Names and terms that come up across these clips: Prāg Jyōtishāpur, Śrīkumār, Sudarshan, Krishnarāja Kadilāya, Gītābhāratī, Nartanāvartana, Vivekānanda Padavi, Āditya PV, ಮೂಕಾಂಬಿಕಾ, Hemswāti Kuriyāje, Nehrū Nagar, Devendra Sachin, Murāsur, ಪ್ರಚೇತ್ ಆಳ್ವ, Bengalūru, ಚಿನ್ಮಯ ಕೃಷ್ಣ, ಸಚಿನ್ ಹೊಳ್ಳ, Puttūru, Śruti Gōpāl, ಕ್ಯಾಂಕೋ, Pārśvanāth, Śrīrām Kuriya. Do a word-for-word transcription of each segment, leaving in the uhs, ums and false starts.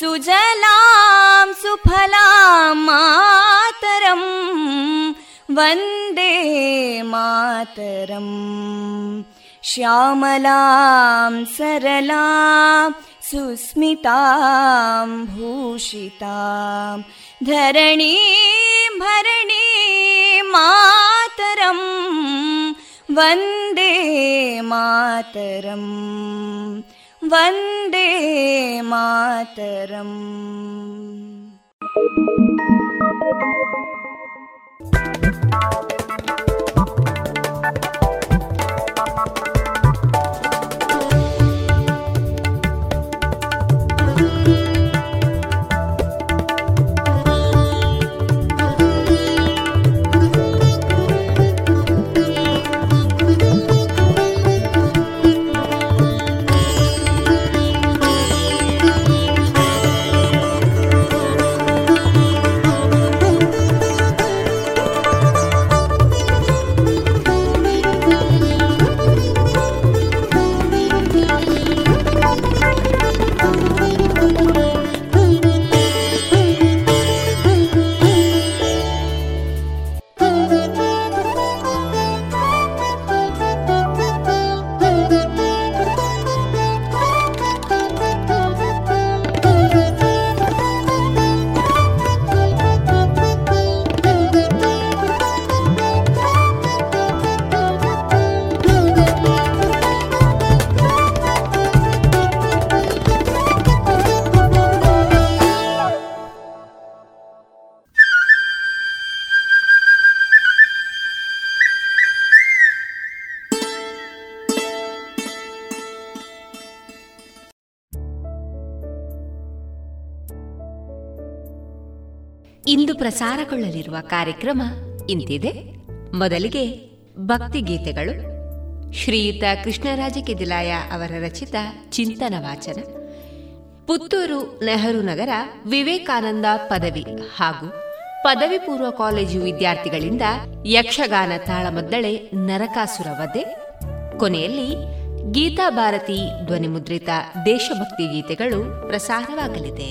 ಸುಜಲಾಂ ಸುಫಲಾಂ ಮಾತರಂ ವಂದೇ ಮಾತರಂ. ಶ್ಯಾಮಲಾಂ ಸರಳಾಂ ಸುಸ್ಮಿತಾಂ ಭೂಷಿತಾಂ ಧರಣೀಂ ಭರಣೀಂ ಮಾತರಂ ವಂದೇ ಮಾತರಂ. ವಂದೇ ಮಾತರಂ. ಇಂದು ಪ್ರಸಾರಗೊಳ್ಳಲಿರುವ ಕಾರ್ಯಕ್ರಮ ಇಂತಿದೆ. ಮೊದಲಿಗೆ ಭಕ್ತಿಗೀತೆಗಳು, ಶ್ರೀಯುತ ಕೃಷ್ಣರಾಜ ಕದಿಲಾಯ ಅವರ ರಚಿತ ಚಿಂತನ ವಾಚನ, ಪುತ್ತೂರು ನೆಹರು ನಗರ ವಿವೇಕಾನಂದ ಪದವಿ ಹಾಗೂ ಪದವಿ ಪೂರ್ವ ಕಾಲೇಜು ವಿದ್ಯಾರ್ಥಿಗಳಿಂದ ಯಕ್ಷಗಾನ ತಾಳಮದ್ದಳೆ ನರಕಾಸುರ ವಧೆ, ಕೊನೆಯಲ್ಲಿ ಗೀತಾಭಾರತಿ ಧ್ವನಿಮುದ್ರಿತ ದೇಶಭಕ್ತಿ ಗೀತೆಗಳು ಪ್ರಸಾರವಾಗಲಿದೆ.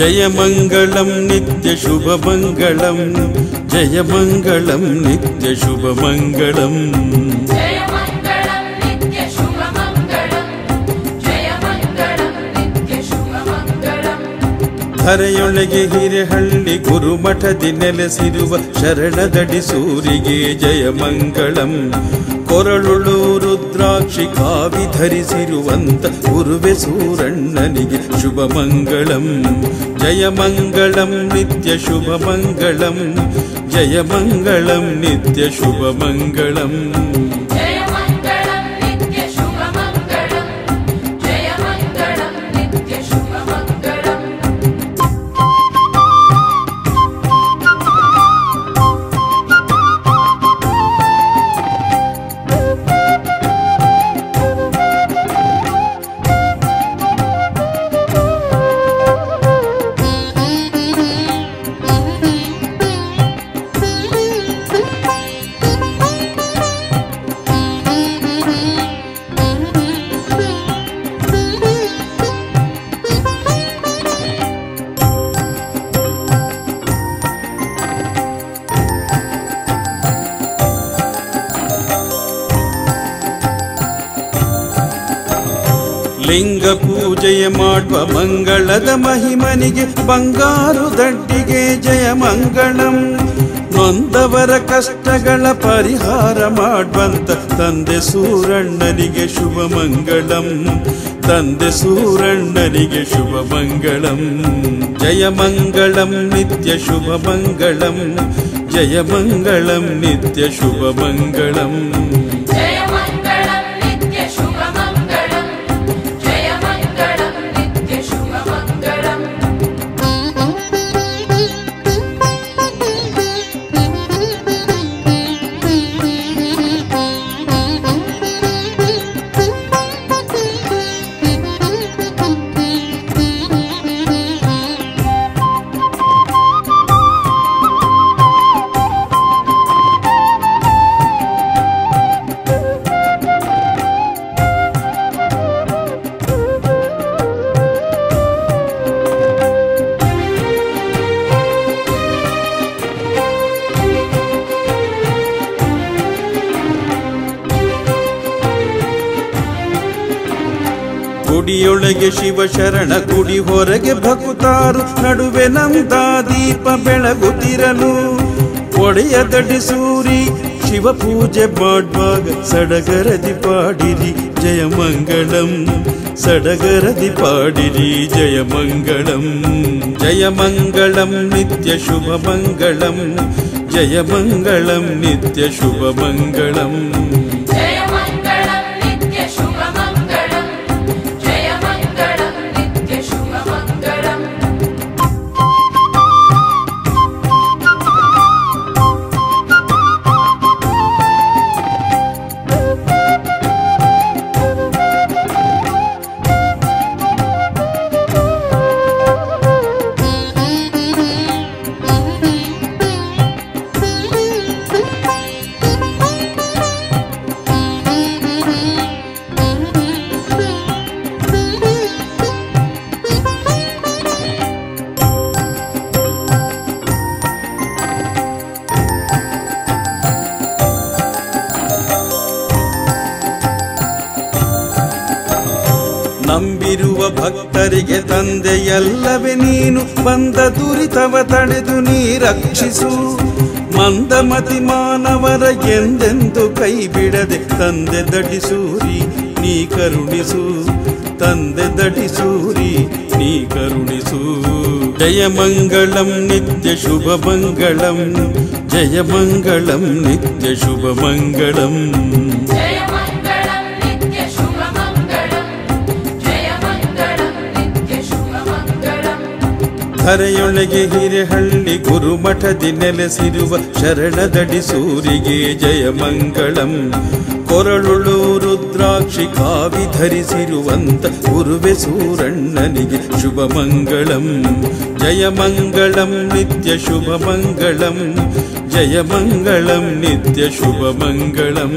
ಜಯಮಂಗಳಂ ನಿತ್ಯಶುಭಮಂಗಳಂ ಜಯಮಂಗಳಂ ನಿತ್ಯಶುಭಮಂಗಳಂ ಧರೆಯೊಳಗೆ ಹಿರೇಹಳ್ಳಿ ಗುರುಮಠದಿ ನೆಲೆಸಿರುವ ಶರಣದಡಿ ಸೂರಿಗೆ ಜಯಮಂಗಳಂ ಕೊರಳುಳು ರುದ್ರಾಕ್ಷಿ ಕಾವಿ ಧರಿಸಿರುವಂತ ಗುರುವೆ ಸೂರಣ್ಣನಿಗೆ ಶುಭ ಮಂಗಳಂ ಜಯಮಂಗಳಂ ನಿತ್ಯ ಶುಭ ಮಂಗಳಂ ಜಯಮಂಗಳಂ ನಿತ್ಯ ಶುಭ ಮಂಗಳಂ ಜಯ ಮಾಡುವ ಮಂಗಳದ ಮಹಿಮನಿಗೆ ಬಂಗಾರು ದಡ್ಡಿಗೆ ಜಯಮಂಗಳಂ ನೊಂದವರ ಕಷ್ಟಗಳ ಪರಿಹಾರ ಮಾಡುವಂತ ತಂದೆ ಸೂರಣ್ಣನಿಗೆ ಶುಭ ಮಂಗಳಂ, ತಂದೆ ಸೂರಣ್ಣನಿಗೆ ಶುಭ ಮಂಗಳಂ. ಜಯ ಮಂಗಳಂ ನಿತ್ಯ ಶುಭ ಮಂಗಳಂ, ಜಯ ಮಂಗಳಂ ನಿತ್ಯ ಶುಭ ಮಂಗಳಂ. ಕುಡಿಯೊಳಗೆ ಶಿವಶರಣ ಕುಡಿ ಹೊರಗೆ ಭಕ್ತಾರು ನಡುವೆ ನಂದ ದೀಪ ಬೆಳಗುತ್ತಿರಲು ಒಡೆಯದಡಿ ಸೂರಿ ಶಿವ ಪೂಜೆ ಮಾಡುವಾಗ ಸಡಗರದಿ ಪಾಡಿರಿ ಜಯ ಮಂಗಳಂ, ಸಡಗರದಿ ಪಾಡಿರಿ ಜಯ ಮಂಗಳಂ. ಜಯ ಮಂಗಳಂ ನಿತ್ಯ ಶುಭ ಮಂಗಳಂ, ಜಯ ಮಂಗಳಂ ನಿತ್ಯ ಶುಭ ಮಂಗಳಂ. ತಂದೆಯಲ್ಲವೇ ನೀನು ಬಂದ ದುರಿತವ ತಡೆದು ನೀ ರಕ್ಷಿಸು, ಮಂದಮತಿ ಮಾನವರ ಎಂದೆಂದು ಕೈ ಬಿಡದೆ ತಂದೆ ದಟಿಸೂರಿ ನೀ ಕರುಣಿಸು, ತಂದೆ ದಟಿಸೂರಿ ನೀ ಕರುಣಿಸು. ಜಯ ಮಂಗಳಂ ನಿತ್ಯ ಶುಭ ಮಂಗಳಂ, ಜಯ ಮಂಗಳಂ ನಿತ್ಯ ಶುಭ ಮಂಗಳಂ. ಕರೆಯೊಳಗೆ ಹಿರೇಹಳ್ಳಿ ಗುರುಮಠದಿ ನೆಲೆಸಿರುವ ಶರಣದಡಿ ಸೂರಿಗೆ ಜಯ ಮಂಗಳಂ. ಕೊರಳುಳು ರುದ್ರಾಕ್ಷಿ ಕಾವಿ ಧರಿಸಿರುವಂತ ಗುರುವೆ ಸೂರಣ್ಣನಿಗೆ ಶುಭ ಮಂಗಳಂ. ಜಯ ಮಂಗಳಂ ನಿತ್ಯ ಶುಭ ಮಂಗಳಂ, ಜಯ ಮಂಗಳಂ ನಿತ್ಯ ಶುಭ ಮಂಗಳಂ.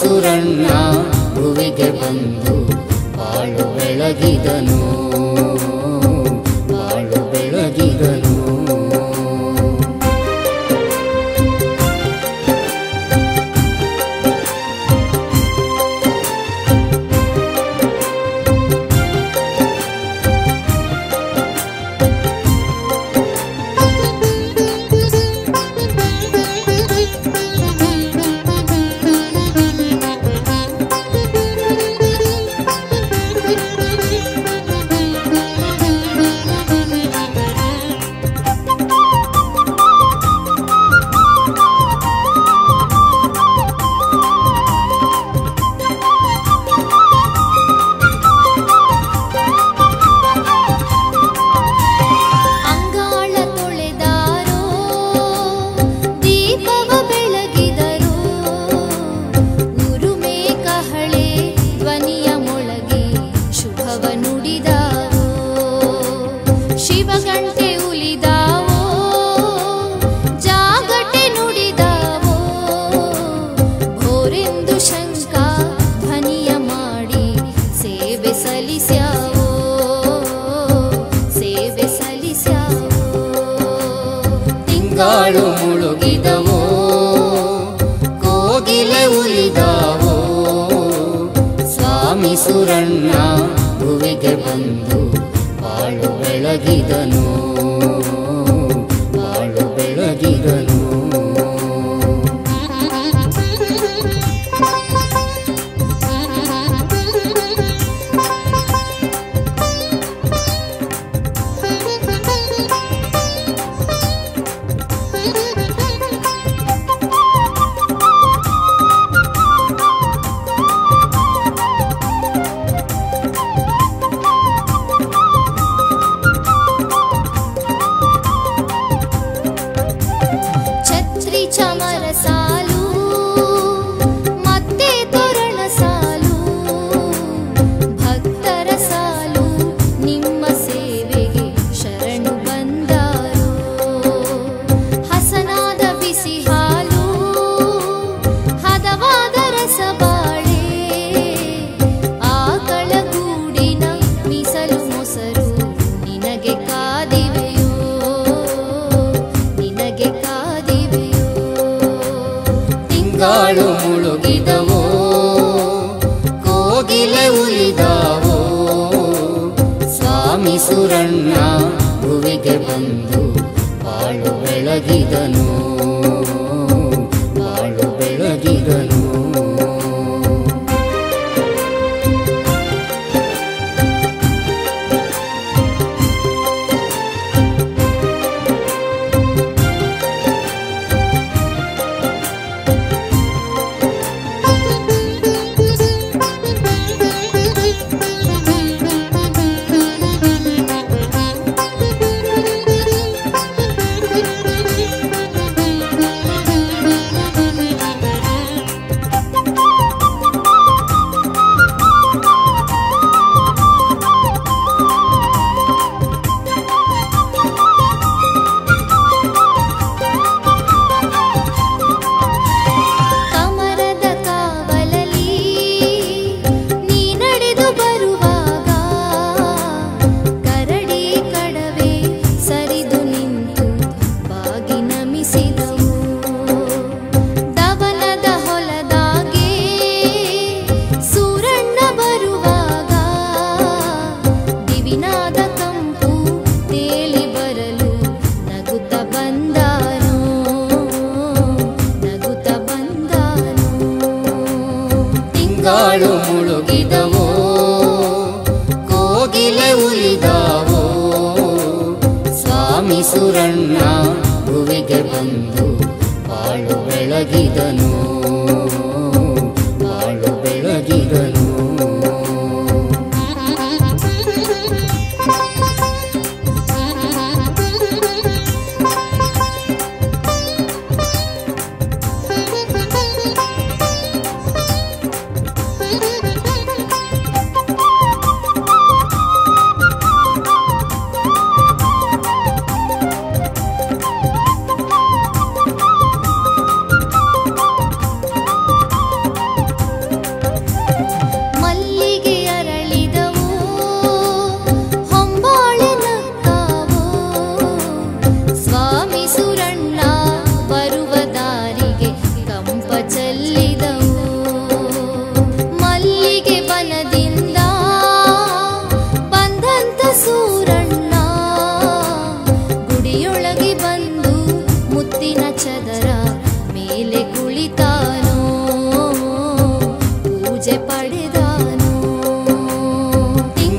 ಸುರಣ್ಣ ಭುವಿಗೆ ಬಂದು ಬಾಳುವೆ ಬೆಳಗಿದನು, ಬಾಳು ಬೆಳಗಿದನು.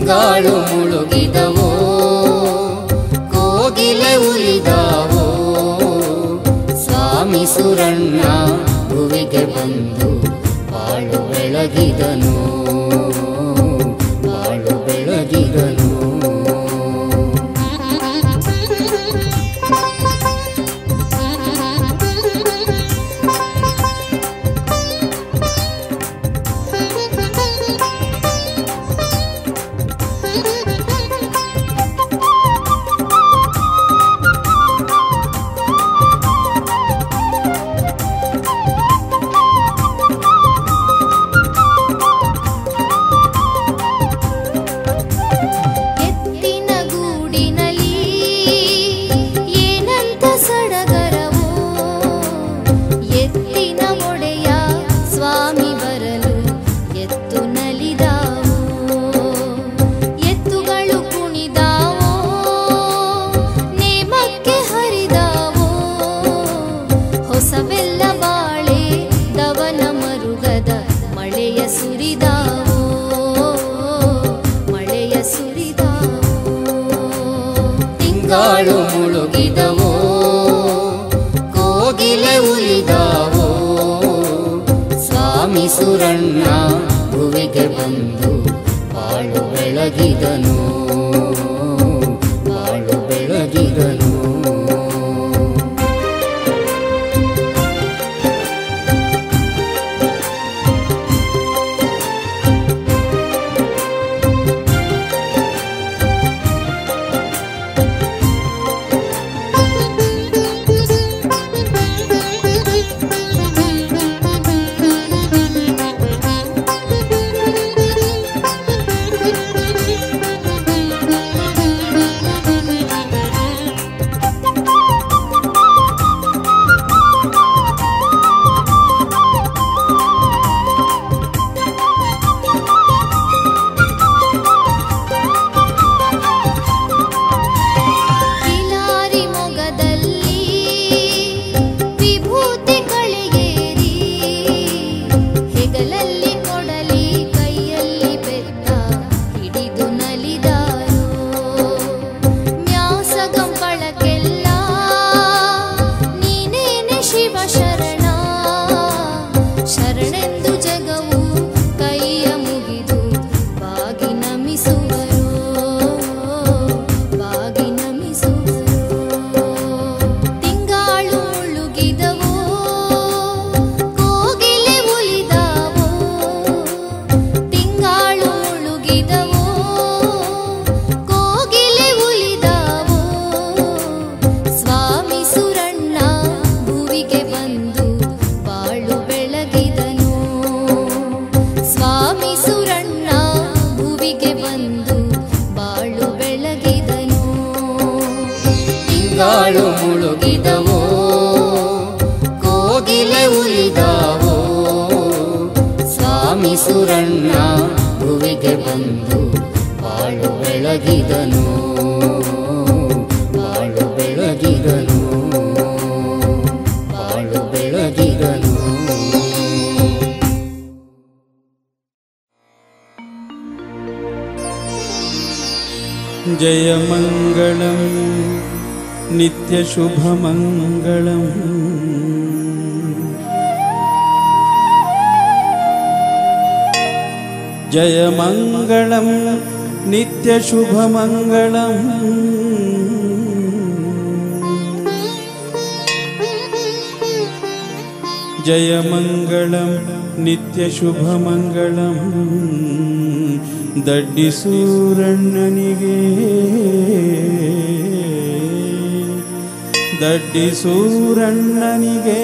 ಗಂಗಾಳು ಮುಳುಗಿದವೋ, ಕೋಗಿಲೆ ಉಳಿದಾವೋ, ಸ್ವಾಮಿ ಸುರಣ್ಣ ಭುವಿಗೆ ಬಂದು ಬಾಳು ಬೆಳಗಿದನು, ಬಾಳು ಬೆಳಗಿದನು. ಾಳು ಮುಳುಗಿದವೋ, ಕೋಗಿಲೆ ಉಳಿದಾವೋ, ಸ್ವಾಮಿ ಸುರಣ್ಣ ಭುವಿಗೆ ಬಂದು ಬಾಳು ಬೆಳಗಿದನು, ಬಾಳು ಬೆಳಗಿದನು. ಮುಳುಗಿದವೋ, ಕೋಗಿಲೆ ಉಳಿದಾವೋ, ಸ್ವಾಮಿ ಸುರಣ್ಣ ಭುವಿಗೆ ಬಂದು ಬಾಳು ಬೆಳಗಿದನು, ಬಾಳು ಬೆಳಗಿದನು, ಬಾಳು ಬೆಳಗಿದನು. ಜಯ ಮಂಗಳಂ ನಿತ್ಯಶುಭಮಂಗಳಂ ಜಯ ಮಂಗಳಂ ನಿತ್ಯಶುಭಮಂಗಳಂ ಜಯ ಮಂಗಳಂ ನಿತ್ಯಶುಭಮಂಗಳಂ ದಡ್ಡಿ ಸೂರಣ್ಣನಿಗೆ ದಡ್ಡಿ ಸೂರಣ್ಣನಿಗೆ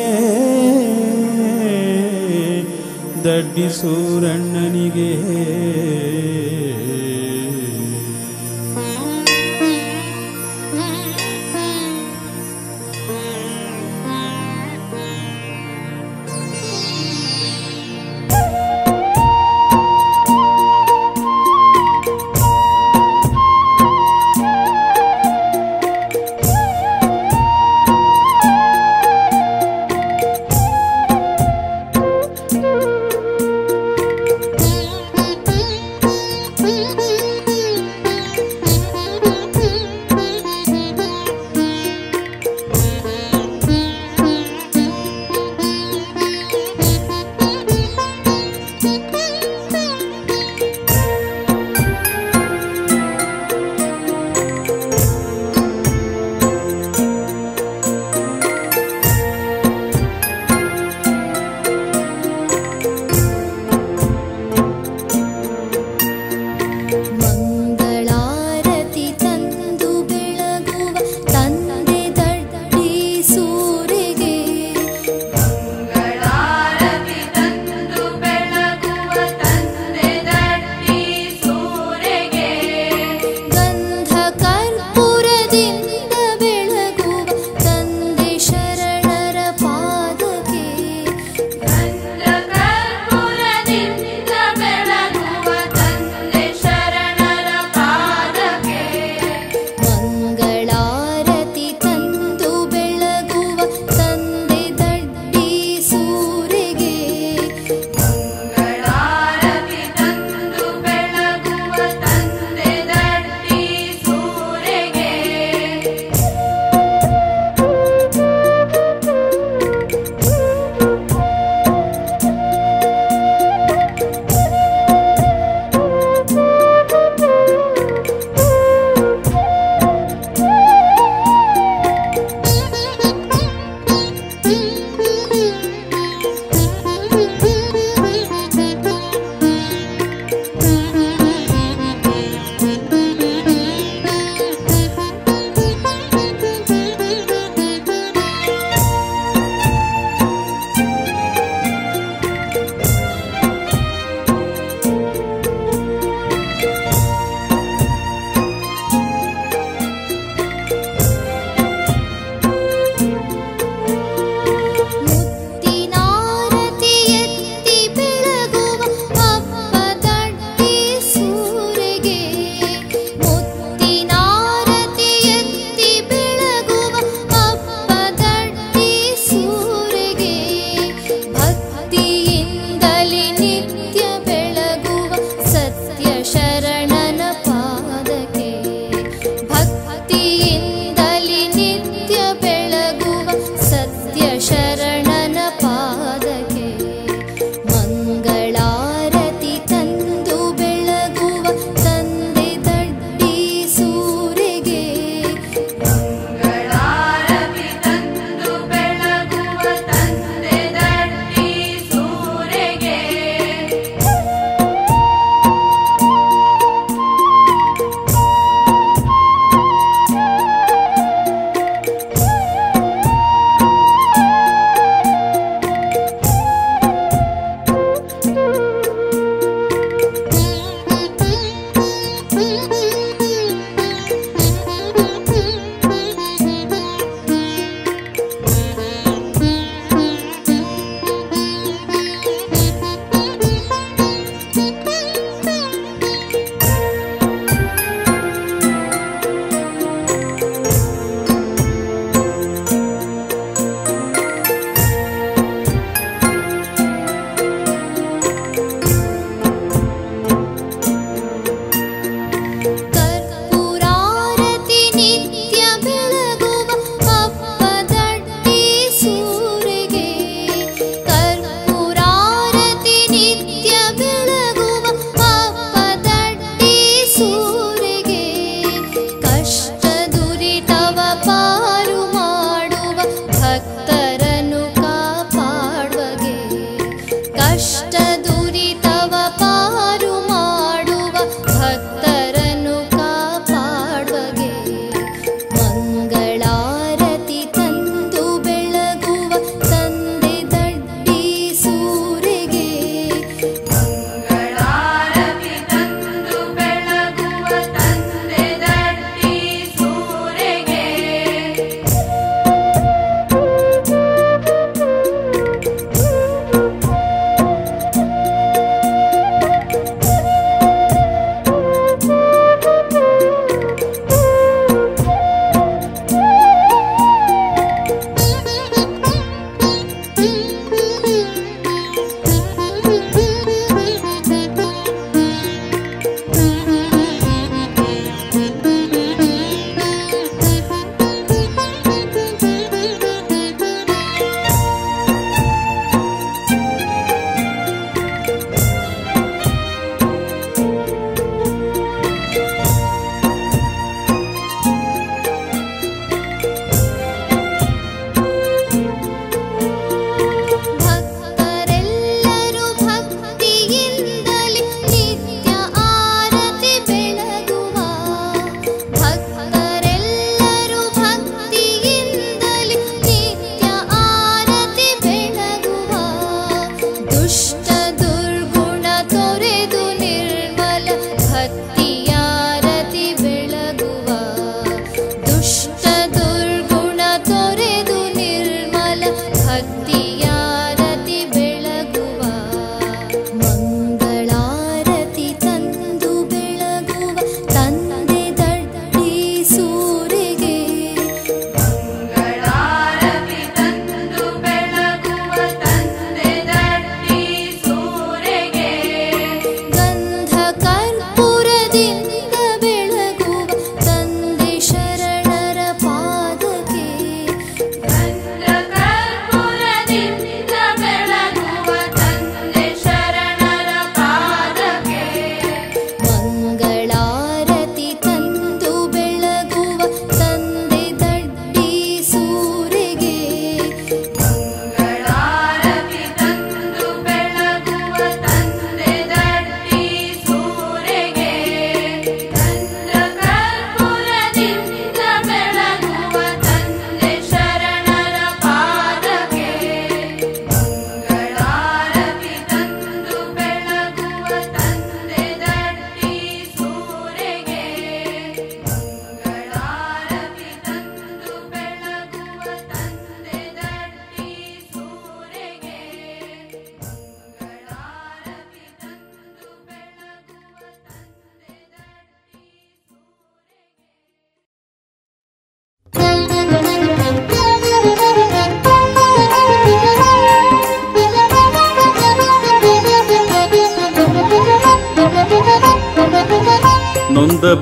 ದಡ್ಡಿ ಸೂರಣ್ಣನಿಗೆ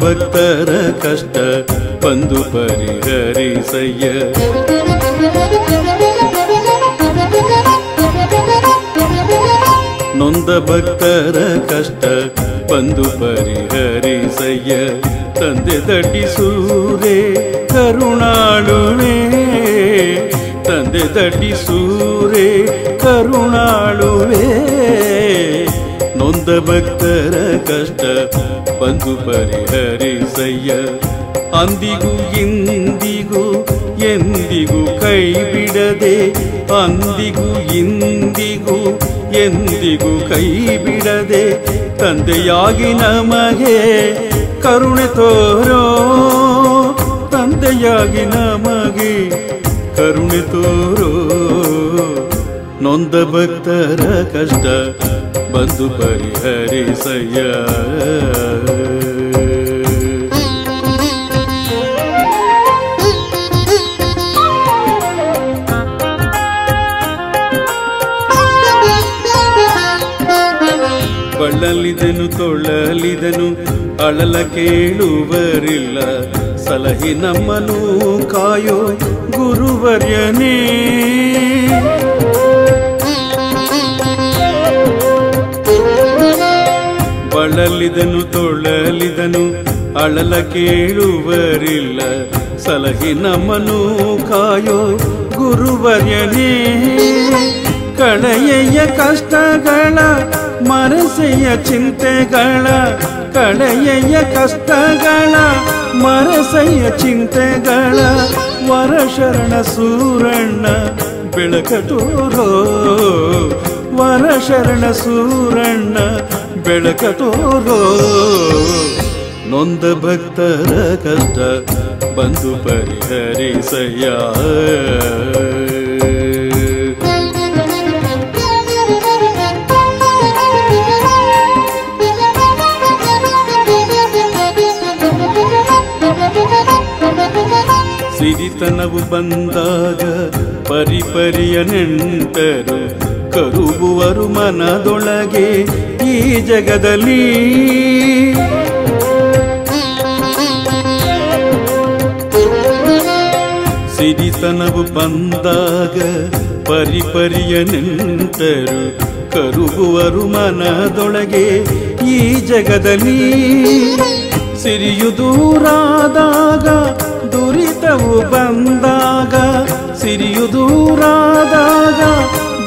ಭಕ್ತರ ಕಷ್ಟ ಬಂದು ಪರಿಹರಿಸಯ್ಯ. ನೊಂದ ಭಕ್ತರ ಕಷ್ಟ ಬಂದು ಪರಿಹರಿಸಯ್ಯ. ತಂದೆ ದಟಿಸೂರೆ ಕರುಣಾಳುವೆ, ತಂದೆ ದಟಿಸೂರೆ ಕರುಣಾಳುವೆ. ನೊಂದ ಭಕ್ತರ ಕಷ್ಟ ಬಂದು ಪರಿಹರಿಸಯ್ಯ. ಅಂದಿಗೂ ಇಂದಿಗೂ ಎಂದಿಗೂ ಕೈ ಬಿಡದೆ, ಅಂದಿಗೂ ಇಂದಿಗೂ ಎಂದಿಗೂ ಕೈ ಬಿಡದೆ ತಂದೆಯಾಗಿ ನಮಗೆ ಕರುಣೆ ತೋರೋ, ತಂದೆಯಾಗಿ ನಮಗೆ ಕರುಣೆ ತೋರೋ. ನೊಂದ ಭಕ್ತರ ಕಷ್ಟ ಬಂದು ಪರಿಹರಿಸಯ್ಯ. ಬಳಲಿದನು ತೊಳಲಿದನು ಅಳಲ ಕೇಳುವರಿಲ್ಲ, ಸಲಹಿ ನಮ್ಮನು ಕಾಯೋ ಗುರುವರ್ಯನೇ. ಬಳಲಿದನು ತೊಳಲಿದನು ಅಳಲ ಕೇಳುವರಿಲ್ಲ, ಸಲಹಿ ನಮ್ಮನು ಕಾಯೋ ಗುರುವರ್ಯನೇ. ಕಳೆಯ ಕಷ್ಟಗಳ ಮನಸೆಯ ಚಿಂತೆಗಳ, ಕಳೆಯ ಕಷ್ಟಗಳ ಮನಸೆಯ ಚಿಂತೆಗಳ ವರಶರಣ ಸೂರಣ್ಣ ಬೆಳಕ ತೋರೋ, ವರಶರಣ ಸೂರಣ್ಣ ಬೆಳಕ ತೋರೋ. ನೊಂದ ಭಕ್ತರ ಕಷ್ಟ ಬಂದು ಪರಿಹರಿಸಯ್ಯ. ಸಿರಿತನವು ಬಂದಾಗ ಪರಿಪರಿಯ ನೆಂಟರು ಕರುಬುವರು ಮನದೊಳಗೆ ಈ ಜಗದಲ್ಲಿ. ಸಿರಿತನವು ಬಂದಾಗ ಪರಿಪರಿಯ ನೆಂಟರು ಕರುಬುವರು ಮನದೊಳಗೆ ಈ ಜಗದಲ್ಲಿ. ಸಿರಿಯು ದೂರಾದಾಗ ದುರಿತವು ಬಂದಾಗ, ಸಿರಿಯು ದೂರಾದಾಗ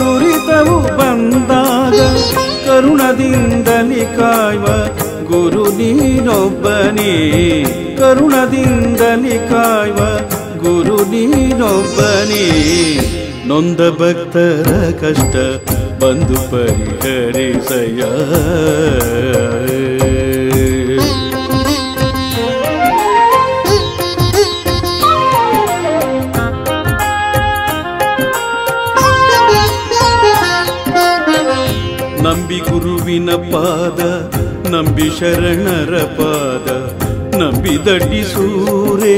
ದುರಿತವು ಬಂದಾಗ ಕರುಣದಿಂದಲೇ ಕಾಯುವ ಗುರು ನೀನೊಬ್ಬನೇ, ಕರುಣದಿಂದಲೇ ಕಾಯುವ ಗುರು ನೀನೊಬ್ಬನೇ. ನೊಂದ ಭಕ್ತರ ಕಷ್ಟ ಬಂದು ಪರಿಹರಿಸಯ್ಯ. ನಂಬಿ ಗುರುವಿನ ಪಾದ, ನಂಬಿ ಶರಣರ ಪಾದ, ನಂಬಿ ದಟಿಸೂರೆ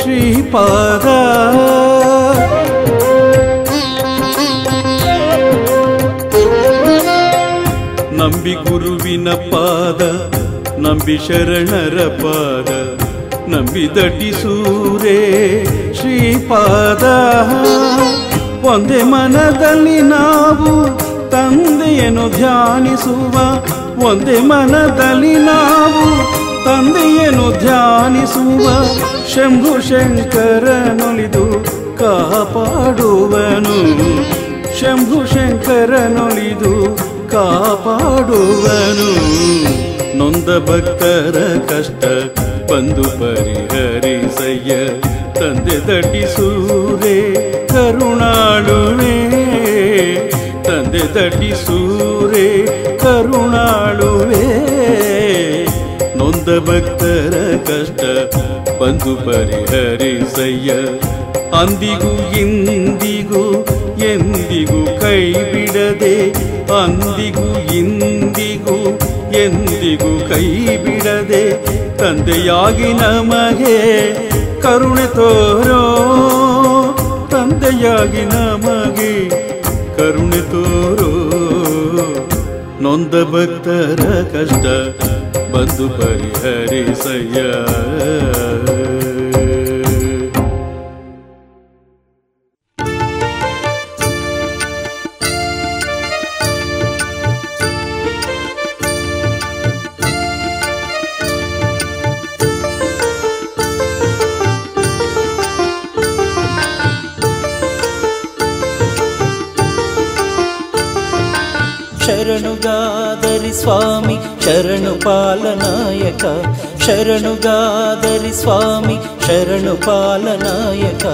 ಶ್ರೀಪಾದ. ನಂಬಿ ಗುರುವಿನ ಪಾದ, ನಂಬಿ ಶರಣರ ಪಾದ, ನಂಬಿ ದಟಿಸೂರೆ ಶ್ರೀಪಾದ. ಒಂದೇ ಮನದಲ್ಲಿ ನಾವು ತಂದೆಯನ್ನು ಧ್ಯಾನಿಸುವ, ಒಂದೇ ಮನದಲ್ಲಿ ನಾವು ತಂದೆಯನ್ನು ಧ್ಯಾನಿಸುವ. ಶಂಭು ಶಂಕರನೊಲಿದು ಕಾಪಾಡುವನು, ಶಂಭು ಶಂಕರನೊಲಿದು ಕಾಪಾಡುವನು. ನೊಂದ ಭಕ್ತರ ಕಷ್ಟ ಬಂದು ಪರಿಹರಿಸಯ್ಯ. ತಂದೆ ದಟಿಸೂರೆ ಕರುಣಾಳುವೆ, ತಂದೆ ದಟಿಸೂರೆ ಕರುಣಾಳುವೆ. ನೊಂದ ಭಕ್ತರ ಕಷ್ಟ ಬಂದು ಪರಿಹರಿಸಯ್ಯ. ಅಂದಿಗೂ ಇಂದಿಗೂ ಎಂದಿಗೂ ಕೈ ಬಿಡದೆ, ಅಂದಿಗೂ ಇಂದಿಗೂ ಎಂದಿಗೂ ಕೈ ಬಿಡದೆ ತಂದೆಯಾಗಿ ನಮಗೆ ಕರುಣೆ ತೋರೋ, ತಂದೆಯಾಗಿ ನಮಗೆ ಕರುಣೆ ತೋರೋ. ನೊಂದ ಭಕ್ತರ ಕಷ್ಟ ಬದು ಪರಿಹರಿಸಯ್ಯ. ಶರಣುಗಾದರಿ ಸ್ವಾಮಿ ಶರಣು ಪಾಲನಾಯಕ, ಶರಣುಗಾದರಿ ಸ್ವಾಮಿ ಶರಣು ಪಾಲನಾಯಕ,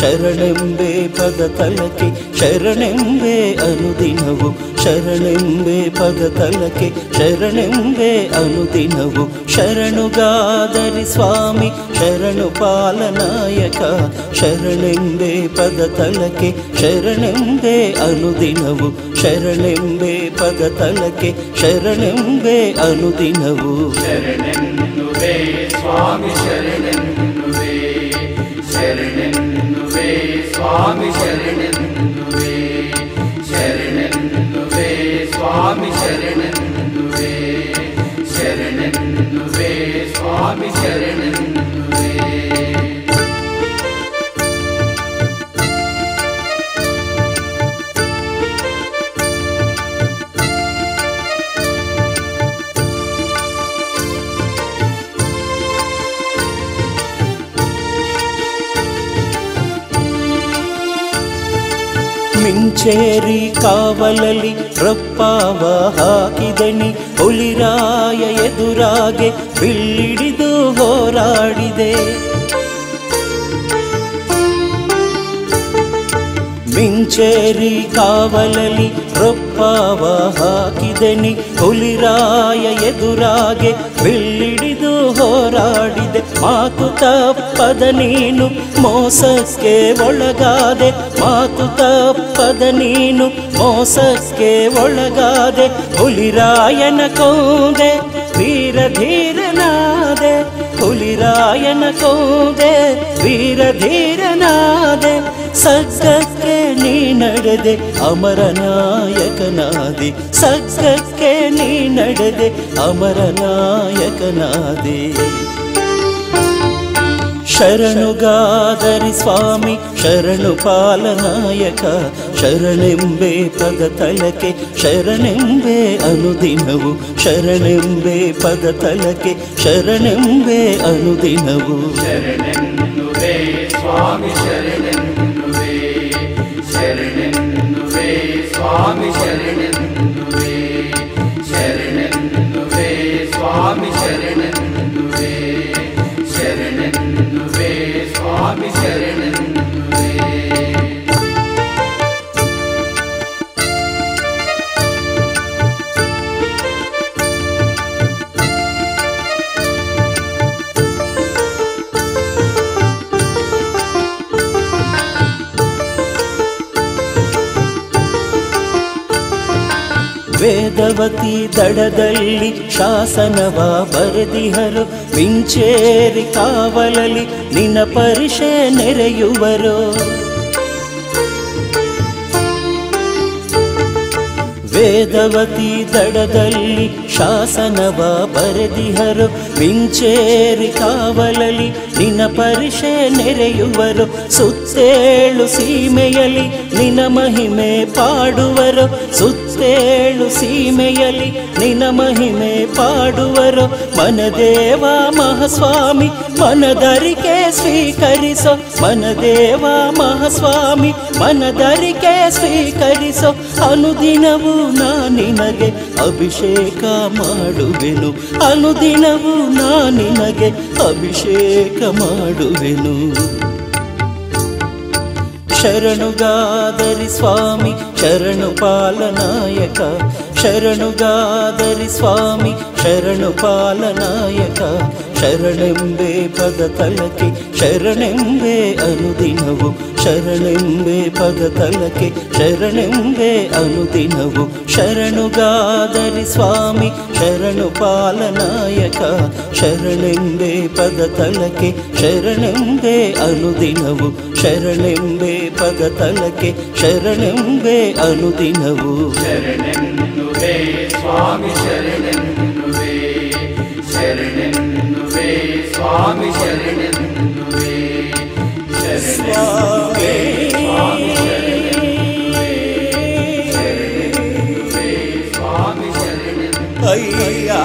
ಶರಣೆಂಬೆ ಪದ ತಲಕೆ ಶರಣೆಂಬೆ ಅನುದಿನವು, ಶರಣೆಂಬೆ ಪದ ತಲಕೆ ಶರಣೆಂಬೆ ಅನುದಿನವು, ಶರಣುಗಾದರಿ ಸ್ವಾಮಿ ಶರಣು ಪಾಲನಾಯಕ, ಶರಣೆಂಬೆ ಪದ ತಲಕೆ ಶರಣೆಂಬೆ ಅನುದಿನವು, ಶರಣೆಂಬೆ ಪದ ತಲಕೆ ಶರಣೆಂಬೆ ಅನುದಿನವು. ಶರಣೆನ್ನುವೆ ಸ್ವಾಮಿ ಶರಣೆನ್ನುವೆ, ಶರಣೆನ್ನುವೆ ಸ್ವಾಮಿ ಶರಣೆನ್ನುವೆ, ಶರಣೆನ್ನುವೆ ಸ್ವಾಮಿ ಶರಣೆನ್ನುವೆ, ಶರಣೆನ್ನುವೆ ಸ್ವಾಮಿ ಶರಣೆನ್ನುವೆ. ಮಿಂಚೇರಿ ಕಾವಲಲಿ ರಪ್ಪಾವ ಹಾಕಿದನಿ, ಹುಲಿರಾಯ ಎದುರಾಗೆ ಬಿಲ್ಲಿಡಿದು ಹೋರಾಡಿದೆ. ಮಿಂಚೇರಿ ಕಾವಲಲಿ ರಪ್ಪಾವ ಹಾಕಿದನಿ, ಹುಲಿರಾಯ ಎದುರಾಗೆ ಬಿಲ್ಲಿಡಿದು ಹೋರಾಡಿದೆ. ಮಾತು ತಪ್ಪದ ನೀನು ಮೋಸಕ್ಕೆ ಒಳಗಾದೆ, ಮಾತು ತಪ್ಪದ ನೀನು ಮೋಸಕ್ಕೆ ಒಳಗಾದೆ. ಹುಲಿರಾಯನ ಕೊಂದೆ ವೀರಧೀರನಾದೆ, ಹುಲಿರಾಯನ ಕೊಂದೆ ವೀರಧೀರನಾದೆ, ಸತ್ಯಕ್ಕೆ ನೀ ನಡೆದೆ ಅಮರನಾಯಕನಾದಿ, ಸತ್ಯಕ್ಕೆ ನೀ ನಡೆದೆ ಅಮರನಾಯಕನಾದಿ. ಶರಣುಗಾದರಿ ಸ್ವಾಮಿ ಶರಣು ಪಾಲನಾಯಕ, ಶರಣೆಂಬೆ ಪದ ತಲಕೆ ಶರಣೆಂಬೆ ಅನುದಿನವು, ಶರಣೆಂಬೆ ಪದ ತಲಕೆ ಶರಣೆಂಬೆ ಅನುದಿನವು. ಶರಣೆನ್ನುವೆ ಸ್ವಾಮಿ ಶರಣೆನ್ನುವೆ, ಶರಣೆನ್ನುವೆ ಸ್ವಾಮಿ ಶರಣೆನ್ನುವೆ, ಶರಣೆನ್ನುವೆ ಸ್ವಾಮಿ ಶರಣೆನ್ನುವೆ, ಶರಣೆನ್ನುವೆ ಸ್ವಾಮಿ ಶರಣೆನ್ನುವೆ. ವೇದವತಿ ದಡದಲ್ಲಿ ಶಾಸನವ ಬರೆದಿಹರು, ಮಿಂಚೇರಿ ಕಾವಲಲಿ ನಿನ್ನ ಪರಿಷೆ ನೆರೆಯುವರು. ವೇದವತಿ ದಡದಲ್ಲಿ ಶಾಸನವ ಬರೆದಿಹರು, ಮಿಂಚೇರಿ ಕಾವಲಲಿ ನಿನ್ನ ಪರಿಷೆ ನೆರೆಯುವರು. ಸುತ್ತೇಳು ಸೀಮೆಯಲ್ಲಿ ನಿನ್ನ ಮಹಿಮೆ ಪಾಡುವರು, ಸುತ್ತೇಳು ಸೀಮೆಯಲ್ಲಿ ನಿನ್ನ ಮಹಿಮೆ ಪಾಡುವರು. ಮನದೇವ ಮಹಾಸ್ವಾಮಿ ಮನದರಿಕೆ ಸ್ವೀಕರಿಸೋ, ಮನದೇವ ಮಹಾಸ್ವಾಮಿ ಮನದರಿಕೆ ಸ್ವೀಕರಿಸೋ. ಅನುದಿನವೂ ನಾ ನಿನಗೆ ಅಭಿಷೇಕ ಮಾಡುವೆನು, ಅನುದಿನವೂ ನಾ ನಿನಗೆ ಅಭಿಷೇಕ ಮಾಡುವೆನು. ಶರಣುಗಾದರಿ ಸ್ವಾಮಿ ಶರಣು ಪಾಲನಾಯಕ, ಶರಣುಗಾದರಿ ಸ್ವಾಮಿ ಶರಣು ಪಾಲನಾಯಕ, ಶರಣೆಂಬೆ ಪದ ತಲಕೆ ಶರಣೆಂಬೆ ಅನುದಿನವು, ಶರಣೆಂಬೆ ಪದ ತಲಕೆ ಶರಣೆಂಬೆ ಅನುದಿನವು. ಶರಣುಗಾದರಿ ಸ್ವಾಮಿ ಶರಣು ಪಾಲನಾಯಕ, ಶರಣೆಂಬೆ ಪದ ತಲಕೆ ಶರಣೆಂಬೆ ಅನುದಿನವು, ಶರಣೆಂಬೆ ಪದ ತಲಕೆ ಶರಣೆಂಬೆ ಅನುದಿನವು. ಶರಣೆನ್ನುವೆ ಸ್ವಾಮಿ ಶರಣೆನ್ನುವೆ, ಶರಣೆನ್ನುವೆ ಸ್ವಾಮಿ ಶರಣೆನ್ನುವೆ ಶರಣೆನ್ನುವೆ ಸ್ವಾಮಿ ಶರಣೆನ್ನುವೆ ಶರಣೆನ್ನುವೆ ಸ್ವಾಮಿ ಶರಣೆನ್ನುವೆ ಅಯ್ಯಾ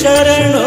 ಶರಣೋ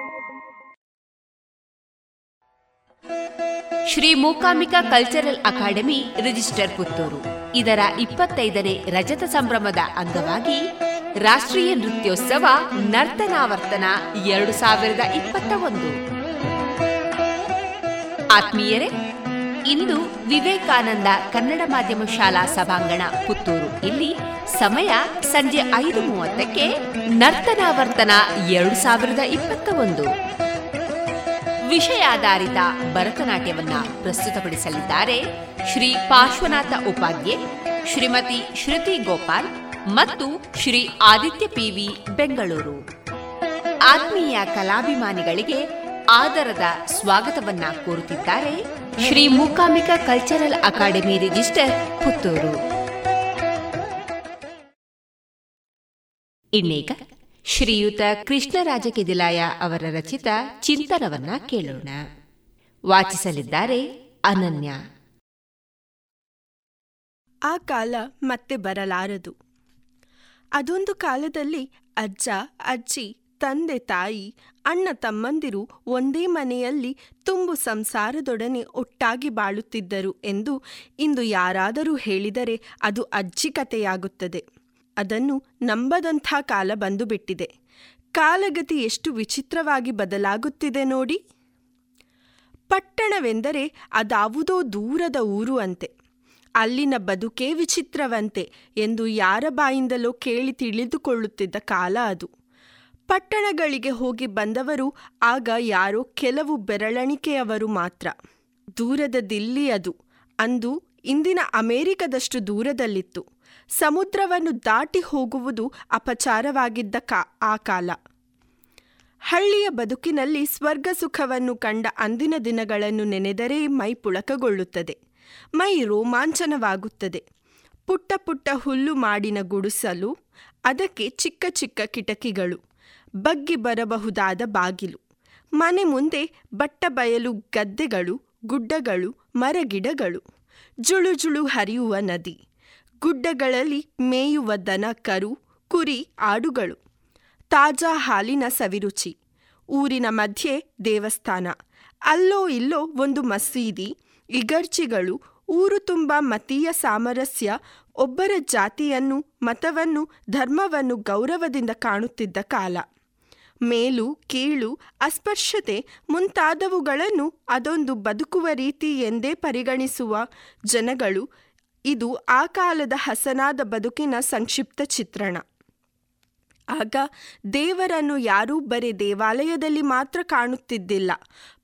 Shri ಮೂಕಾಂಬಿಕಾ cultural academy register Puttur ಇದರ ಇಪ್ಪತ್ತೈದನೇ ರಜತ ಸಂಭ್ರಮದ ಅಂಗವಾಗಿ ರಾಷ್ಟ್ರೀಯ ನೃತ್ಯೋತ್ಸವ ನರ್ತನಾವರ್ತನ ಎರಡು ಸಾವಿರದ ಇಪ್ಪತ್ತ ಒಂದು. ಆತ್ಮೀಯರೇ, ಇಂದು ವಿವೇಕಾನಂದ ಕನ್ನಡ ಮಾಧ್ಯಮ ಶಾಲಾ ಸಭಾಂಗಣ ಪುತ್ತೂರು. ಇಲ್ಲಿ ಸಮಯ ಸಂಜೆ ಐದು ಮೂವತ್ತಕ್ಕೆ ನರ್ತನಾವರ್ತನ ಎರಡು ಸಾವಿರದ ಇಪ್ಪತ್ತ ಒಂದು ವಿಷಯಾಧಾರಿತ ಭರತನಾಟ್ಯವನ್ನ ಪ್ರಸ್ತುತಪಡಿಸಲಿದ್ದಾರೆ ಶ್ರೀ ಪಾರ್ಶ್ವನಾಥ ಉಪಾಧ್ಯಾಯ, ಶ್ರೀಮತಿ ಶ್ರುತಿ ಗೋಪಾಲ್ ಮತ್ತು ಶ್ರೀ ಆದಿತ್ಯ ಪಿವಿ ಬೆಂಗಳೂರು. ಆತ್ಮೀಯ ಕಲಾಭಿಮಾನಿಗಳಿಗೆ ಆದರದ ಸ್ವಾಗತವನ್ನ ಕೋರುತ್ತಿದ್ದಾರೆ Shri ಮೂಕಾಂಬಿಕಾ cultural academy register Puttur. ಇನ್ನೀಗ ಶ್ರೀಯುತ ಕೃಷ್ಣರಾಜ ಕದಿಲಾಯ ಅವರ ರಚಿತ ಚಿಂತನವನ್ನ ಕೇಳೋಣ. ವಾಚಿಸಲಿದ್ದಾರೆ ಅನನ್ಯ. ಆ ಕಾಲ ಮತ್ತೆ ಬರಲಾರದು. ಅದೊಂದು ಕಾಲದಲ್ಲಿ ಅಜ್ಜ ಅಜ್ಜಿ, ತಂದೆ ತಾಯಿ, ಅಣ್ಣ ತಮ್ಮಂದಿರು ಒಂದೇ ಮನೆಯಲ್ಲಿ ತುಂಬು ಸಂಸಾರದೊಡನೆ ಒಟ್ಟಾಗಿ ಬಾಳುತ್ತಿದ್ದರು ಎಂದು ಇಂದು ಯಾರಾದರೂ ಹೇಳಿದರೆ ಅದು ಅಜ್ಜಿ ಕತೆಯಾಗುತ್ತದೆ. ಅದನ್ನು ನಂಬದಂಥ ಕಾಲ ಬಂದು ಬಿಟ್ಟಿದೆ. ಕಾಲಗತಿ ಎಷ್ಟು ವಿಚಿತ್ರವಾಗಿ ಬದಲಾಗುತ್ತಿದೆ ನೋಡಿ. ಪಟ್ಟಣವೆಂದರೆ ಅದಾವುದೋ ದೂರದ ಊರು ಅಂತೆ, ಅಲ್ಲಿನ ಬದುಕೇ ವಿಚಿತ್ರವಂತೆ ಎಂದು ಯಾರ ಬಾಯಿಂದಲೋ ಕೇಳಿ ತಿಳಿದುಕೊಳ್ಳುತ್ತಿದ್ದ ಕಾಲ ಅದು. ಪಟ್ಟಣಗಳಿಗೆ ಹೋಗಿ ಬಂದವರು ಆಗ ಯಾರೋ ಕೆಲವು ಬೆರಳಣಿಕೆಯವರು ಮಾತ್ರ. ದೂರದ ದಿಲ್ಲಿ ಅದು ಅಂದು ಇಂದಿನ ಅಮೆರಿಕದಷ್ಟು ದೂರದಲ್ಲಿತ್ತು. ಸಮುದ್ರವನ್ನು ದಾಟಿ ಹೋಗುವುದು ಅಪಚಾರವಾಗಿದ್ದ ಕಾ ಆ ಕಾಲ. ಹಳ್ಳಿಯ ಬದುಕಿನಲ್ಲಿ ಸ್ವರ್ಗ ಸುಖವನ್ನು ಕಂಡ ಅಂದಿನ ದಿನಗಳನ್ನು ನೆನೆದರೆ ಮೈ ಪುಳಕಗೊಳ್ಳುತ್ತದೆ, ಮೈ ರೋಮಾಂಚನವಾಗುತ್ತದೆ. ಪುಟ್ಟ ಪುಟ್ಟ ಹುಲ್ಲು ಮಾಡಿನ ಗುಡಿಸಲು, ಅದಕ್ಕೆ ಚಿಕ್ಕ ಚಿಕ್ಕ ಕಿಟಕಿಗಳು, ಬಗ್ಗಿ ಬರಬಹುದಾದ ಬಾಗಿಲು, ಮನೆ ಮುಂದೆ ಬಟ್ಟ ಬಯಲು ಗದ್ದೆಗಳು, ಗುಡ್ಡಗಳು, ಮರಗಿಡಗಳು, ಜುಳು ಜುಳು ಹರಿಯುವ ನದಿ, ಗುಡ್ಡಗಳಲ್ಲಿ ಮೇಯುವ ದನ, ಕರು, ಕುರಿ, ಆಡುಗಳು, ತಾಜಾ ಹಾಲಿನ ಸವಿರುಚಿ, ಊರಿನ ಮಧ್ಯೆ ದೇವಸ್ಥಾನ, ಅಲ್ಲೋ ಇಲ್ಲೋ ಒಂದು ಮಸೀದಿ, ಇಗರ್ಜಿಗಳು, ಊರು ತುಂಬ ಮತೀಯ ಸಾಮರಸ್ಯ, ಒಬ್ಬರ ಜಾತಿಯನ್ನು, ಮತವನ್ನು, ಧರ್ಮವನ್ನು ಗೌರವದಿಂದ ಕಾಣುತ್ತಿದ್ದ ಕಾಲ. ಮೇಲು ಕೀಳು, ಅಸ್ಪರ್ಶತೆ ಮುಂತಾದವುಗಳನ್ನು ಅದೊಂದು ಬದುಕುವ ರೀತಿ ಎಂದೇ ಪರಿಗಣಿಸುವ ಜನಗಳು. ಇದು ಆ ಕಾಲದ ಹಸನಾದ ಬದುಕಿನ ಸಂಕ್ಷಿಪ್ತ ಚಿತ್ರಣ. ಆಗ ದೇವರನ್ನು ಯಾರೂ ಬರೀ ದೇವಾಲಯದಲ್ಲಿ ಮಾತ್ರ ಕಾಣುತ್ತಿದ್ದಿಲ್ಲ,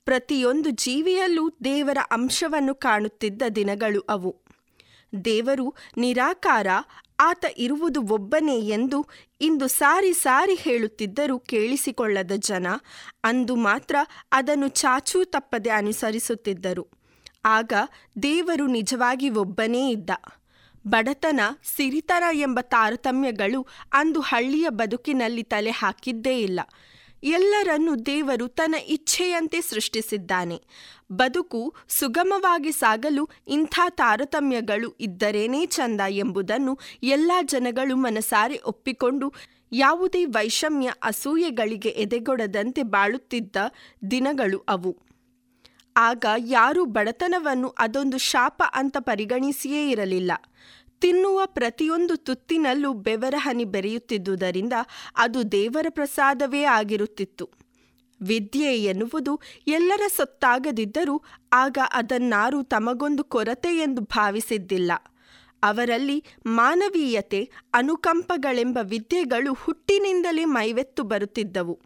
ಪ್ರತಿಯೊಂದು ಜೀವಿಯಲ್ಲೂ ದೇವರ ಅಂಶವನ್ನು ಕಾಣುತ್ತಿದ್ದ ದಿನಗಳು ಅವು. ದೇವರು ನಿರಾಕಾರ, ಆತ ಇರುವುದು ಒಬ್ಬನೇ ಎಂದು ಇಂದು ಸಾರಿ ಸಾರಿ ಹೇಳುತ್ತಿದ್ದರೂ ಕೇಳಿಸಿಕೊಳ್ಳದ ಜನ ಅಂದು ಮಾತ್ರ ಅದನ್ನು ಚಾಚೂ ತಪ್ಪದೆ ಅನುಸರಿಸುತ್ತಿದ್ದರು. ಆಗ ದೇವರು ನಿಜವಾಗಿ ಒಬ್ಬನೇ ಇದ್ದ. ಬಡತನ, ಸಿರಿತನ ಎಂಬ ತಾರತಮ್ಯಗಳು ಅಂದು ಹಳ್ಳಿಯ ಬದುಕಿನಲ್ಲಿ ತಲೆ ಹಾಕಿದ್ದೇ ಇಲ್ಲ. ಎಲ್ಲರನ್ನೂ ದೇವರು ತನ್ನ ಇಚ್ಛೆಯಂತೆ ಸೃಷ್ಟಿಸಿದ್ದಾನೆ. ಬದುಕು ಸುಗಮವಾಗಿ ಸಾಗಲು ಇಂಥ ತಾರತಮ್ಯಗಳು ಇದ್ದರೇನೇ ಚಂದ ಎಂಬುದನ್ನು ಎಲ್ಲ ಜನಗಳು ಮನಸಾರೆ ಒಪ್ಪಿಕೊಂಡು ಯಾವುದೇ ವೈಷಮ್ಯ, ಅಸೂಯೆಗಳಿಗೆ ಎದೆಗೊಡದಂತೆ ಬಾಳುತ್ತಿದ್ದ ದಿನಗಳು ಅವು. ಆಗ ಯಾರೂ ಬಡತನವನ್ನು ಅದೊಂದು ಶಾಪ ಅಂತ ಪರಿಗಣಿಸಿಯೇ ಇರಲಿಲ್ಲ. ತಿನ್ನುವ ಪ್ರತಿಯೊಂದು ತುತ್ತಿನಲ್ಲೂ ಬೆವರ ಹನಿ ಬೆರೆಯುತ್ತಿದ್ದುದರಿಂದ ಅದು ದೇವರ ಪ್ರಸಾದವೇ ಆಗಿರುತ್ತಿತ್ತು. ವಿದ್ಯೆ ಎನ್ನುವುದು ಎಲ್ಲರ ಸೊತ್ತಾಗದಿದ್ದರೂ ಆಗ ಅದನ್ನಾರೂ ತಮಗೊಂದು ಕೊರತೆ ಎಂದು ಭಾವಿಸಿದ್ದಿಲ್ಲ. ಅವರಲ್ಲಿ ಮಾನವೀಯತೆ, ಅನುಕಂಪಗಳೆಂಬ ವಿದ್ಯೆಗಳು ಹುಟ್ಟಿನಿಂದಲೇ ಮೈವೆತ್ತು ಬರುತ್ತಿದ್ದವು.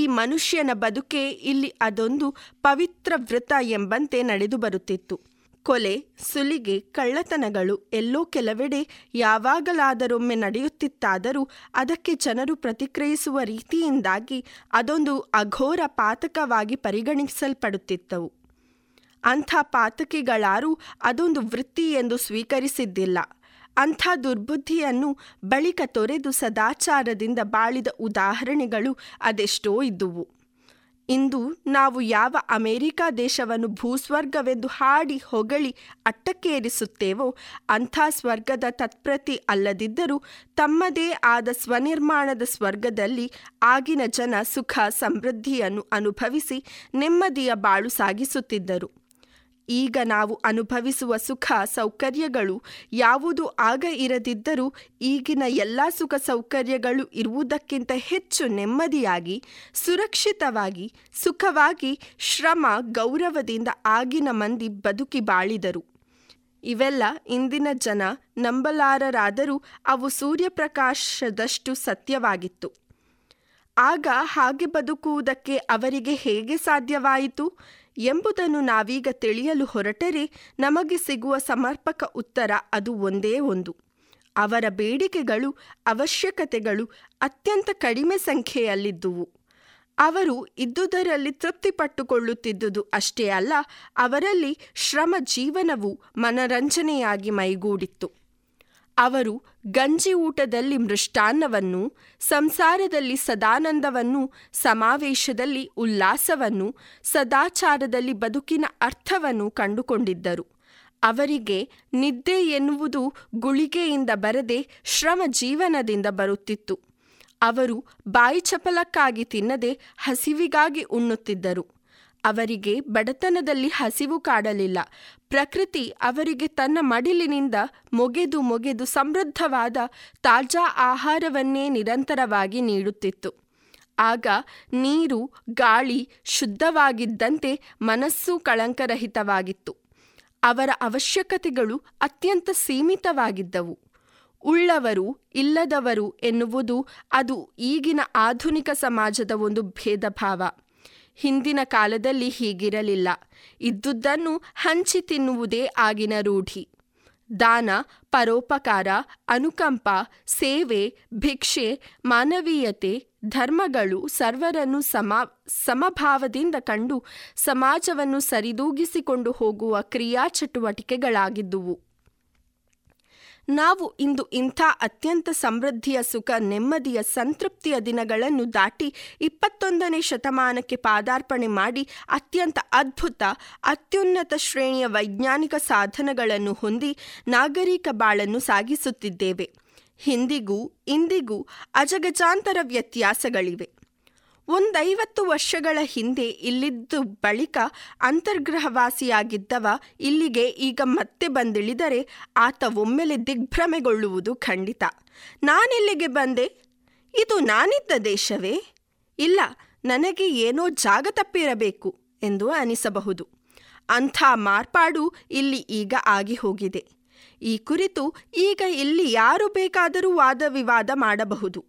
ಈ ಮನುಷ್ಯನ ಬದುಕೇ ಇಲ್ಲಿ ಅದೊಂದು ಪವಿತ್ರ ವ್ರತ ಎಂಬಂತೆ ನಡೆದು ಬರುತ್ತಿತ್ತು. ಕೊಲೆ, ಸುಲಿಗೆ, ಕಳ್ಳತನಗಳು ಎಲ್ಲೋ ಕೆಲವೆಡೆ ಯಾವಾಗಲಾದರೊಮ್ಮೆ ನಡೆಯುತ್ತಿತ್ತಾದರೂ ಅದಕ್ಕೆ ಜನರು ಪ್ರತಿಕ್ರಿಯಿಸುವ ರೀತಿಯಿಂದಾಗಿ ಅದೊಂದು ಅಘೋರ ಪಾತಕವಾಗಿ ಪರಿಗಣಿಸಲ್ಪಡುತ್ತಿದ್ದವು. ಅಂಥ ಪಾತಕಿಗಳಾರೂ ಅದೊಂದು ವೃತ್ತಿ ಎಂದು ಸ್ವೀಕರಿಸಿದ್ದಿಲ್ಲ. ಅಂಥ ದುರ್ಬುದ್ಧಿಯನ್ನು ಬಳಿಕ ತೊರೆದು ಸದಾಚಾರದಿಂದ ಬಾಳಿದ ಉದಾಹರಣೆಗಳು ಅದೆಷ್ಟೋ ಇದ್ದುವು. ಇಂದು ನಾವು ಯಾವ ಅಮೆರಿಕ ದೇಶವನ್ನು ಭೂಸ್ವರ್ಗವೆಂದು ಹಾಡಿ ಹೊಗಳಿ ಅಟ್ಟಕ್ಕೇರಿಸುತ್ತೇವೋ ಅಂಥ ಸ್ವರ್ಗದ ತತ್ಪ್ರತಿ ಅಲ್ಲದಿದ್ದರೂ ತಮ್ಮದೇ ಆದ ಸ್ವನಿರ್ಮಾಣದ ಸ್ವರ್ಗದಲ್ಲಿ ಆಗಿನ ಜನ ಸುಖ ಸಮೃದ್ಧಿಯನ್ನು ಅನುಭವಿಸಿ ನೆಮ್ಮದಿಯ ಬಾಳು ಸಾಗಿಸುತ್ತಿದ್ದರು. ಈಗ ನಾವು ಅನುಭವಿಸುವ ಸುಖ ಸೌಕರ್ಯಗಳು ಯಾವುದೂ ಆಗ ಇರದಿದ್ದರೂ ಈಗಿನ ಎಲ್ಲ ಸುಖ ಸೌಕರ್ಯಗಳು ಇರುವುದಕ್ಕಿಂತ ಹೆಚ್ಚು ನೆಮ್ಮದಿಯಾಗಿ, ಸುರಕ್ಷಿತವಾಗಿ, ಸುಖವಾಗಿ, ಶ್ರಮ ಗೌರವದಿಂದ ಆಗಿನ ಮಂದಿ ಬದುಕಿ ಬಾಳಿದರು. ಇವೆಲ್ಲ ಇಂದಿನ ಜನ ನಂಬಲಾರರಾದರೂ ಅವು ಸೂರ್ಯಪ್ರಕಾಶದಷ್ಟು ಸತ್ಯವಾಗಿತ್ತು. ಆಗ ಹಾಗೆ ಬದುಕುವುದಕ್ಕೆ ಅವರಿಗೆ ಹೇಗೆ ಸಾಧ್ಯವಾಯಿತು ಎಂಬುದನ್ನು ನಾವೀಗ ತಿಳಿಯಲು ಹೊರಟರೆ ನಮಗೆ ಸಿಗುವ ಸಮರ್ಪಕ ಉತ್ತರ ಅದು ಒಂದೇ ಒಂದು. ಅವರ ಬೇಡಿಕೆಗಳು, ಅವಶ್ಯಕತೆಗಳು ಅತ್ಯಂತ ಕಡಿಮೆ ಸಂಖ್ಯೆಯಲ್ಲಿದ್ದುವು. ಅವರು ಇದ್ದುದರಲ್ಲಿ ತೃಪ್ತಿಪಟ್ಟುಕೊಳ್ಳುತ್ತಿದ್ದುದು ಅಷ್ಟೇ ಅಲ್ಲ, ಅವರಲ್ಲಿ ಶ್ರಮ ಜೀವನವು ಮನರಂಜನೆಯಾಗಿ ಮೈಗೂಡಿತ್ತು. ಅವರು ಗಂಜಿ ಊಟದಲ್ಲಿ ಮೃಷ್ಟಾನ್ನವನ್ನು, ಸಂಸಾರದಲ್ಲಿ ಸದಾನಂದವನ್ನು, ಸಮಾವೇಶದಲ್ಲಿ ಉಲ್ಲಾಸವನ್ನು, ಸದಾಚಾರದಲ್ಲಿ ಬದುಕಿನ ಅರ್ಥವನ್ನು ಕಂಡುಕೊಂಡಿದ್ದರು. ಅವರಿಗೆ ನಿದ್ದೆ ಎನ್ನುವುದು ಗುಳಿಗೆಯಿಂದ ಬರದೆ ಶ್ರಮ ಜೀವನದಿಂದ ಬರುತ್ತಿತ್ತು. ಅವರು ಬಾಯಿ ಚಪಲಕ್ಕಾಗಿ ತಿನ್ನದೆ ಹಸಿವಿಗಾಗಿ ಉಣ್ಣುತ್ತಿದ್ದರು. ಅವರಿಗೆ ಬಡತನದಲ್ಲಿ ಹಸಿವು ಕಾಡಲಿಲ್ಲ. ಪ್ರಕೃತಿ ಅವರಿಗೆ ತನ್ನ ಮಡಿಲಿನಿಂದ ಮೊಗೆದು ಮೊಗೆದು ಸಮೃದ್ಧವಾದ ತಾಜಾ ಆಹಾರವನ್ನೇ ನಿರಂತರವಾಗಿ ನೀಡುತ್ತಿತ್ತು. ಆಗ ನೀರು, ಗಾಳಿ ಶುದ್ಧವಾಗಿದ್ದಂತೆ ಮನಸ್ಸು ಕಳಂಕರಹಿತವಾಗಿತ್ತು. ಅವರ ಅವಶ್ಯಕತೆಗಳು ಅತ್ಯಂತ ಸೀಮಿತವಾಗಿದ್ದವು. ಉಳ್ಳವರು, ಇಲ್ಲದವರು ಎನ್ನುವುದು ಅದು ಈಗಿನ ಆಧುನಿಕ ಸಮಾಜದ ಒಂದು ಭೇದ ಭಾವ. ಹಿಂದಿನ ಕಾಲದಲ್ಲಿ ಹೀಗಿರಲಿಲ್ಲ. ಇದ್ದುದನ್ನು ಹಂಚಿ ತಿನ್ನುವುದೇ ಆಗಿನ ರೂಢಿ. ದಾನ, ಪರೋಪಕಾರ, ಅನುಕಂಪ, ಸೇವೆ, ಭಿಕ್ಷೆ, ಮಾನವೀಯತೆ, ಧರ್ಮಗಳು ಸರ್ವರನ್ನು ಸಮ ಸಮಭಾವದಿಂದ ಕಂಡು ಸಮಾಜವನ್ನು ಸರಿದೂಗಿಸಿಕೊಂಡು ಹೋಗುವ ಕ್ರಿಯಾ ಚಟುವಟಿಕೆಗಳಾಗಿದ್ದುವು. ನಾವು ಇಂದು ಇಂಥ ಅತ್ಯಂತ ಸಮೃದ್ಧಿಯ, ಸುಖ, ನೆಮ್ಮದಿಯ, ಸಂತೃಪ್ತಿಯ ದಿನಗಳನ್ನು ದಾಟಿ ಇಪ್ಪತ್ತೊಂದನೇ ಶತಮಾನಕ್ಕೆ ಪಾದಾರ್ಪಣೆ ಮಾಡಿ ಅತ್ಯಂತ ಅದ್ಭುತ, ಅತ್ಯುನ್ನತ ಶ್ರೇಣಿಯ ವೈಜ್ಞಾನಿಕ ಸಾಧನಗಳನ್ನು ಹೊಂದಿ ನಾಗರಿಕ ಬಾಳನ್ನು ಸಾಗಿಸುತ್ತಿದ್ದೇವೆ. ಹಿಂದಿಗೂ ಇಂದಿಗೂ ಅಜಗಜಾಂತರ ವ್ಯತ್ಯಾಸಗಳಿವೆ. ಒಂದೈವತ್ತು ವರ್ಷಗಳ ಹಿಂದೆ ಇಲ್ಲಿದ್ದು ಬಳಿಕ ಅಂತರ್ಗ್ರಹವಾಸಿಯಾಗಿದ್ದವ ಇಲ್ಲಿಗೆ ಈಗ ಮತ್ತೆ ಬಂದಿಳಿದರೆ ಆತ ಒಮ್ಮೆಲೆ ದಿಗ್ಭ್ರಮೆಗೊಳ್ಳುವುದು ಖಂಡಿತ. ನಾನೆಲ್ಲಿಗೆ ಬಂದೆ? ಇದು ನಾನಿದ್ದ ದೇಶವೇ? ಇಲ್ಲ, ನನಗೆ ಏನೋ ಜಾಗ ತಪ್ಪಿರಬೇಕು ಎಂದು ಅನಿಸಬಹುದು. ಅಂಥ ಮಾರ್ಪಾಡು ಇಲ್ಲಿ ಈಗ ಆಗಿ ಹೋಗಿದೆ. ಈ ಕುರಿತು ಈಗ ಇಲ್ಲಿ ಯಾರು ಬೇಕಾದರೂ ವಾದ ವಿವಾದ ಮಾಡಬಹುದು.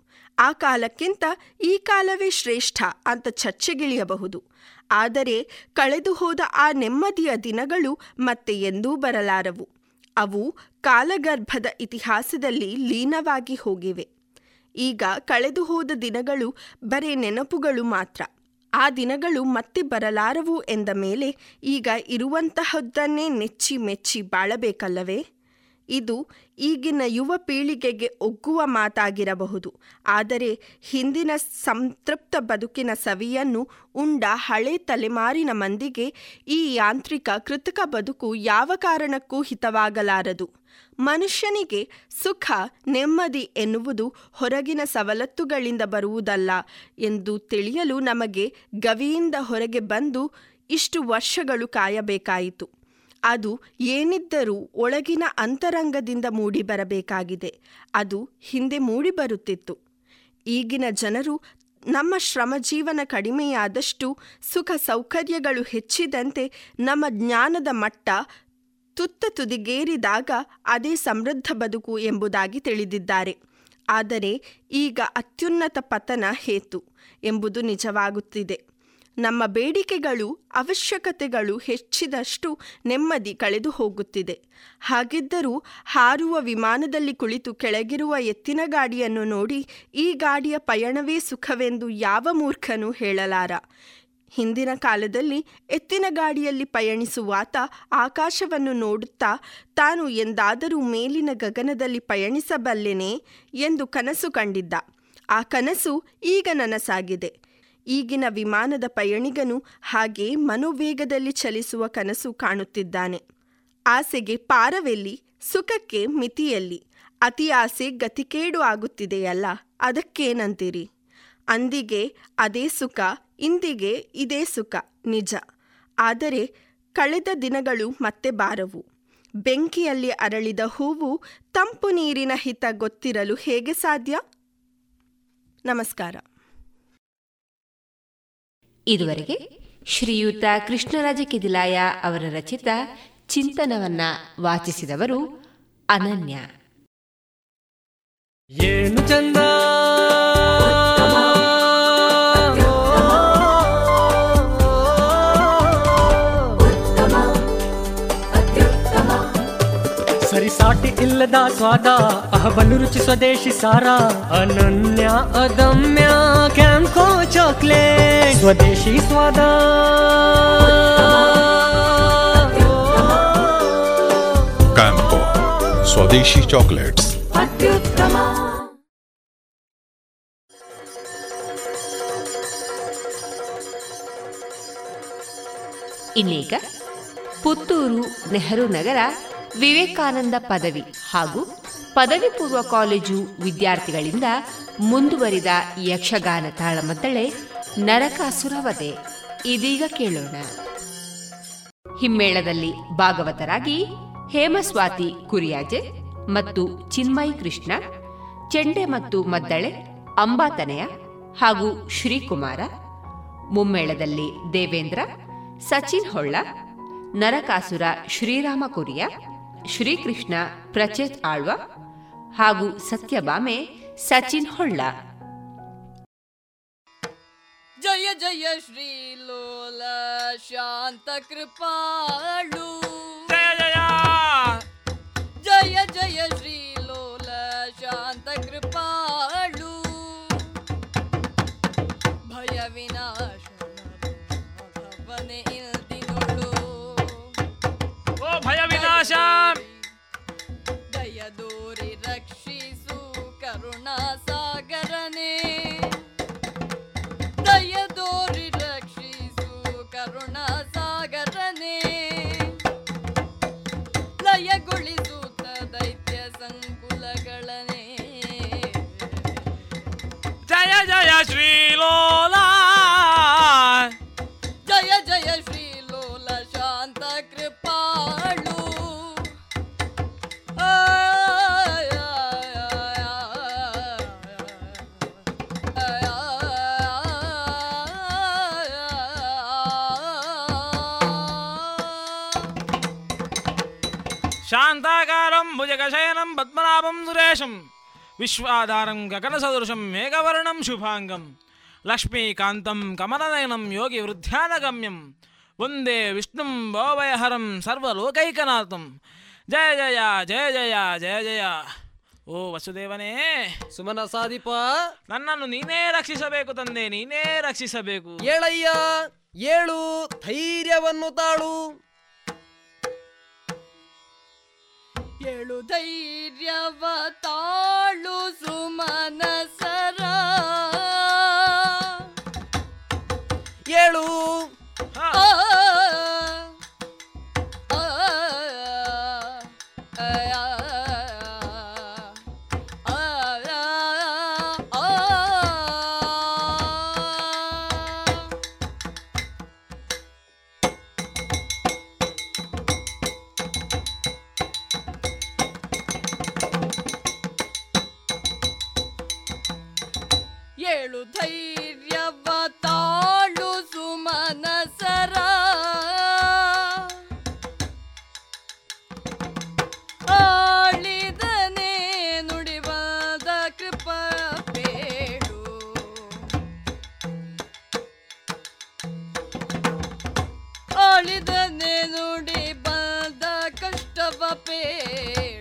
ಆ ಕಾಲಕ್ಕಿಂತ ಈ ಕಾಲವೇ ಶ್ರೇಷ್ಠ ಅಂತ ಚರ್ಚೆಗಿಳಿಯಬಹುದು. ಆದರೆ ಕಳೆದು ಹೋದ ಆ ನೆಮ್ಮದಿಯ ದಿನಗಳು ಮತ್ತೆ ಎಂದೂ ಬರಲಾರವು. ಅವು ಕಾಲಗರ್ಭದ ಇತಿಹಾಸದಲ್ಲಿ ಲೀನವಾಗಿ ಹೋಗಿವೆ. ಈಗ ಕಳೆದು ಹೋದ ದಿನಗಳು ಬರೇ ನೆನಪುಗಳು ಮಾತ್ರ. ಆ ದಿನಗಳು ಮತ್ತೆ ಬರಲಾರವು ಎಂದ ಮೇಲೆ ಈಗ ಇರುವಂತಹದ್ದನ್ನೇ ನೆಚ್ಚಿ ಮೆಚ್ಚಿ ಬಾಳಬೇಕಲ್ಲವೇ? ಇದು ಈಗಿನ ಯುವ ಪೀಳಿಗೆಗೆ ಒಗ್ಗುವ ಮಾತಾಗಿರಬಹುದು, ಆದರೆ ಹಿಂದಿನ ಸಂತೃಪ್ತ ಬದುಕಿನ ಸವಿಯನ್ನು ಉಂಡ ಹಳೆ ತಲೆಮಾರಿನ ಮಂದಿಗೆ ಈ ಯಾಂತ್ರಿಕ ಕೃತಕ ಬದುಕು ಯಾವ ಕಾರಣಕ್ಕೂ ಹಿತವಾಗಲಾರದು. ಮನುಷ್ಯನಿಗೆ ಸುಖ, ನೆಮ್ಮದಿ ಎನ್ನುವುದು ಹೊರಗಿನ ಸವಲತ್ತುಗಳಿಂದ ಬರುವುದಲ್ಲ ಎಂದು ತಿಳಿಯಲು ನಮಗೆ ಗವಿಯಿಂದ ಹೊರಗೆ ಬಂದು ಇಷ್ಟು ವರ್ಷಗಳು ಕಾಯಬೇಕಾಯಿತು. ಅದು ಏನಿದ್ದರೂ ಒಳಗಿನ ಅಂತರಂಗದಿಂದ ಮೂಡಿಬರಬೇಕಾಗಿದೆ. ಅದು ಹಿಂದೆ ಮೂಡಿಬರುತ್ತಿತ್ತು. ಈಗಿನ ಜನರು ನಮ್ಮ ಶ್ರಮಜೀವನ ಕಡಿಮೆಯಾದಷ್ಟು, ಸುಖ ಸೌಕರ್ಯಗಳು ಹೆಚ್ಚಿದಂತೆ ನಮ್ಮ ಜ್ಞಾನದ ಮಟ್ಟ ತುತ್ತ ತುದಿಗೇರಿದಾಗ ಅದೇ ಸಮೃದ್ಧ ಬದುಕು ಎಂಬುದಾಗಿ ತಿಳಿದಿದ್ದಾರೆ. ಆದರೆ ಈಗ ಅತ್ಯುನ್ನತ ಪತನ ಹೇತು ಎಂಬುದು ನಿಜವಾಗುತ್ತಿದೆ. ನಮ್ಮ ಬೇಡಿಕೆಗಳು, ಅವಶ್ಯಕತೆಗಳು ಹೆಚ್ಚಿದಷ್ಟು ನೆಮ್ಮದಿ ಕಳೆದು ಹೋಗುತ್ತಿದೆ. ಹಾಗಿದ್ದರೂ ಹಾರುವ ವಿಮಾನದಲ್ಲಿ ಕುಳಿತು ಕೆಳಗಿರುವ ಎತ್ತಿನ ಗಾಡಿಯನ್ನು ನೋಡಿ ಈ ಗಾಡಿಯ ಪಯಣವೇ ಸುಖವೆಂದು ಯಾವ ಮೂರ್ಖನೂ ಹೇಳಲಾರ. ಹಿಂದಿನ ಕಾಲದಲ್ಲಿ ಎತ್ತಿನ ಗಾಡಿಯಲ್ಲಿ ಪಯಣಿಸುವಾತ ಆಕಾಶವನ್ನು ನೋಡುತ್ತಾ ತಾನು ಎಂದಾದರೂ ಮೇಲಿನ ಗಗನದಲ್ಲಿ ಪಯಣಿಸಬಲ್ಲೆನೇ ಎಂದು ಕನಸು ಕಂಡಿದ್ದ. ಆ ಕನಸು ಈಗ ನನಸಾಗಿದೆ. ಈಗಿನ ವಿಮಾನದ ಪಯಣಿಗನು ಹಾಗೆ ಮನೋವೇಗದಲ್ಲಿ ಚಲಿಸುವ ಕನಸು ಕಾಣುತ್ತಿದ್ದಾನೆ. ಆಸೆಗೆ ಪಾರವೆಲ್ಲಿ, ಸುಖಕ್ಕೆ ಮಿತಿಯಲ್ಲಿ. ಅತಿ ಆಸೆ ಗತಿಕೇಡು ಆಗುತ್ತಿದೆಯಲ್ಲ, ಅದಕ್ಕೇನಂತೀರಿ? ಅಂದಿಗೆ ಅದೇ ಸುಖ, ಇಂದಿಗೆ ಇದೇ ಸುಖ, ನಿಜ. ಆದರೆ ಕಳೆದ ದಿನಗಳು ಮತ್ತೆ ಬಾರವು. ಬೆಂಕಿಯಲ್ಲಿ ಅರಳಿದ ಹೂವು ತಂಪು ನೀರಿನ ಹಿತ ಗೊತ್ತಿರಲು ಹೇಗೆ ಸಾಧ್ಯ? ನಮಸ್ಕಾರ. ಇದುವರೆಗೆ ಶ್ರೀಯುತ ಕೃಷ್ಣರಾಜ ಕದಿಲಾಯ ಅವರ ರಚಿತ ಚಿಂತನವನ್ನ ವಾಚಿಸಿದವರು ಅನನ್ಯ. ಏನು ಚಂದ ಸರಿಸಾಟಿ ಇಲ್ಲದ ಸ್ವಾದ, ಅಹಬಲು ರುಚಿ ಸ್ವದೇಶಿ ಸಾರ, ಅನನ್ಯ ಅದಮ್ಯ ಕ್ಯಾಂಕೋ ಚಾಕ್ಲೇಟ್ ಸ್ವದೇಶಿ ಸ್ವಾದ. ಕ್ಯಾಂಕೋ ಸ್ವದೇಶಿ ಚಾಕ್ಲೇಟ್ಸ್ ಅತ್ಯುತ್ತಮ. ಇನ್ನೀಗ ಪುತ್ತೂರು ನೆಹರು ನಗರ ವಿವೇಕಾನಂದ ಪದವಿ ಹಾಗೂ ಪದವಿ ಪೂರ್ವ ಕಾಲೇಜು ವಿದ್ಯಾರ್ಥಿಗಳಿಂದ ಮುಂದುವರಿದ ಯಕ್ಷಗಾನ ತಾಳಮದ್ದಳೆ ನರಕಾಸುರವಧೆ ಇದೀಗ ಕೇಳೋಣ. ಹಿಮ್ಮೇಳದಲ್ಲಿ ಭಾಗವತರಾಗಿ ಹೇಮಸ್ವಾತಿ ಕುರಿಯಾಜೆ ಮತ್ತು ಚಿನ್ಮಯ ಕೃಷ್ಣ, ಚೆಂಡೆ ಮತ್ತು ಮದ್ದಳೆ ಅಂಬಾತನಯ ಹಾಗೂ ಶ್ರೀಕುಮಾರ, ಮುಮ್ಮೇಳದಲ್ಲಿ ದೇವೇಂದ್ರ, ಸಚಿನ್ ಹೊಳ್ಳ, ನರಕಾಸುರ ಶ್ರೀರಾಮ ಕುರಿಯ, ಶ್ರೀಕೃಷ್ಣ ಪ್ರಚೇತ್ ಆಳ್ವ ಹಾಗೂ ಸತ್ಯಭಾಮೆ ಸಚಿನ್ ಹೊಳ್ಳ. ಜಯ ಜಯ ಶ್ರೀ ಲೋಲ ಶಾಂತ ಕೃಪಾಳು, ಜಯ ಜಯ ಜಯ ಜಯ ಶ್ರೀ ಲೋಲ ಶಾಂತ ಕೃಪಾಳು, ಭಯ ವಿನಾಶ ಭವನೆ ಇಲ್ದಿನೋಳು, ಓ ಭಯ ವಿನಾಶ, ದಯ ದೋರಿ ರಕ್ಷಿಸು ಕರುಣಾ ಸಾಗರನೇ, ದಯ ದೋರಿ ರಕ್ಷಿಸು ಕರುಣಾ ಸಾಗರನೇ, ಲಯಗೊಳಿಸುತ್ತ ದೈತ್ಯ ಸಂಕುಲಗಳನೇ, ಜಯ ಜಯ ಶ್ರೀಲೋಲ, ಜಯ ಜಯ ಶ್ರೀಲೋಲ ಶಾಂತ ಕೃಪಾಳು. ಶಾಂತಾಕಾರಂ ಭುಜಗಶಯನಂ ಪದ್ಮನಾಭಂ ಸುರೇಶಂ, ವಿಶ್ವಾಧಾರಂ ಗಗನಸದೃಶಂ ಮೇಘವರ್ಣಂ ಶುಭಾಂಗಂ, ಲಕ್ಷ್ಮೀಕಾಂತಂ ಕಮಲನಯನಂ ಯೋಗಿ ವೃದ್ಧಾನಗಮ್ಯಂ, ವಂದೇ ವಿಷ್ಣುಂ ಭವಭಯಹರಂ ಸರ್ವಲೋಕೈಕನಾಥಂ, ಜಯ ಜಯ ಜಯ ಜಯ ಜಯ ಜಯ. ಓ ವಸುದೇವನೇ, ಸುಮನ ಸಾಧಿಪ, ನನ್ನನ್ನು ನೀನೇ ರಕ್ಷಿಸಬೇಕು ತಂದೆ, ನೀನೇ ರಕ್ಷಿಸಬೇಕು. ಏಳಯ್ಯ ಏಳು, ಧೈರ್ಯವನ್ನು ತಾಳು, ಏಳು ಧೈರ್ಯವ ತಾಳು ಸುಮನಸರ, ಏಳು ಹೇಳು ಧೈರ್ಯವ ತಾಳು ಸುಮನಸರ ಆಳಿದನೆ ನುಡಿವಾದ ಕೃಪಾ ಬೇಡು ಆಳಿದನೆ ನುಡಿವಾದ ಕಷ್ಟವ ಬೇಡು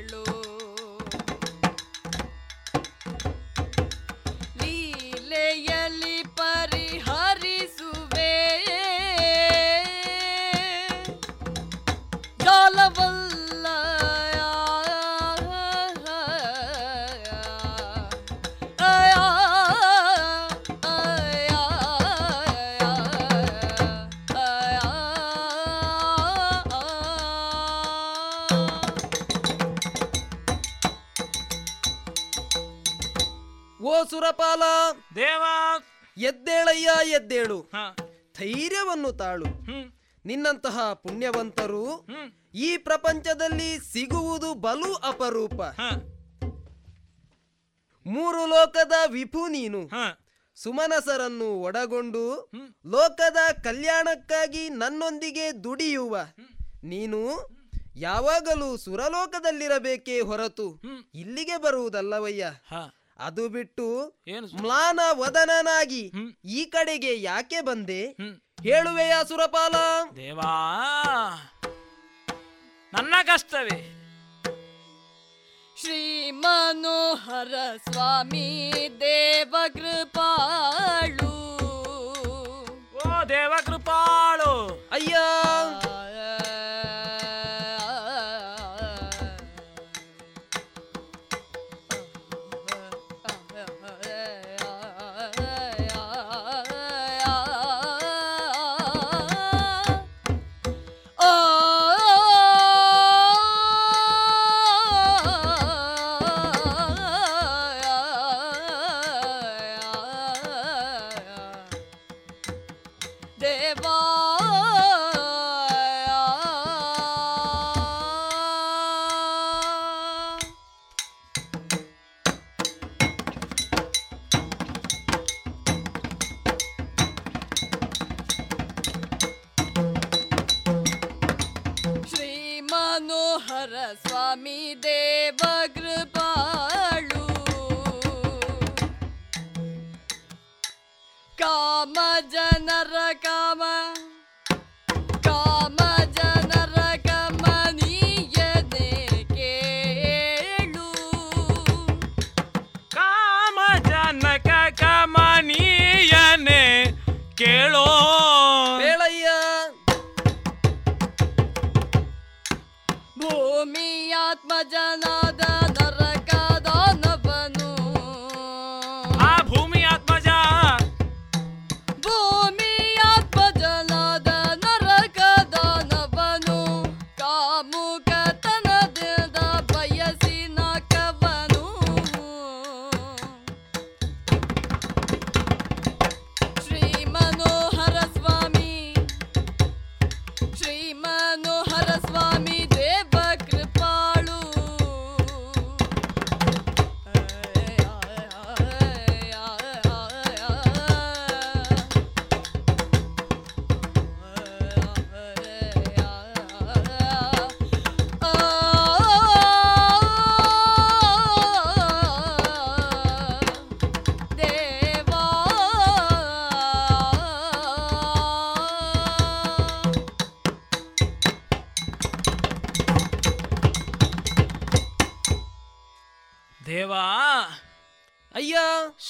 ಸುರಪಾಲ ದೇವ ಎದ್ದೇಳಯ್ಯ ಎದ್ದೇಳು, ಧೈರ್ಯವನ್ನು ತಾಳು. ನಿನ್ನಂತಹ ಪುಣ್ಯವಂತರು ಈ ಪ್ರಪಂಚದಲ್ಲಿ ಸಿಗುವುದು ಬಲು ಅಪರೂಪ. ಮೂರು ಲೋಕದ ವಿಪು ನೀನು. ಸುಮನಸರನ್ನು ಒಡಗೊಂಡು ಲೋಕದ ಕಲ್ಯಾಣಕ್ಕಾಗಿ ನನ್ನೊಂದಿಗೆ ದುಡಿಯುವ ನೀನು ಯಾವಾಗಲೂ ಸುರಲೋಕದಲ್ಲಿರಬೇಕೇ ಹೊರತು ಇಲ್ಲಿಗೆ ಬರುವುದಲ್ಲವಯ್ಯ. ಅದು ಬಿಟ್ಟು ಮ್ಲಾನ ವದನನಾಗಿ ಈ ಕಡೆಗೆ ಯಾಕೆ ಬಂದೆ ಹೇಳುವೆಯ ಸುರಪಾಲ? ದೇವಾ, ನನ್ನ ಕಷ್ಟವೇ. ಶ್ರೀ ಮನೋಹರ ಸ್ವಾಮಿ ದೇವ ಕೃಪಾಳು, ಓ ದೇವ ಕೃಪಾಳು ಅಯ್ಯ.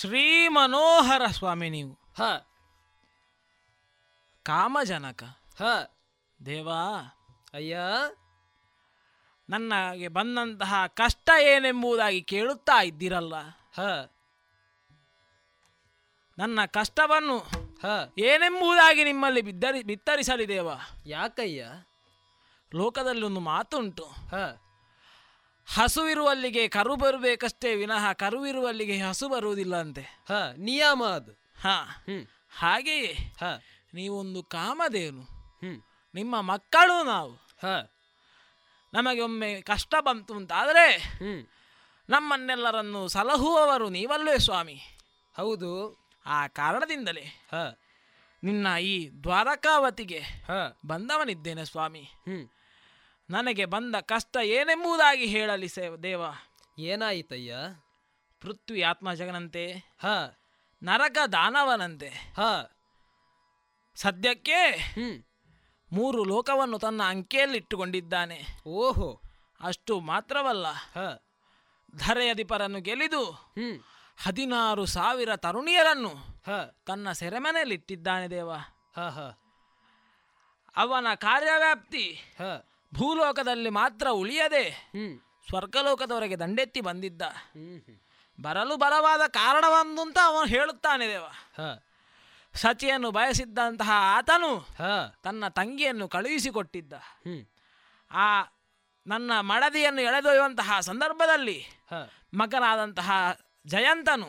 ಶ್ರೀ ಮನೋಹರ ಸ್ವಾಮಿ ನೀವು ಹ ಕಾಮಜನಕ ಹ ದೇವಾ ಅಯ್ಯ, ನನಗೆ ಬಂದಂತಹ ಕಷ್ಟ ಏನೆಂಬುದಾಗಿ ಕೇಳುತ್ತಾ ಇದ್ದೀರಲ್ಲ ಹ. ನನ್ನ ಕಷ್ಟವನ್ನು ಹ ಏನೆಂಬುದಾಗಿ ನಿಮ್ಮಲ್ಲಿ ಬಿದ್ದರಿ ಬಿತ್ತರಿಸಲಿ ದೇವ. ಯಾಕಯ್ಯ? ಲೋಕದಲ್ಲಿ ಒಂದು ಮಾತುಂಟು ಹ, ಹಸುವಿರುವಲ್ಲಿಗೆ ಕರು ಬರಬೇಕಷ್ಟೇ ವಿನಃ ಕರುವಿರುವಲ್ಲಿಗೆ ಹಸು ಬರುವುದಿಲ್ಲ ಅಂತೆ ಹ, ನಿಯಮ ಅದು ಹ. ಹಾಗೆಯೇ ಹ, ನೀವೊಂದು ಕಾಮಧೇನು, ನಿಮ್ಮ ಮಕ್ಕಳು ನಾವು ಹ. ನಮಗೆ ಒಮ್ಮೆ ಕಷ್ಟ ಬಂತು ಅಂತಾದರೆ ನಮ್ಮನ್ನೆಲ್ಲರನ್ನು ಸಲಹುವವರು ನೀವಲ್ಲೇ ಸ್ವಾಮಿ. ಹೌದು ಆ ಕಾರಣದಿಂದಲೇ ನಿನ್ನ ಈ ದ್ವಾರಕಾವತಿಗೆ ಬಂದವನಿದ್ದೇನೆ ಸ್ವಾಮಿ. ನನಗೆ ಬಂದ ಕಷ್ಟ ಏನೆಂಬುದಾಗಿ ಹೇಳಲಿ ದೇವ. ಏನಾಯಿತಯ್ಯ? ಪೃಥ್ವಿ ಆತ್ಮಜಗನಂತೆ, ನರಕ ದಾನವನಂತೆ, ಸದ್ಯಕ್ಕೆ ಮೂರು ಲೋಕವನ್ನು ತನ್ನ ಅಂಕೆಯಲ್ಲಿಟ್ಟುಕೊಂಡಿದ್ದಾನೆ. ಓಹೋ, ಅಷ್ಟು ಮಾತ್ರವಲ್ಲ, ಧರೆಯಧಿಪರನ್ನು ಗೆಲಿದು ಹದಿನಾರು ಸಾವಿರ ತರುಣಿಯರನ್ನು ತನ್ನ ಸೆರೆಮನೆಯಲ್ಲಿಟ್ಟಿದ್ದಾನೆ ದೇವ. ಅವನ ಕಾರ್ಯವ್ಯಾಪ್ತಿ ಭೂಲೋಕದಲ್ಲಿ ಮಾತ್ರ ಉಳಿಯದೆ ಸ್ವರ್ಗಲೋಕದವರೆಗೆ ದಂಡೆತ್ತಿ ಬಂದಿದ್ದ. ಬರಲು ಬಲವಾದ ಕಾರಣವೊಂದುಂತ ಅವನು ಹೇಳುತ್ತಾನೆ ದೇವ. ಸಚಿಯನ್ನು ಬಯಸಿದ್ದಂತಹ ಆತನು ತನ್ನ ತಂಗಿಯನ್ನು ಕಳುಹಿಸಿಕೊಟ್ಟಿದ್ದ. ಆ ನನ್ನ ಮಡದಿಯನ್ನು ಎಳೆದೊಯ್ಯುವಂತಹ ಸಂದರ್ಭದಲ್ಲಿ ಮಗನಾದಂತಹ ಜಯಂತನು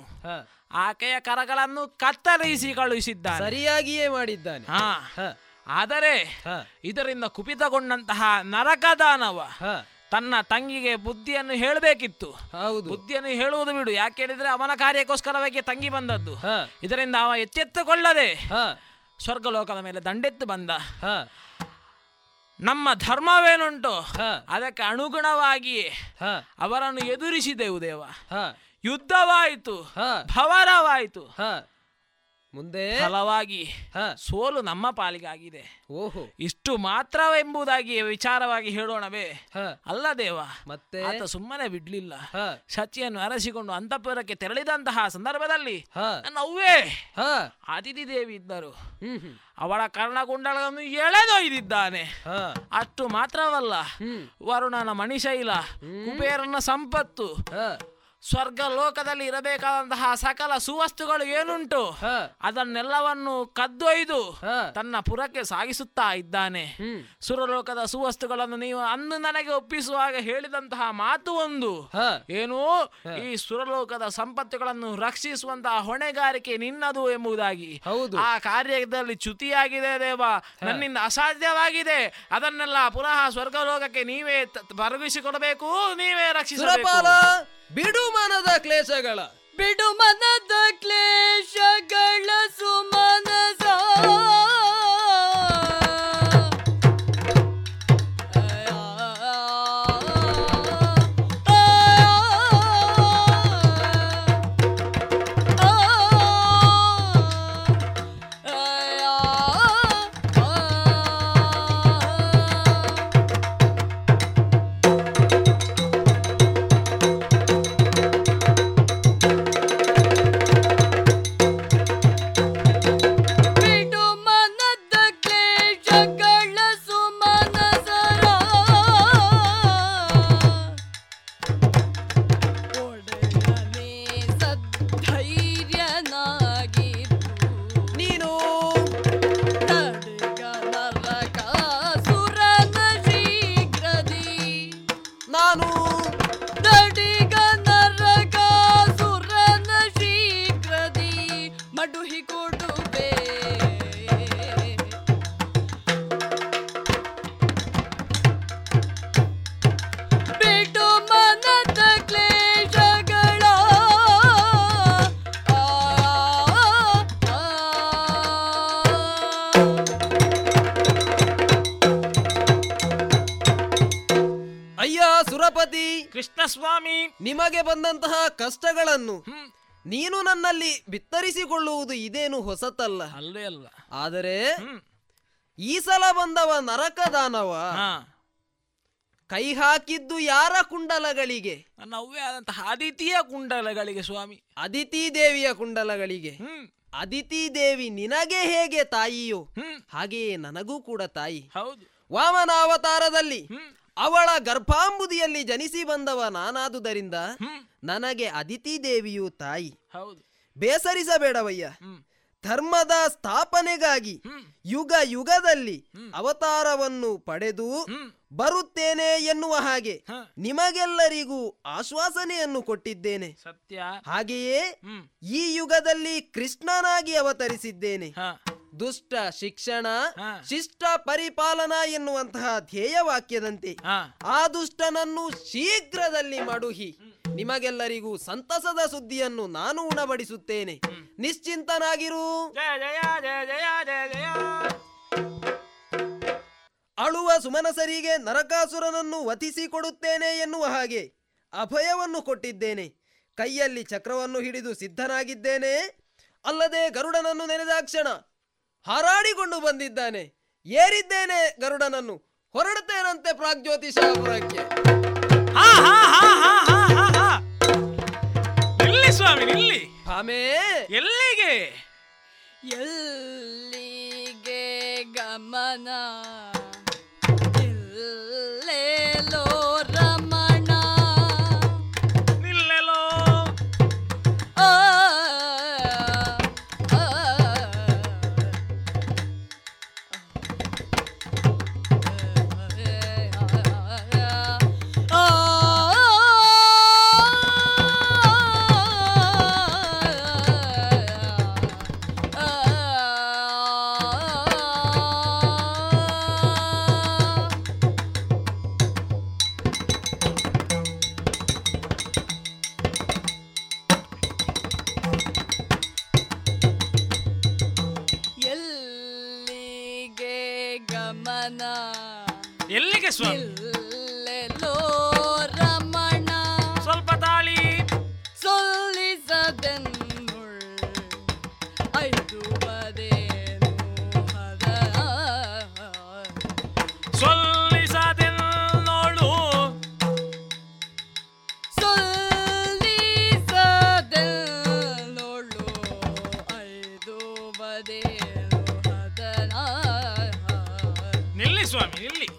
ಆಕೆಯ ಕರಗಳನ್ನು ಕತ್ತರಿಸಿ ಕಳುಹಿಸಿದ್ದಾನೆ. ಸರಿಯಾಗಿಯೇ ಮಾಡಿದ್ದಾನೆ. ಆದರೆ ಇದರಿಂದ ಕುಪಿತಗೊಂಡಂತಹ ನರಕದಾನವ ತನ್ನ ತಂಗಿಗೆ ಬುದ್ಧಿಯನ್ನು ಹೇಳಬೇಕಿತ್ತು. ಬುದ್ಧಿಯನ್ನು ಹೇಳುವುದು ಬಿಡು, ಯಾಕೆ ಹೇಳಿದ್ರೆ ಅವನ ಕಾರ್ಯಕ್ಕೋಸ್ಕರವಾಗಿ ತಂಗಿ ಬಂದದ್ದು. ಇದರಿಂದ ಅವ ಎಚ್ಚೆತ್ತುಕೊಳ್ಳದೆ ಸ್ವರ್ಗಲೋಕದ ಮೇಲೆ ದಂಡೆತ್ತು ಬಂದ. ನಮ್ಮ ಧರ್ಮವೇನುಂಟು ಅದಕ್ಕೆ ಅನುಗುಣವಾಗಿಯೇ ಅವರನ್ನು ಎದುರಿಸಿದೆವು ದೇವ. ಯುದ್ಧವಾಯಿತು, ಭವರವಾಯಿತು, ಮುಂದೆ ಫಲವಾಗಿ ಸೋಲು ನಮ್ಮ ಪಾಲಿಗಾಗಿದೆ. ಓಹೋ, ಇಷ್ಟು ಮಾತ್ರವೆಂಬುದಾಗಿ ವಿಚಾರವಾಗಿ ಹೇಳೋಣವೇ? ಅಲ್ಲ ದೇವ, ಮತ್ತೆ ಆತ ಸುಮ್ಮನೆ ಬಿಡ್ಲಿಲ್ಲ. ಶಚಿಯನ್ನು ಅರಸಿಕೊಂಡು ಅಂತಃಪುರಕ್ಕೆ ತೆರಳಿದಂತಹ ಸಂದರ್ಭದಲ್ಲಿ ನನ್ನವ್ವೇ ಅತಿಥಿ ದೇವಿ ಇದ್ದರು. ಅವಳ ಕರ್ಣಕುಂಡಲಗಳನ್ನು ಎಳೆದೊಯ್ದಿದ್ದಾನೆ. ಅಷ್ಟು ಮಾತ್ರವಲ್ಲ, ವರುಣನ ಮಣಿಶೈಲ, ಕುಬೇರನ ಸಂಪತ್ತು, ಸ್ವರ್ಗ ಲೋಕದಲ್ಲಿ ಇರಬೇಕಾದಂತಹ ಸಕಲ ಸುವಸ್ತುಗಳು ಏನುಂಟು ಅದನ್ನೆಲ್ಲವನ್ನು ಕದ್ದೊಯ್ದು ತನ್ನ ಪುರಕ್ಕೆ ಸಾಗಿಸುತ್ತಾ ಇದ್ದಾನೆ. ಸುರಲೋಕದ ಸುವಸ್ತುಗಳನ್ನು ನೀವು ಅಂದು ನನಗೆ ಒಪ್ಪಿಸುವಾಗ ಹೇಳಿದಂತಹ ಮಾತು ಒಂದು ಏನು, ಈ ಸುರಲೋಕದ ಸಂಪತ್ತುಗಳನ್ನು ರಕ್ಷಿಸುವಂತಹ ಹೊಣೆಗಾರಿಕೆ ನಿನ್ನದು ಎಂಬುದಾಗಿ. ಆ ಕಾರ್ಯದಲ್ಲಿ ಚ್ಯುತಿಯಾಗಿದೆ ದೇವ, ನನ್ನಿಂದ ಅಸಾಧ್ಯವಾಗಿದೆ. ಅದನ್ನೆಲ್ಲ ಪುನಃ ಸ್ವರ್ಗ ಲೋಕಕ್ಕೆ ನೀವೇ ಪರಗಿಸಿಕೊಡಬೇಕು, ನೀವೇ ರಕ್ಷಿಸಬೇಕು. ಬಿಡು ಮನದ ಕ್ಲೇಶಗಳ, ಬಿಡು ಮನದ ಕ್ಲೇಶಗಳ ಸುಮನಸ. ಕೃಷ್ಣಸ್ವಾಮಿ, ನಿಮಗೆ ಬಂದಂತಹ ಕಷ್ಟಗಳನ್ನು ನೀನು ನನ್ನಲ್ಲಿ ಬಿತ್ತರಿಸಿಕೊಳ್ಳುವುದು ಇದೇನು ಹೊಸತಲ್ಲ. ಅಲ್ಲೇ ಅಲ್ಲ, ಆದರೆ ಈ ಸಲ ಬಂದವ ನರಕದಾನವ ಕೈ ಹಾಕಿದ್ದು ಯಾರ ಕುಂಡಲಗಳಿಗೆ? ನನ್ನವ್ವೇ ಆದಂತಹ ಅದಿತಿಯ ಕುಂಡಲಗಳಿಗೆ ಸ್ವಾಮಿ, ಅದಿತಿ ದೇವಿಯ ಕುಂಡಲಗಳಿಗೆ. ಅದಿತಿ ದೇವಿ ನಿನಗೆ ಹೇಗೆ ತಾಯಿಯೋ ಹಾಗೆಯೇ ನನಗೂ ಕೂಡ ತಾಯಿ. ಹೌದು, ವಾಮನ ಅವತಾರದಲ್ಲಿ ಅವಳ ಗರ್ಭಾಂಬುದಿಯಲ್ಲಿ ಜನಿಸಿ ಬಂದವ ನಾನಾದುದರಿಂದ ನನಗೆ ಅದಿತಿ ದೇವಿಯು ತಾಯಿ. ಹೌದು, ಬೇಸರಿಸಬೇಡವಯ್ಯ. ಧರ್ಮದ ಸ್ಥಾಪನೆಗಾಗಿ ಯುಗ ಯುಗದಲ್ಲಿ ಅವತಾರವನ್ನು ಪಡೆದು ಬರುತ್ತೇನೆ ಎನ್ನುವ ಹಾಗೆ ನಿಮಗೆಲ್ಲರಿಗೂ ಆಶ್ವಾಸನೆಯನ್ನು ಕೊಟ್ಟಿದ್ದೇನೆ. ಸತ್ಯ. ಹಾಗೆಯೇ ಈ ಯುಗದಲ್ಲಿ ಕೃಷ್ಣನಾಗಿ ಅವತರಿಸಿದ್ದೇನೆ. ದುಷ್ಟ ಶಿಕ್ಷಣ, ಶಿಷ್ಟ ಪರಿಪಾಲನಾ ಎನ್ನುವಂತಹ ಧ್ಯೇಯ ವಾಕ್ಯದಂತೆ ಆ ದುಷ್ಟನನ್ನು ಶೀಘ್ರದಲ್ಲಿ ಮಡುಹಿ. ನಿಮಗೆಲ್ಲರಿಗೂ ಸಂತಸದ ಸುದ್ದಿಯನ್ನು ನಾನು ಉಣಬಡಿಸುತ್ತೇನೆ. ನಿಶ್ಚಿಂತನಾಗಿರು. ಅಳುವ ಸುಮನಸರಿಗೆ ನರಕಾಸುರನನ್ನು ವತಿಸಿಕೊಡುತ್ತೇನೆ ಎನ್ನುವ ಹಾಗೆ ಅಭಯವನ್ನು ಕೊಟ್ಟಿದ್ದೇನೆ. ಕೈಯಲ್ಲಿ ಚಕ್ರವನ್ನು ಹಿಡಿದು ಸಿದ್ಧನಾಗಿದ್ದೇನೆ. ಅಲ್ಲದೆ ಗರುಡನನ್ನು ನೆನೆದಾಕ್ಷಣ ಹಾರಾಡಿಕೊಂಡು ಬಂದಿದ್ದಾನೆ. ಏರಿದ್ದೇನೆ ಗರುಡನನ್ನು, ಹೊರಡುತ್ತೇನಂತೆ ಪ್ರಾಗ್ಜ್ಯೋತಿಷಾಪುರಕ್ಕೆ. ಎಲ್ಲಿ ಸ್ವಾಮಿ, ಎಲ್ಲಿ ಆಮೆ, ಎಲ್ಲಿಗೆ ಎಲ್ಲಿಗೆ ಗಮನ ಇಲ್ಲೇಲೋ ರಮಣ ನಿಲ್ಲೇಲೋ ಆ ಎಲ್ಲಿಗೆ ಸ್ವಾಮಿ ರಮಣ ಸ್ವಲ್ಪ ತಾಳಿ ಸೊಲ್ಲಿಸದೆನ್ನು ಐದು ಬದೇನು ಸೊಲ್ಲಿಸದೆನ್ನೋಳು ಸೊಲ್ಲಿಸದೆನ್ನೋಳು ಐದು ಬದೇನು ಹದನ. ನಿಲ್ಲಿ ಸ್ವಾಮಿ, ನಿಲ್ಲಿ.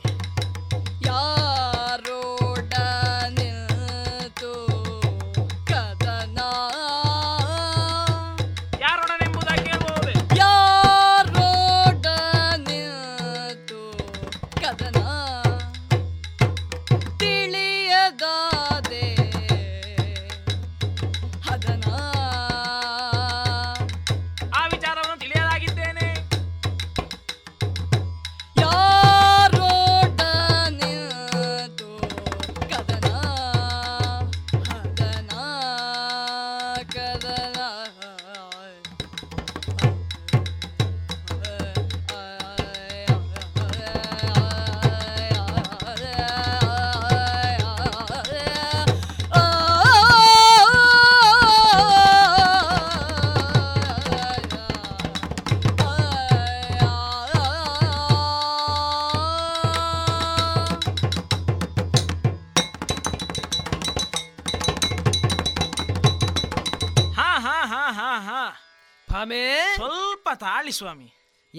ಸ್ವಲ್ಪ ತಾಳಿ ಸ್ವಾಮಿ.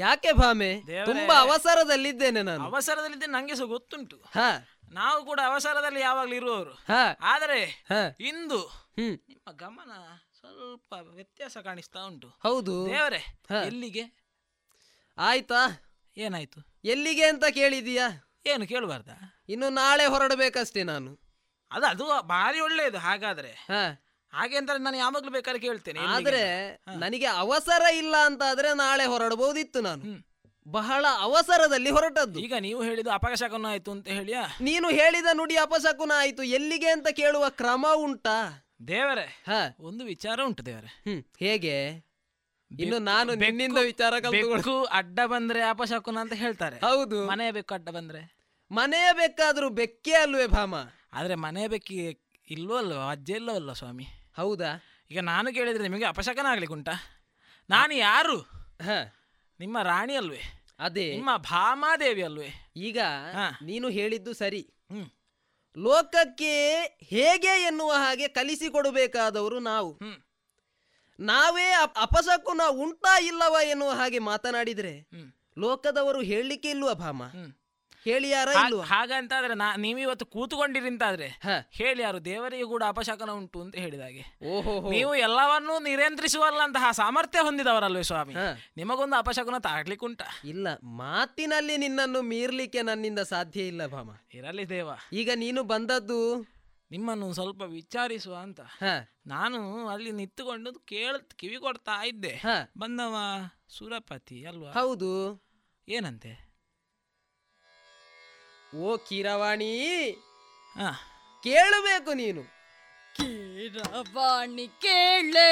ಯಾಕೆ ಭಾಮೆ, ತುಂಬಾ ಅವಸರದಲ್ಲಿದ್ದೇನೆ ನಾನು. ಅವಸರದಲ್ಲಿದ್ದೇನೆ ನಂಗೆ ಸಹ ಗೊತ್ತುಂಟು. ನಾವು ಕೂಡ ಅವಸರದಲ್ಲಿ ಯಾವಾಗ್ಲೂ ಇರುವವರು. ಆದರೆ ಇಂದು ನಿಮ್ಮ ಗಮನ ಸ್ವಲ್ಪ ವ್ಯತ್ಯಾಸ ಕಾಣಿಸ್ತಾ ಉಂಟು. ಹೌದು ದೇವರೇ, ಎಲ್ಲಿಗೆ? ಆಯ್ತಾ, ಏನಾಯ್ತು? ಎಲ್ಲಿಗೆ ಅಂತ ಕೇಳಿದೀಯಾ? ಏನು ಕೇಳಬಾರ್ದ? ಇನ್ನು ನಾಳೆ ಹೊರಡಬೇಕಷ್ಟೇ ನಾನು. ಅದ ಅದು ಭಾರಿ ಒಳ್ಳೆಯದು. ಹಾಗಾದ್ರೆ ಹಾಗೆ ಅಂತ ನಾನು ಯಾವಾಗ್ಲೂ ಬೇಕಾದ್ರೆ ಕೇಳ್ತೇನೆ. ಆದ್ರೆ ನನಗೆ ಅವಸರ ಇಲ್ಲ ಅಂತ ಆದ್ರೆ ನಾಳೆ ಹೊರಡಬಹುದಿತ್ತು ನಾನು. ಬಹಳ ಅವಸರದಲ್ಲಿ ಹೊರಟದ್ದು. ಈಗ ನೀವು ಹೇಳಿದ ಅಪಶಕುನ ಆಯ್ತು ಅಂತ ಹೇಳಿಯಾ? ನೀನು ಹೇಳಿದ ನುಡಿ ಅಪಶಕುನ ಆಯ್ತು. ಎಲ್ಲಿಗೆ ಅಂತ ಕೇಳುವ ಕ್ರಮ ಉಂಟಾ? ದೇವರೇ ಹ, ಒಂದು ವಿಚಾರ ಉಂಟು ದೇವರೇ. ಹ್ಮ್, ಹೇಗೆ? ಇನ್ನು ನಾನು ನಿನ್ನಿಂದ ವಿಚಾರ ಕಲಿತು. ಅಡ್ಡ ಬಂದ್ರೆ ಅಪಶಕುನ ಅಂತ ಹೇಳ್ತಾರೆ. ಹೌದು, ಮನೆಯ ಬೆಕ್ಕು ಅಡ್ಡ ಬಂದ್ರೆ ಮನೆಯ ಬೆಕ್ಕಾದ್ರೂ ಬೆಕ್ಕೇ ಅಲ್ವೇ ಭಾಮ? ಆದ್ರೆ ಮನೆಯ ಬೆಕ್ಕಿ ಇಲ್ಲೋ ಅಲ್ವ, ಅಜ್ಜ ಇಲ್ಲೋ ಅಲ್ವ ಸ್ವಾಮಿ? ಹೌದಾ? ಈಗ ನಾನು ಕೇಳಿದ್ರೆ ನಿಮಗೆ ಅಪಶಕನ ಆಗ್ಲಿಕ್ಕೆ ಉಂಟಾ? ನಾನು ಯಾರು? ನಿಮ್ಮ ರಾಣಿ ಅಲ್ವೇ? ಅದೇ ನಿಮ್ಮ ಭಾಮಾದೇವಿ ಅಲ್ವೇ? ಈಗ ನೀನು ಹೇಳಿದ್ದು ಸರಿ. ಲೋಕಕ್ಕೆ ಹೇಗೆ ಎನ್ನುವ ಹಾಗೆ ಕಲಿಸಿಕೊಡಬೇಕಾದವರು ನಾವು. ನಾವೇ ಅಪಶಕುನ ಉಂಟಾ ಇಲ್ಲವ ಎನ್ನುವ ಹಾಗೆ ಮಾತನಾಡಿದ್ರೆ ಲೋಕದವರು ಹೇಳಲಿಕ್ಕೆ ಇಲ್ವಾ ಭಾಮ? ಹೇಳಿ ಯಾರ ಇಲ್ವ? ಹಾಗಂತಾದ್ರೆ ನೀವು ಇವತ್ತು ಕೂತುಕೊಂಡಿರಿಂತಾದ್ರೆ ಹೇಳಿ ಯಾರು? ದೇವರಿಗೆ ಕೂಡ ಅಪಶಕನ ಉಂಟು ಅಂತ ಹೇಳಿದಾಗೆ. ಓಹೋ, ನೀವು ಎಲ್ಲವನ್ನೂ ನಿಯಂತ್ರಿಸುವಲ್ಲಂತಹ ಸಾಮರ್ಥ್ಯ ಹೊಂದಿದವರಲ್ವೇ ಸ್ವಾಮಿ? ನಿಮಗೊಂದು ಅಪಶಕನ ತಾಡ್ಲಿಕ್ಕೆ ಉಂಟಾ? ಇಲ್ಲ, ಮಾತಿನಲ್ಲಿ ನಿನ್ನನ್ನು ಮೀರ್ಲಿಕ್ಕೆ ನನ್ನಿಂದ ಸಾಧ್ಯ ಇಲ್ಲ ಭಾಮ. ಇರಲಿ ದೇವ, ಈಗ ನೀನು ಬಂದದ್ದು ನಿಮ್ಮನ್ನು ಸ್ವಲ್ಪ ವಿಚಾರಿಸುವ ಅಂತ. ನಾನು ಅಲ್ಲಿ ನಿಂತುಕೊಂಡು ಕೇಳ ಕಿವಿ ಕೊಡ್ತಾ ಇದ್ದೆ. ಬಂದವ ಸುರಪತಿ ಅಲ್ವಾ? ಹೌದು. ಏನಂತೆ? ಓ ಕೀರವಾಣಿ, ಕೇಳಬೇಕು ನೀನು. ಕೀ ರವಾಣಿ ಕೇಳೆ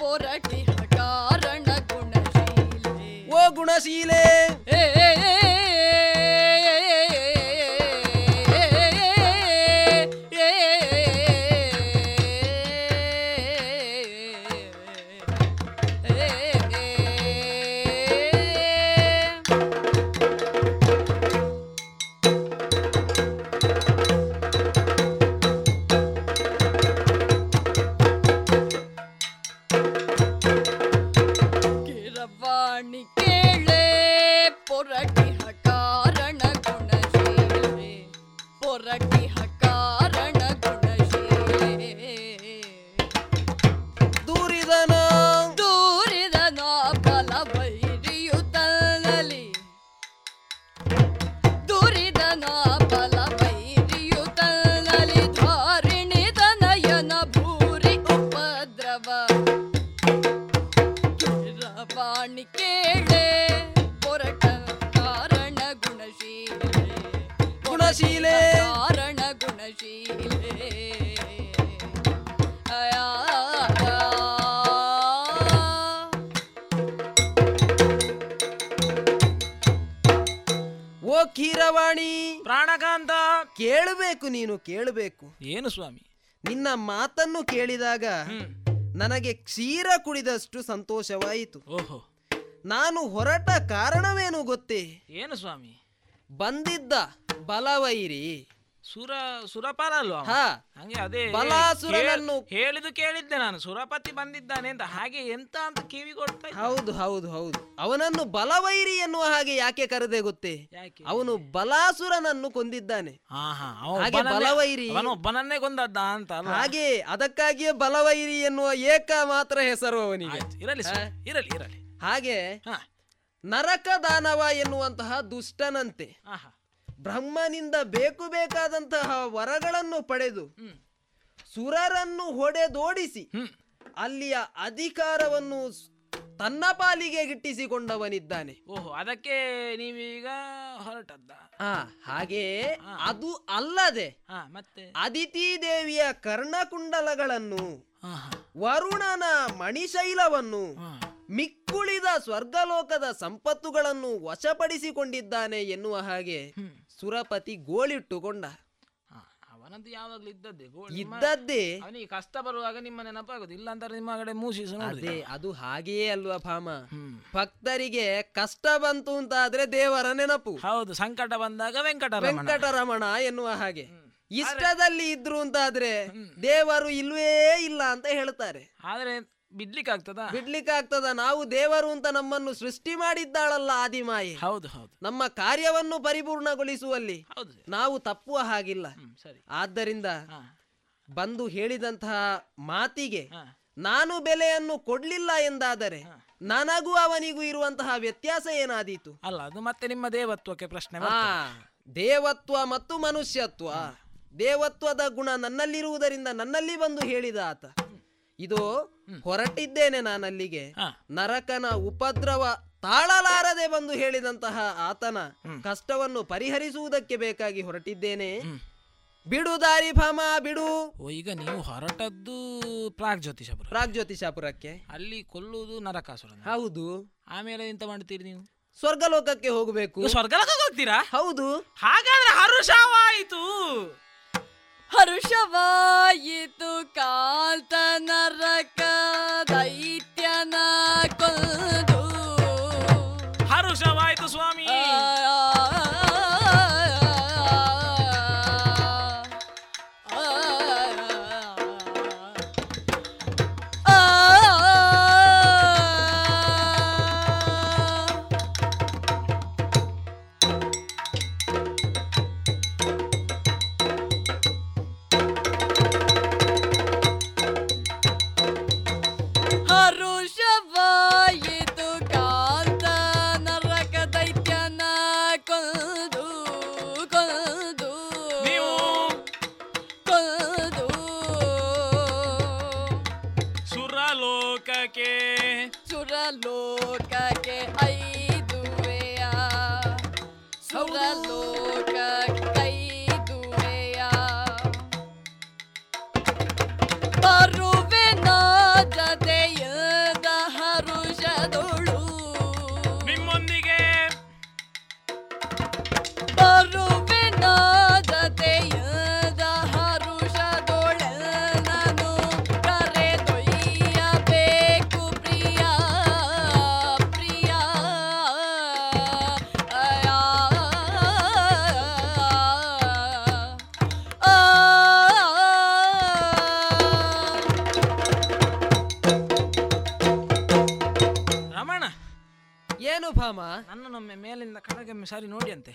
ಪೊರಟಿ ಹಠಾರಣ ಗುಣಶೀಲೆ ಓ ಗುಣಶೀಲೆ ಕೇಳಬೇಕು. ಏನು ಸ್ವಾಮಿ, ನಿನ್ನ ಮಾತನ್ನು ಕೇಳಿದಾಗ ನನಗೆ ಕ್ಷೀರ ಕುಡಿದಷ್ಟು ಸಂತೋಷವಾಯಿತು. ಓಹೋ, ನಾನು ಹೊರಟ ಕಾರಣವೇನು ಗೊತ್ತೇ? ಏನು ಸ್ವಾಮಿ? ಬಂದಿದ್ದ ಬಲವೈರಿ ಸುರ ಸುರಪಾಲ ಅಲ್ವಾ? ಅದೇ ಬಲಾಸುರನನ್ನು ಹೇಳಿದ್ದು ಕೇಳಿದ್ದೆ ನಾನು. ಸುರಪತಿ ಬಂದಿದ್ದಾನೆ ಅಂತ, ಹಾಗೆ ಎಂತ ಅಂತ ಕಿವಿಗೊಡ್ತಾ. ಹೌದು ಹೌದು ಹೌದು, ಅವನನ್ನು ಬಲವೈರಿ ಎನ್ನುವ ಹಾಗೆ ಯಾಕೆ ಕರೆದೆ ಗೊತ್ತೇ? ಅವನು ಬಲಾಸುರನನ್ನು ಕೊಂದಿದ್ದಾನೆ. ಬಲವೈರಿ ಒಬ್ಬನನ್ನೇ ಕೊಂದದ್ದ ಅಂತ, ಹಾಗೆ ಅದಕ್ಕಾಗಿಯೇ ಬಲವೈರಿ ಎನ್ನುವ ಏಕ ಮಾತ್ರ ಹೆಸರು ಅವನಿಗೆ. ಇರಲಿ ಇರಲಿ ಇರಲಿ. ಹಾಗೆ ನರಕ ದಾನವ ಎನ್ನುವಂತಹ ದುಷ್ಟನಂತೆ ಬ್ರಹ್ಮನಿಂದ ಬೇಕು ಬೇಕಾದಂತಹ ವರಗಳನ್ನು ಪಡೆದು ಸುರರನ್ನು ಹೊಡೆದೋಡಿಸಿ ಅಲ್ಲಿಯ ಅಧಿಕಾರವನ್ನು ತನ್ನ ಪಾಲಿಗೆ ಗಿಟ್ಟಿಸಿಕೊಂಡವನಿದ್ದಾನೆ. ಓಹೋ, ಅದಕ್ಕೆ ನೀವೀಗ ಹೊರಟದ್ದ. ಹಾ, ಹಾಗೆಯೇ ಅದು ಅಲ್ಲದೆ ಮತ್ತೆ ಅದಿತಿ ದೇವಿಯ ಕರ್ಣಕುಂಡಲಗಳನ್ನು, ವರುಣನ ಮಣಿಶೈಲವನ್ನು, ಮಿಕ್ಕುಳಿದ ಸ್ವರ್ಗಲೋಕದ ಸಂಪತ್ತುಗಳನ್ನು ವಶಪಡಿಸಿಕೊಂಡಿದ್ದಾನೆ ಎನ್ನುವ ಹಾಗೆ ಸುರಪತಿ ಗೋಳಿಟ್ಟುಕೊಂಡ. ಅವನದ್ದು ಯಾವಾಗಲೂ ಇದ್ದದ್ದೇ ಇದ್ದದ್ದೇ ಅವನಿಗೆ ಕಷ್ಟ ಬರುವಾಗ ನಿಮ್ಮ ನೆನಪಾಗುದು, ಇಲ್ಲ ಅಂತ ನಿಮ್ಮ ಕಡೆ ಮೂಸಿಸು. ಅದೇ, ಅದು ಹಾಗೆಯೇ ಅಲ್ವಾ ಭಾಮ? ಭಕ್ತರಿಗೆ ಕಷ್ಟ ಬಂತು ಅಂತ ಆದ್ರೆ ದೇವರ ನೆನಪು. ಹೌದು, ಸಂಕಟ ಬಂದಾಗ ವೆಂಕಟ ವೆಂಕಟರಮಣ ಎನ್ನುವ ಹಾಗೆ. ಇಷ್ಟದಲ್ಲಿ ಇದ್ರು ಅಂತ ಆದ್ರೆ ದೇವರು ಇಲ್ವೇ ಇಲ್ಲ ಅಂತ ಹೇಳ್ತಾರೆ. ಆದ್ರೆ ಬಿಡ್ಲಿಕ್ಕಾಗ್ತದ ಬಿಡ್ಲಿಕ್ಕಾಗ್ತದ ನಾವು ದೇವರು ಅಂತ ನಮ್ಮನ್ನು ಸೃಷ್ಟಿ ಮಾಡಿದ್ದಾಳಲ್ಲ ಆದಿಮಾಯಿ. ಹೌದು ಹೌದು, ನಮ್ಮ ಕಾರ್ಯವನ್ನು ಪರಿಪೂರ್ಣಗೊಳಿಸುವಲ್ಲಿ ನಾವು ತಪ್ಪುವ ಹಾಗಿಲ್ಲ. ಆದ್ದರಿಂದ ಬಂದು ಹೇಳಿದಂತಹ ಮಾತಿಗೆ ನಾನು ಬೆಲೆಯನ್ನು ಕೊಡ್ಲಿಲ್ಲ ಎಂದಾದರೆ ನನಗೂ ಅವನಿಗೂ ಇರುವಂತಹ ವ್ಯತ್ಯಾಸ ಏನಾದೀತು? ಅಲ್ಲ, ಅದು ಮತ್ತೆ ನಿಮ್ಮ ದೇವತ್ವಕ್ಕೆ ಪ್ರಶ್ನೆ. ದೇವತ್ವ ಮತ್ತು ಮನುಷ್ಯತ್ವ, ದೇವತ್ವದ ಗುಣ ನನ್ನಲ್ಲಿರುವುದರಿಂದ ನನ್ನಲ್ಲಿ ಬಂದು ಹೇಳಿದ ಆತ. ಇದು ಹೊರಟಿದ್ದೇನೆ ನಾನಲ್ಲಿಗೆ, ನರಕನ ಉಪದ್ರವ ತಾಳಲಾರದೆ ಬಂದು ಹೇಳಿದಂತಹ ಆತನ ಕಷ್ಟವನ್ನು ಪರಿಹರಿಸುವುದಕ್ಕೆ ಬೇಕಾಗಿ ಹೊರಟಿದ್ದೇನೆ. ಬಿಡು ದಾರಿ ಭಾಮ, ಬಿಡು. ಓ, ಈಗ ನೀವು ಹೊರಟದ್ದು ಪ್ರಾಗ್ ಜ್ಯೋತಿಷಾಪುರ. ಪ್ರಾಗ್ ಜ್ಯೋತಿಷಾಪುರಕ್ಕೆ ಅಲ್ಲಿ ಕೊಲ್ಲುವುದು ನರಕಾಸುರ. ಹೌದು. ಆಮೇಲೆ ಎಂತ ಮಾಡ್ತೀರಿ ನೀವು? ಸ್ವರ್ಗಲೋಕಕ್ಕೆ ಹೋಗಬೇಕು. ಸ್ವರ್ಗಲೋಕಕ್ಕೆ ಹೋಗ್ತೀರಾ? ಹೌದು. ಹಾಗಾದ್ರೆ ಹರುಷವಾಯಿತು, ಹರುಷವಾಯಿತು ಕಾಲ್ತನರಕ ದೈತ್ಯನ ಕೊಂದು ಹರುಷವಾಯಿತು ಸ್ವಾಮಿ. ರಾಮ ನನ್ನೊಮ್ಮೆ ಮೇಲಿಂದ ಕೆಳಗೆ ಸಾರಿ ನೋಡಿ ಅಂತೆ.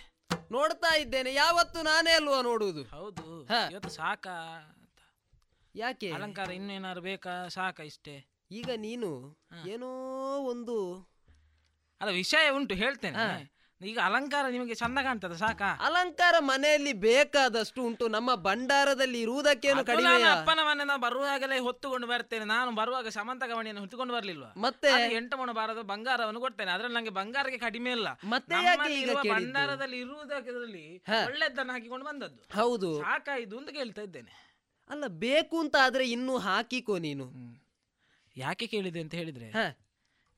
ನೋಡ್ತಾ ಇದ್ದೇನೆ, ಯಾವತ್ತು ನಾನೇ ಅಲ್ವಾ ನೋಡುವುದು. ಹೌದು, ಇವತ್ತು ಸಾಕಾ ಅಂತ. ಯಾಕೆ? ಅಲಂಕಾರ ಇನ್ನೇನಾದ್ರು ಬೇಕಾ? ಸಾಕ ಇಷ್ಟೇ. ಈಗ ನೀನು ಏನೋ ಒಂದು ಅಲ್ಲ ವಿಷಯ ಉಂಟು, ಹೇಳ್ತೇನೆ. ಈಗ ಅಲಂಕಾರ ನಿಮಗೆ ಚಂದ ಕಾಣ್ತದೆ, ಸಾಕಾ? ಅಲಂಕಾರ ಮನೆಯಲ್ಲಿ ಬೇಕಾದಷ್ಟು ಉಂಟು, ನಮ್ಮ ಭಂಡಾರದಲ್ಲಿ ಇರುವುದಕ್ಕೇನು ಕಡಿಮೆ? ಅಪ್ಪನ ಮನೆ ನಾವು ಬರುವಾಗಲೇ ಹೊತ್ತುಕೊಂಡು ಬರ್ತೇನೆ. ನಾನು ಬರುವಾಗ ಸಮಂತ ಗವಣಿಯನ್ನು ಹೊತ್ತುಕೊಂಡು ಬರ್ಲಿಲ್ವಾ? ಮತ್ತೆ ಎಂಟು ಮಣ ಬಾರದ ಬಂಗಾರವನ್ನು ಕೊಡ್ತೇನೆ, ಅದ್ರಲ್ಲಿ ನಂಗೆ ಬಂಗಾರಕ್ಕೆ ಕಡಿಮೆ ಇಲ್ಲ. ಮತ್ತೆ ಭಂಡಾರದಲ್ಲಿ ಇರುವುದಕ್ಕಿದ್ರಲ್ಲಿ ಒಳ್ಳೆದನ್ನು ಹಾಕಿಕೊಂಡು ಬಂದದ್ದು. ಹೌದು, ಸಾಕಾ ಇದು ಅಂತ ಕೇಳ್ತಾ ಇದ್ದೇನೆ. ಅಲ್ಲ, ಬೇಕು ಅಂತ ಆದ್ರೆ ಇನ್ನು ಹಾಕಿಕೋ ನೀನು. ಯಾಕೆ ಕೇಳಿದೆ ಅಂತ ಹೇಳಿದ್ರೆ,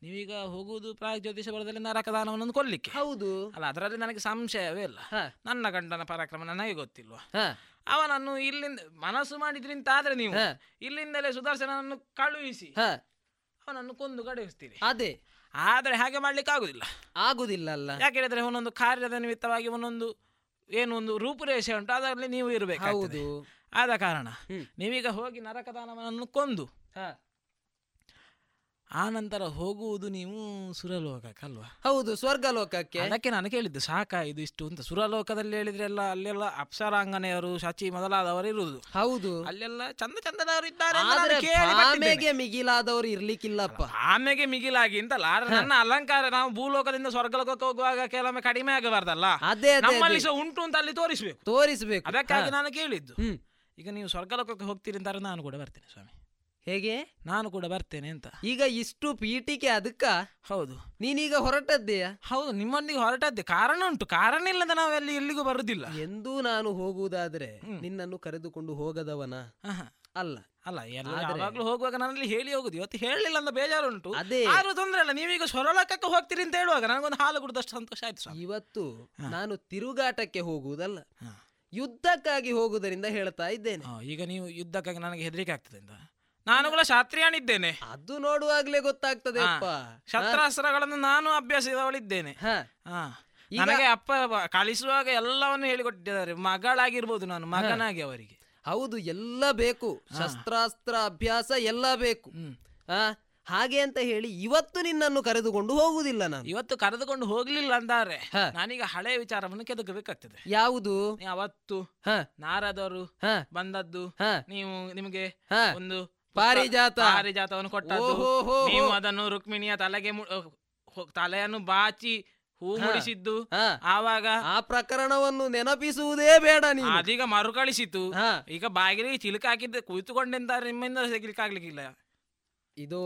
ನೀವೀಗ ಹೋಗುವುದು ಪ್ರಾಗ್ ಜ್ಯೋತಿಷಪುರದಲ್ಲಿ ನರಕದಾನವನ್ನು ಕೊಲ್ಲಿಕ್ಕೆ. ಹೌದು ಅಲ್ಲ, ಅದರಲ್ಲಿ ನನಗೆ ಸಂಶಯವೇ ಇಲ್ಲ. ನನ್ನ ಗಂಡನ ಪರಾಕ್ರಮ ನನಗೆ ಗೊತ್ತಿಲ್ವಾ? ಅವನನ್ನು ಇಲ್ಲಿಂದ ಮನಸ್ಸು ಮಾಡಿದ್ರಿಂತ ಆದ್ರೆ ನೀವು ಇಲ್ಲಿಂದಲೇ ಸುದರ್ಶನನ್ನು ಕಳುಹಿಸಿ ಅವನನ್ನು ಕೊಂದು ಕಳುಹಿಸ್ತೀರಿ. ಅದೇ, ಆದ್ರೆ ಹಾಗೆ ಮಾಡ್ಲಿಕ್ಕೆ ಆಗುದಿಲ್ಲ. ಆಗುದಿಲ್ಲ ಅಲ್ಲ, ಯಾಕೆ ಹೇಳಿದ್ರೆ ಒಂದೊಂದು ಕಾರ್ಯದ ನಿಮಿತ್ತವಾಗಿ ಒಂದೊಂದು ಏನು ಒಂದು ರೂಪುರೇಷೆ ಉಂಟು, ಅದರಲ್ಲಿ ನೀವು ಇರಬೇಕಾಗುವುದು. ಆದ ಕಾರಣ ನೀವೀಗ ಹೋಗಿ ನರಕದಾನವನ್ನು ಕೊಂದು ಆ ನಂತರ ಹೋಗುವುದು ನೀವು ಸುರಲೋಕಕ್ಕೆ ಅಲ್ವಾ? ಹೌದು, ಸ್ವರ್ಗಲೋಕಕ್ಕೆ. ಅದಕ್ಕೆ ನಾನು ಕೇಳಿದ್ದು ಸಾಕಾ ಇದು ಇಷ್ಟು ಅಂತ. ಸುರಲೋಕದಲ್ಲಿ ಹೇಳಿದ್ರೆ ಎಲ್ಲ ಅಲ್ಲೆಲ್ಲ ಅಪ್ಸರಾಂಗನೆಯವರು, ಶಚಿ ಮೊದಲಾದವರು ಇರುವುದು. ಹೌದು, ಅಲ್ಲೆಲ್ಲ ಚಂದ ಚಂದನವರು ಇದ್ದಾರೆ, ಮಿಗಿಲಾದವರು ಇರ್ಲಿಕ್ಕಿಲ್ಲಪ್ಪ. ಆಮೆಗೆ ಮಿಗಿಲಾಗಿ ಅಂತಲ್ಲ, ಆದ್ರೆ ನನ್ನ ಅಲಂಕಾರ ನಾವು ಭೂಲೋಕದಿಂದ ಸ್ವರ್ಗಲೋಕಕ್ಕೆ ಹೋಗುವಾಗ ಕೆಲವೊಮ್ಮೆ ಕಡಿಮೆ ಆಗಬಾರ್ದಲ್ಲ, ಅದೇ ನಮ್ಮಲ್ಲಿ ಸಹ ಉಂಟು ಅಂತ ಅಲ್ಲಿ ತೋರಿಸ್ಬೇಕು ತೋರಿಸ್ಬೇಕು ಅದಕ್ಕಾಗಿ ನಾನು ಕೇಳಿದ್ದು. ಈಗ ನೀವು ಸ್ವರ್ಗಲೋಕಕ್ಕೆ ಹೋಗ್ತೀರಿ ಅಂತಾರೆ, ನಾನು ಕೂಡ ಬರ್ತೇನೆ ಸ್ವಾಮಿ. ಹೇಗೆ? ನಾನು ಕೂಡ ಬರ್ತೇನೆ ಅಂತ. ಈಗ ಇಷ್ಟು ಪೀಠಿಕೆ ಅದಕ್ಕ? ಹೌದು. ನೀನೀಗ ಹೊರಟದ್ದೆಯಾ? ಹೌದು, ನಿಮ್ಮೊಂದಿಗೆ ಹೊರಟದ್ದೆ. ಕಾರಣ ಉಂಟು, ಕಾರಣ ಇಲ್ಲದ ನಾವೆಲ್ಲಿ ಎಲ್ಲಿಗೂ ಬರುದಿಲ್ಲ. ಎಂದೂ ನಾನು ಹೋಗುವುದಾದ್ರೆ ನಿನ್ನನ್ನು ಕರೆದುಕೊಂಡು ಹೋಗದವನ ಅಲ್ಲ ಅಲ್ಲ, ಯಾವಾಗಲೂ ಹೋಗುವಾಗ ನಾನಲ್ಲಿ ಹೇಳಿ ಹೋಗುದು. ಇವತ್ತು ಹೇಳಿಲ್ಲ ಅಂತ ಬೇಜಾರುಂಟು, ಅದೇ ಯಾರು ತೊಂದ್ರೆ ಇಲ್ಲ. ನೀವೀಗ ಸ್ವರಲೋಕಕ್ಕೆ ಹೋಗ್ತೀರಿ ಅಂತ ಹೇಳುವಾಗ ನನಗೊಂದು ಹಾಲು ಕುಡಿದಷ್ಟು ಸಂತೋಷ ಆಯ್ತು. ಇವತ್ತು ನಾನು ತಿರುಗಾಟಕ್ಕೆ ಹೋಗುವುದಲ್ಲ, ಯುದ್ಧಕ್ಕಾಗಿ ಹೋಗುವುದರಿಂದ ಹೇಳ್ತಾ ಇದ್ದೇನೆ. ಈಗ ನೀವು ಯುದ್ಧಕ್ಕಾಗಿ, ನನಗೆ ಹೆದರಿಕೆ ಆಗ್ತದೆ ಅಂತ. ನಾನು ಕೂಡ ಶಾಸ್ತ್ರೀಯನಿದ್ದೇನೆ, ಅದು ನೋಡುವಾಗಲೇ ಗೊತ್ತಾಗ್ತದೆ. ಶಸ್ತ್ರಾಸ್ತ್ರಗಳನ್ನು ನಾನು ಅಭ್ಯಾಸದವಳಿದ್ದೇನೆ. ನನಗೆ ಅಪ್ಪ ಕಳಿಸುವಾಗ ಎಲ್ಲವನ್ನು ಹೇಳಿಕೊಟ್ಟಿದ್ದಾರೆ, ಮಗಳಾಗಿರ್ಬೋದು ನಾನು ಮಗನಾಗಿ ಅವರಿಗೆ. ಹೌದು, ಎಲ್ಲ ಬೇಕು, ಶಸ್ತ್ರಾಸ್ತ್ರ ಅಭ್ಯಾಸ ಎಲ್ಲ ಬೇಕು. ಹಾಗೆ ಅಂತ ಹೇಳಿ ಇವತ್ತು ನಿನ್ನನ್ನು ಕರೆದುಕೊಂಡು ಹೋಗುವುದಿಲ್ಲ ನಾನು. ಇವತ್ತು ಕರೆದುಕೊಂಡು ಹೋಗ್ಲಿಲ್ಲ ಅಂದಾರೆ ನಾನೀಗ ಹಳೆ ವಿಚಾರವನ್ನು ಕೆದಕಬೇಕಾಗ್ತದೆ. ಯಾವುದು? ಅವತ್ತು ನಾರದರು ಬಂದದ್ದು, ನೀವು ನಿಮಗೆ ಒಂದು ಪಾರಿಜಾತ ಪಾರಿಜಾತವನ್ನು ಕೊಟ್ಟದ್ದು, ನೀವು ಅದನ್ನು ರುಕ್ಮಿಣಿಯ ತಲೆಗೆ ತಲೆಯನ್ನು ಬಾಚಿ ಹೂ ಮುಡಿಸಿದ್ದು. ಆವಾಗ ಆ ಪ್ರಕರಣವನ್ನು ನೆನಪಿಸುವುದೇ ಬೇಡ ನೀವು. ಅದೀಗ ಮರುಕಳಿಸಿತು. ಈಗ ಬಾಗಿಲಿಗೆ ಚಿಲುಕ ಹಾಕಿದ್ದ ಕುಳಿತುಕೊಂಡೆಂತ ನಿಮ್ಮಿಂದ ಸಿಗ್ಲಿಕ್ಕಾಗ್ಲಿಕ್ಕಿಲ್ಲ. ಇದು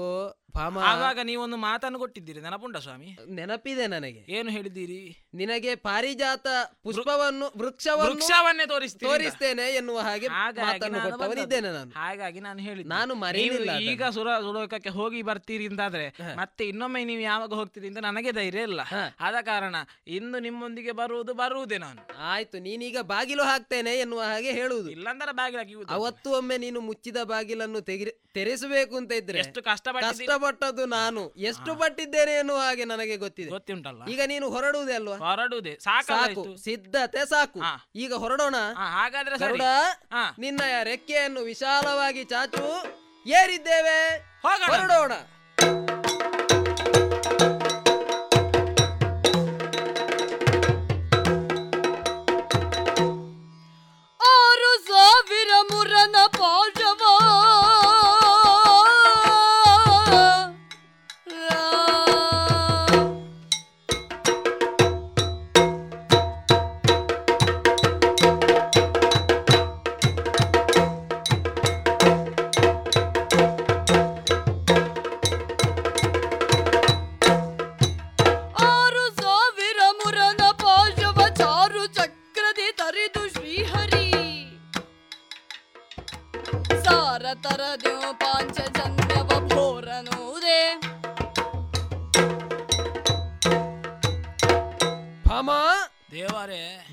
ಆವಾಗ ನೀವೊಂದು ಮಾತನ್ನು ಕೊಟ್ಟಿದ್ದೀರಿ, ನೆನಪುಂಡ ಸ್ವಾಮಿ? ನೆನಪಿದೆ ನನಗೆ. ಏನು ಹೇಳಿದ್ದೀರಿ? ನಿನಗೆ ಪಾರಿಜಾತ ಪುಷ್ಪವನ್ನು ವೃಕ್ಷವನ್ನೇ ತೋರಿಸ್ತೀನಿ ತೋರಿಸ್ತೇನೆ ಎನ್ನುವ ಹಾಗೆ ಮಾತನಾಡುವವನಿದ್ದೇನೆ ನಾನು. ಹಾಗಾಗಿ ನಾನು ಹೇಳಿದ, ನಾನು ಮರೆಯಲಿಲ್ಲ. ಈಗ ಸುರಲೋಕಕ್ಕೆ ಹೋಗಿ ಬರ್ತೀರಿ ಅಂತಾದ್ರೆ ಮತ್ತೆ ಇನ್ನೊಮ್ಮೆ ನೀವು ಯಾವಾಗ ಹೋಗ್ತೀರಿ ಅಂತ ನನಗೆ ಧೈರ್ಯ ಇಲ್ಲ. ಆದ ಕಾರಣ ಇಂದು ನಿಮ್ಮೊಂದಿಗೆ ಬರುವುದು ಬರುವುದೇ ನಾನು. ಆಯ್ತು, ನೀನೀಗ ಬಾಗಿಲು ಹಾಕ್ತೇನೆ ಎನ್ನುವ ಹಾಗೆ ಹೇಳುವುದು. ಇಲ್ಲಾಂದ್ರೆ ಬಾಗಿಲು ಹಾಕಿ. ಅವತ್ತು ಒಮ್ಮೆ ನೀನು ಮುಚ್ಚಿದ ಬಾಗಿಲನ್ನು ತೆಗಿ ತೆರೆಸಬೇಕು ಅಂತ ಇದ್ರೆ ಎಷ್ಟು ಕಷ್ಟಪಟ್ಟು ಪಟ್ಟದ್ದು ನಾನು ಎಷ್ಟು ಪಟ್ಟಿದ್ದೇನೆ ಎನ್ನುವ ಹಾಗೆ ನನಗೆ ಗೊತ್ತಿದೆ, ಗೊತ್ತುಂಟಲ್ಲ. ಈಗ ನೀನು ಹೊರಡುವುದೇ ಅಲ್ವಾ? ಹೊರಡುವುದೇ ಸಾಕು, ಸಿದ್ಧತೆ ಸಾಕು. ಈಗ ಹೊರಡೋಣ ಹಾಗಾದ್ರೆ. ನಿನ್ನ ರೆಕ್ಕೆಯನ್ನು ವಿಶಾಲವಾಗಿ ಚಾಚು, ಏರಿದ್ದೇವೆ, ಹೊರಡೋಣ. ಆರು ಸಾವಿರ ಮುರನ ಪಾಶವ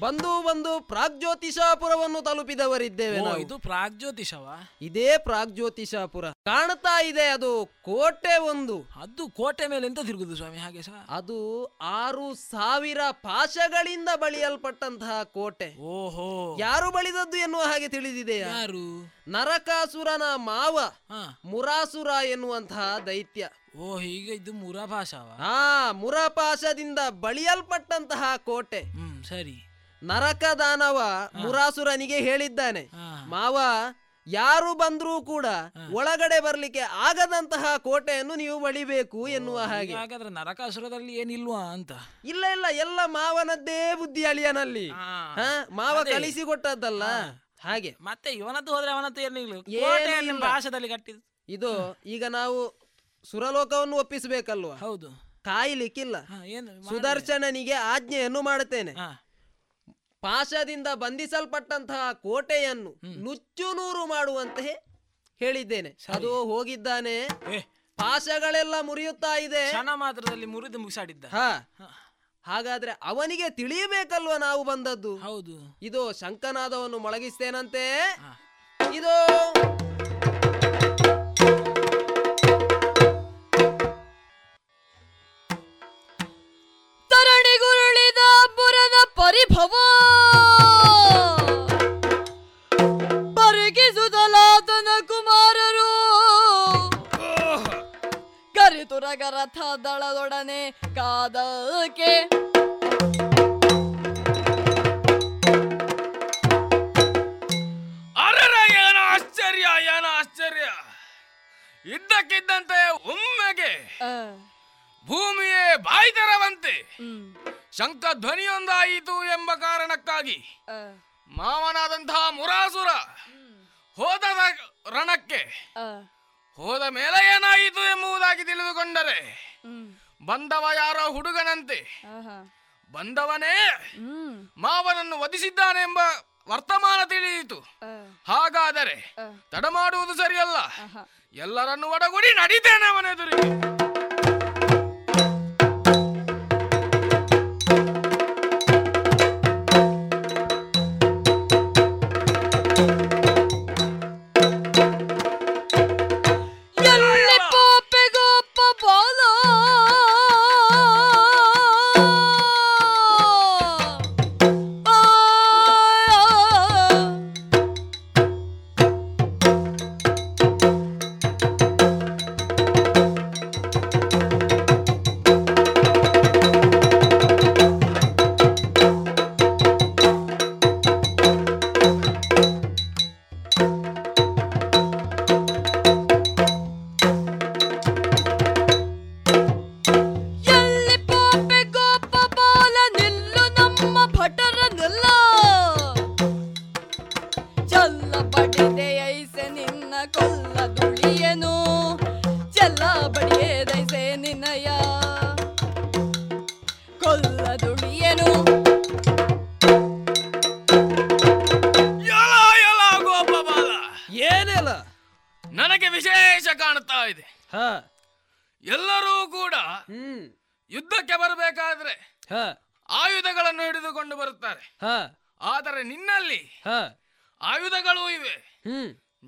ಬಂದು ಬಂದು ಪ್ರಾಗ್ ಜ್ಯೋತಿಷಾಪುರವನ್ನು ತಲುಪಿದವರಿದ್ದೇವೆ ನಾವು. ಇದು ಪ್ರಾಗ್ ಜ್ಯೋತಿಷವ? ಇದೇ ಪ್ರಾಗ್ ಜ್ಯೋತಿಷಾಪುರ ಕಾಣ್ತಾ ಇದೆ. ಅದು ಕೋಟೆ ಒಂದು. ಅದು ಕೋಟೆ ಮೇಲೆ ಎಂತ ತಿರುಗುದು ಸ್ವಾಮಿ? ಹಾಗೆ ಸಹ ಅದು ಆರು ಸಾವಿರ ಪಾಶಗಳಿಂದ ಬಳಿಯಲ್ಪಟ್ಟಂತಹ ಕೋಟೆ. ಓಹೋ, ಯಾರು ಬಳಿದದ್ದು ಎನ್ನುವ ಹಾಗೆ ತಿಳಿದಿದೆಯಾ? ಯಾರು? ನರಕಾಸುರನ ಮಾವ ಮುರಾಸುರ ಎನ್ನುವಂತಹ ದೈತ್ಯ. ಓ ಓ, ಹೀಗೆ ಇದು ಮುರಾಭಾಸವ? ಹಾ, ಮುರಾಭಾಸದಿಂದ ಬಳಿಯಲ್ಪಟ್ಟಂತಹ ಕೋಟೆ. ಹ್ಮ್, ಸರಿ. ನರಕ ದಾನವ ಮುರಾಸುರನಿಗೆ ಹೇಳಿದ್ದಾನೆ, ಮಾವ, ಯಾರು ಬಂದ್ರೂ ಕೂಡ ಒಳಗಡೆ ಬರ್ಲಿಕ್ಕೆ ಆಗದಂತಹ ಕೋಟೆಯನ್ನು ನೀವು ಬಳಿಬೇಕು ಎನ್ನುವ ಹಾಗೆ. ಹಾಗಾದ್ರೆ ನರಕಾಸುರದಲ್ಲಿ ಏನಿಲ್ವಾ ಅಂತ? ಇಲ್ಲ ಇಲ್ಲ, ಎಲ್ಲ ಮಾವನದ್ದೇ ಬುದ್ಧಿ ಅಳಿಯನಲ್ಲಿ. ಮಾವ ಕಲಿಸಿಕೊಟ್ಟದ್ದಲ್ಲ ಹಾಗೆ. ಮತ್ತೆ ಇವನದ್ದು ಹೋದ್ರೆ ಅವನದ್ದು ಏನಿಲ್ಲ. ಭಾಷೆಯಲ್ಲಿ ಕಟ್ಟಿದ್ದು ಇದು. ಈಗ ನಾವು ಸುರಲೋಕವನ್ನು ಒಪ್ಪಿಸಬೇಕಲ್ವಾ? ಹೌದು. ಕಾಯಲಿಕ್ಕಿಲ್ಲ. ಸುದರ್ಶನನಿಗೆ ಆಜ್ಞೆಯನ್ನು ಮಾಡುತ್ತೇನೆ. ಪಾಶದಿಂದ ಬಂಧಿಸಲ್ಪಟ್ಟಂತಹ ಕೋಟೆಯನ್ನು ನುಚ್ಚು ನೂರು ಮಾಡುವಂತೆ ಹೇಳಿದ್ದೇನೆ. ಅದು ಹೋಗಿದ್ದಾನೆ. ಪಾಶಗಳೆಲ್ಲ ಮುರಿಯುತ್ತಾ ಇದೆ. ಕ್ಷಣ ಮಾತ್ರದಲ್ಲಿ ಮುರಿದು ಮುಗಿಸಾಡಿದ್ದ. ಹಾಗಾದ್ರೆ ಅವನಿಗೆ ತಿಳಿಯಬೇಕಲ್ವ ನಾವು ಬಂದದ್ದು. ಹೌದು. ಇದು ಶಂಕನಾದವನ್ನು ಮೊಳಗಿಸ್ತೇನಂತೆ. ಇದು ತರಣಿಗುರುಳಿದ ಪುರದ ಪರಿಭವ ಪರಿಗಿಸುದಲಾತನ ಕುಮಾರರು ಕರಿತುರಗ ರಥ ದಳದೊಡನೆ ಕಾದಕ್ಕೆ ಅರರ. ಏನ ಆಶ್ಚರ್ಯ, ಏನ ಆಶ್ಚರ್ಯ! ಇದ್ದಕ್ಕಿದ್ದಂತೆ ಒಮ್ಮೆಗೆ ಭೂಮಿಯೇ ಬಾಯಿ ತೆರವಂತೆ ಶಂಕ ಧ್ವನಿಯೊಂದಾಯಿತು ಎಂಬ ಕಾರಣಕ್ಕಾಗಿ ಮಾವನಾದಂತಹ ಮುರಾಸುರ ಹೋದ ರಣಕ್ಕೆ. ಹೋದ ಮೇಲೆ ಏನಾಯಿತು ಎಂಬುದಾಗಿ ತಿಳಿದುಕೊಂಡರೆ ಬಂದವ ಯಾರೋ ಹುಡುಗನಂತೆ ಬಂದವನೇ ಮಾವನನ್ನು ವಧಿಸಿದ್ದಾನೆ ಎಂಬ ವರ್ತಮಾನ ತಿಳಿಯಿತು. ಹಾಗಾದರೆ ತಡ ಮಾಡುವುದು ಸರಿಯಲ್ಲ, ಎಲ್ಲರನ್ನು ಒಡಗೂಡಿ ನಡೀತೇನೆ ಅವನೆದುರಿಗೆ.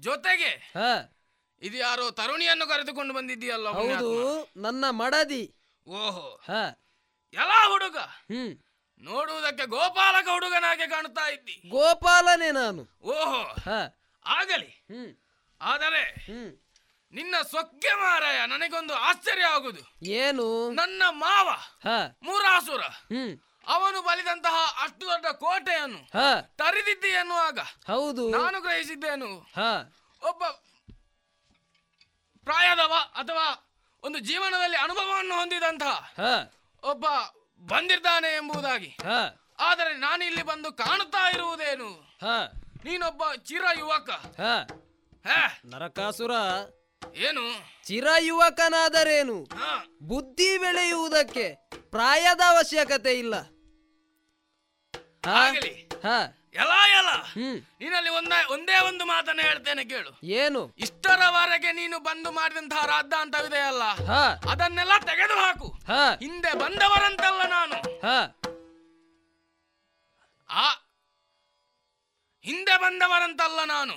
ಜೊತೆಗೆ ಇದು ಯಾರೋ ತರುಣಿಯನ್ನು ಕರೆದುಕೊಂಡು ಬಂದಿದ್ದೀಯಲ್ಲ? ಹೌದು, ನನ್ನ ಮಡದಿ. ಓಹೋ, ಎಲ್ಲ ಹುಡುಗ ನೋಡುವುದಕ್ಕೆ ಗೋಪಾಲಕ ಹುಡುಗನಾಗೆ ಕಾಣುತ್ತಾ ಇದ್ದಿ. ಗೋಪಾಲನೇ ನಾನು. ಓಹೋ, ಆಗಲಿ. ಆದರೆ ನಿನ್ನ ಸೊಕ್ಕೆ ಮಾರಾಯ, ನನಗೊಂದು ಆಶ್ಚರ್ಯ ಆಗುದು. ಏನು? ನನ್ನ ಮಾವ ಮುರಾಸುರ, ಅವನು ಬಲಿದಂತಹ ಅಷ್ಟು ದೊಡ್ಡ ಕೋಟೆಯನ್ನು ತರಿದಿದ್ದಿ ಎನ್ನುವಾಗ ಹೌದು ನಾನು ಗ್ರಹಿಸಿದ್ದೇನು, ಒಬ್ಬ ಪ್ರಾಯದವ ಅಥವಾ ಒಂದು ಜೀವನದಲ್ಲಿ ಅನುಭವವನ್ನು ಹೊಂದಿದಂತಹ ಒಬ್ಬ ಬಂದಿದ್ದಾನೆ ಎಂಬುದಾಗಿ. ಆದರೆ ನಾನು ಇಲ್ಲಿ ಬಂದು ಕಾಣುತ್ತಾ ಇರುವುದೇನು, ನೀನೊಬ್ಬ ಚಿರ ಯುವಕ. ನರಕಾಸುರ ಏನು ಚಿರ ಯುವಕನಾದರೇನು, ಬುದ್ಧಿ ಬೆಳೆಯುವುದಕ್ಕೆ ಪ್ರಾಯದ ಅವಶ್ಯಕತೆ ಇಲ್ಲ. ಎಲ್ಲ ಎಲ್ಲ ನೀನಲ್ಲಿ ಒಂದೇ ಒಂದೇ ಒಂದು ಮಾತನ್ನು ಹೇಳ್ತೇನೆ, ಕೇಳು. ಏನು? ಇಷ್ಟರವರೆಗೆ ನೀನು ಬಂದು ಮಾಡಿದಂತಹ ರಾದ್ದಾಂತವಿದೆಯಲ್ಲ, ಅದನ್ನೆಲ್ಲ ತೆಗೆದು ಹಾಕು. ಹಿಂದೆ ಬಂದವರಂತಲ್ಲ ನಾನು. ಆ ಹಿಂದೆ ಬಂದವರಂತಲ್ಲ ನಾನು.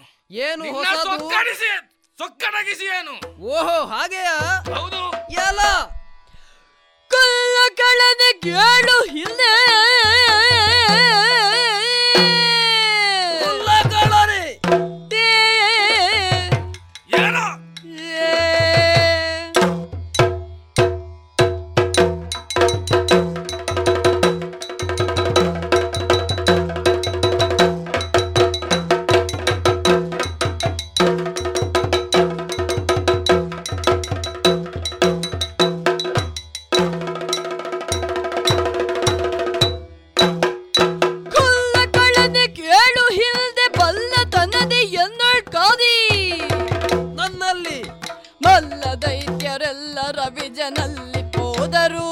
ಏನು? ಸೊಕ್ಕಡಿಸಿ ಸೊಕ್ಕಡಗಿಸಿ. ಏನು? ಓಹೋ, ಹಾಗೆಯಾ? ಹೌದು. ಎಲ್ಲ ಕಳ್ಳದ ಕೇಳು ಹಿಂದೆ ಶ್ರೀ ನನ್ನಲ್ಲಿ ಮಲ್ಲ ದೈತ್ಯರೆಲ್ಲ ರವಿಜನಲ್ಲಿ ಹೋದರು,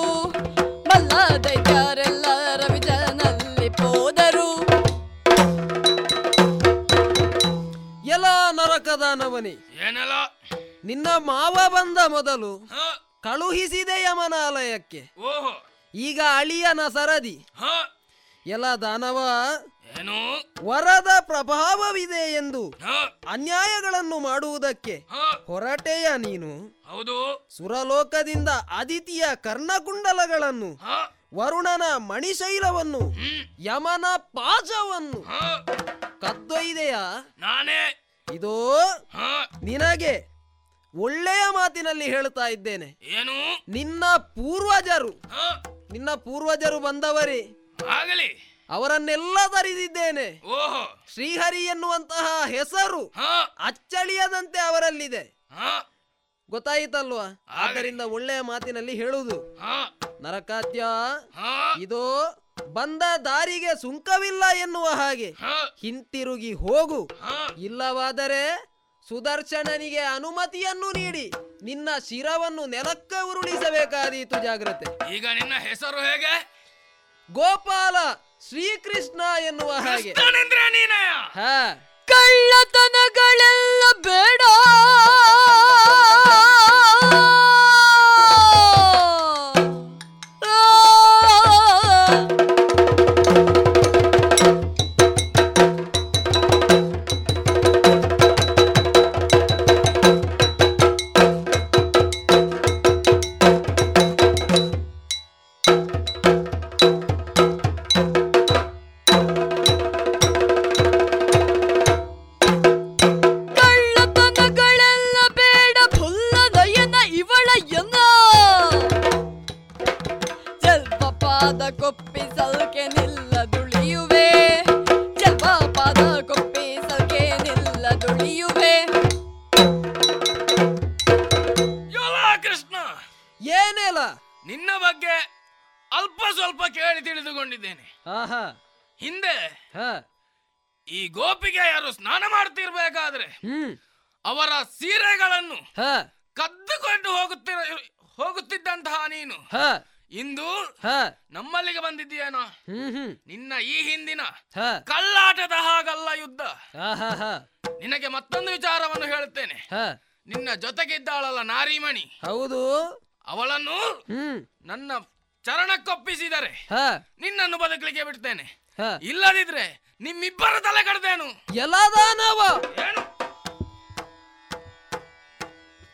ಮಲ್ಲ ದೈತ್ಯರೆಲ್ಲ ರವಿಜನಲ್ಲಿ ಹೋದರು. ಎಲ್ಲ ನರಕದಾನವನಿ, ಏನಲ್ಲ ನಿನ್ನ ಮಾವ ಬಂದ ಮೊದಲು ಕಳುಹಿಸಿದೆ ಯಮನಾಲಯಕ್ಕೆ, ಈಗ ಅಳಿಯನ ಸರದಿ. ಎಲ್ಲ ದಾನವ ವರದ ಪ್ರಭಾವವಿದೆ ಎಂದು ಅನ್ಯಾಯಗಳನ್ನು ಮಾಡುವುದಕ್ಕೆ ಹೊರಟೆಯ ನೀನು. ಸುರಲೋಕದಿಂದ ಅದಿತಿಯ ಕರ್ಣಕುಂಡಲಗಳನ್ನು, ವರುಣನ ಮಣಿಶೈಲವನ್ನು, ಯಮನ ಪಾಜವನ್ನು ಕದ್ದೊಯ್ದೆಯಾ? ಇದೋ ನಿನಗೆ ಒಳ್ಳೆಯ ಮಾತಿನಲ್ಲಿ ಹೇಳ್ತಾ ಇದ್ದೇನೆ. ಏನು? ನಿನ್ನ ಪೂರ್ವಜರು ನಿನ್ನ ಪೂರ್ವಜರು ಬಂದವರೇ, ಅವರನ್ನೆಲ್ಲ ತರಿದಿದ್ದೇನೆ. ಶ್ರೀಹರಿ ಎನ್ನುವಂತಹ ಹೆಸರು ಅಚ್ಚಳಿಯದಂತೆ ಅವರಲ್ಲಿದೆ. ಗೊತ್ತಾಯಿತಲ್ವಾ? ಆದ್ದರಿಂದ ಒಳ್ಳೆಯ ಮಾತಿನಲ್ಲಿ ಹೇಳುವುದು. ನರಕಾತ್ಯ, ಇದೋ ಬಂದ ದಾರಿಗೆ ಸುಂಕವಿಲ್ಲ ಎನ್ನುವ ಹಾಗೆ ಹಿಂತಿರುಗಿ ಹೋಗು. ಇಲ್ಲವಾದರೆ ಸುದರ್ಶನನಿಗೆ ಅನುಮತಿಯನ್ನು ನೀಡಿ ನಿನ್ನ ಶಿರವನ್ನು ನೆಲಕ್ಕೆ ಉರುಳಿಸಬೇಕಾದೀತು. ಜಾಗ್ರತೆ. ಈಗ ನಿನ್ನ ಹೆಸರು ಹೇಗೆ? ಗೋಪಾಲ ಶ್ರೀಕೃಷ್ಣ ಎನ್ನುವ ಹಾಗೆ. ಕಳ್ಳತನಗಳೆಲ್ಲ ಬೇಡ, ಅವರ ಸೀರೆಗಳನ್ನು ಕದ್ದುಕೊಂಡು ಹೋಗುತ್ತಿ ಹೋಗುತ್ತಿದ್ದಂತಹ ನೀನು ಇಂದು ನಮ್ಮಲ್ಲಿಗೆ ಬಂದಿದ್ದೀಯೇನೋ? ನಿನ್ನ ಈ ಹಿಂದಿನ ಕಳ್ಳಾಟದ ಹಾಗಲ್ಲ ಯುದ್ಧ. ನಿನಗೆ ಮತ್ತೊಂದು ವಿಚಾರವನ್ನು ಹೇಳುತ್ತೇನೆ. ನಿನ್ನ ಜೊತೆಗಿದ್ದಾಳಲ್ಲ ನಾರಿಮಣಿ, ಹೌದು, ಅವಳನ್ನು ನನ್ನ ಚರಣಕ್ಕೊಪ್ಪಿಸಿದರೆ ನಿನ್ನನ್ನು ಬದುಕಲಿಕ್ಕೆ ಬಿಡ್ತೇನೆ. ಇಲ್ಲದಿದ್ರೆ ನಿಮ್ಮಿಬ್ಬರ ತಲೆ ಕಡ್ದೇನು. ಎಲ್ಲ ದಾನವ ಏನು?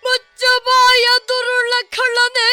ಮುಚ್ಚಬಾಯ ದುರುಳ ಖಳನೆ,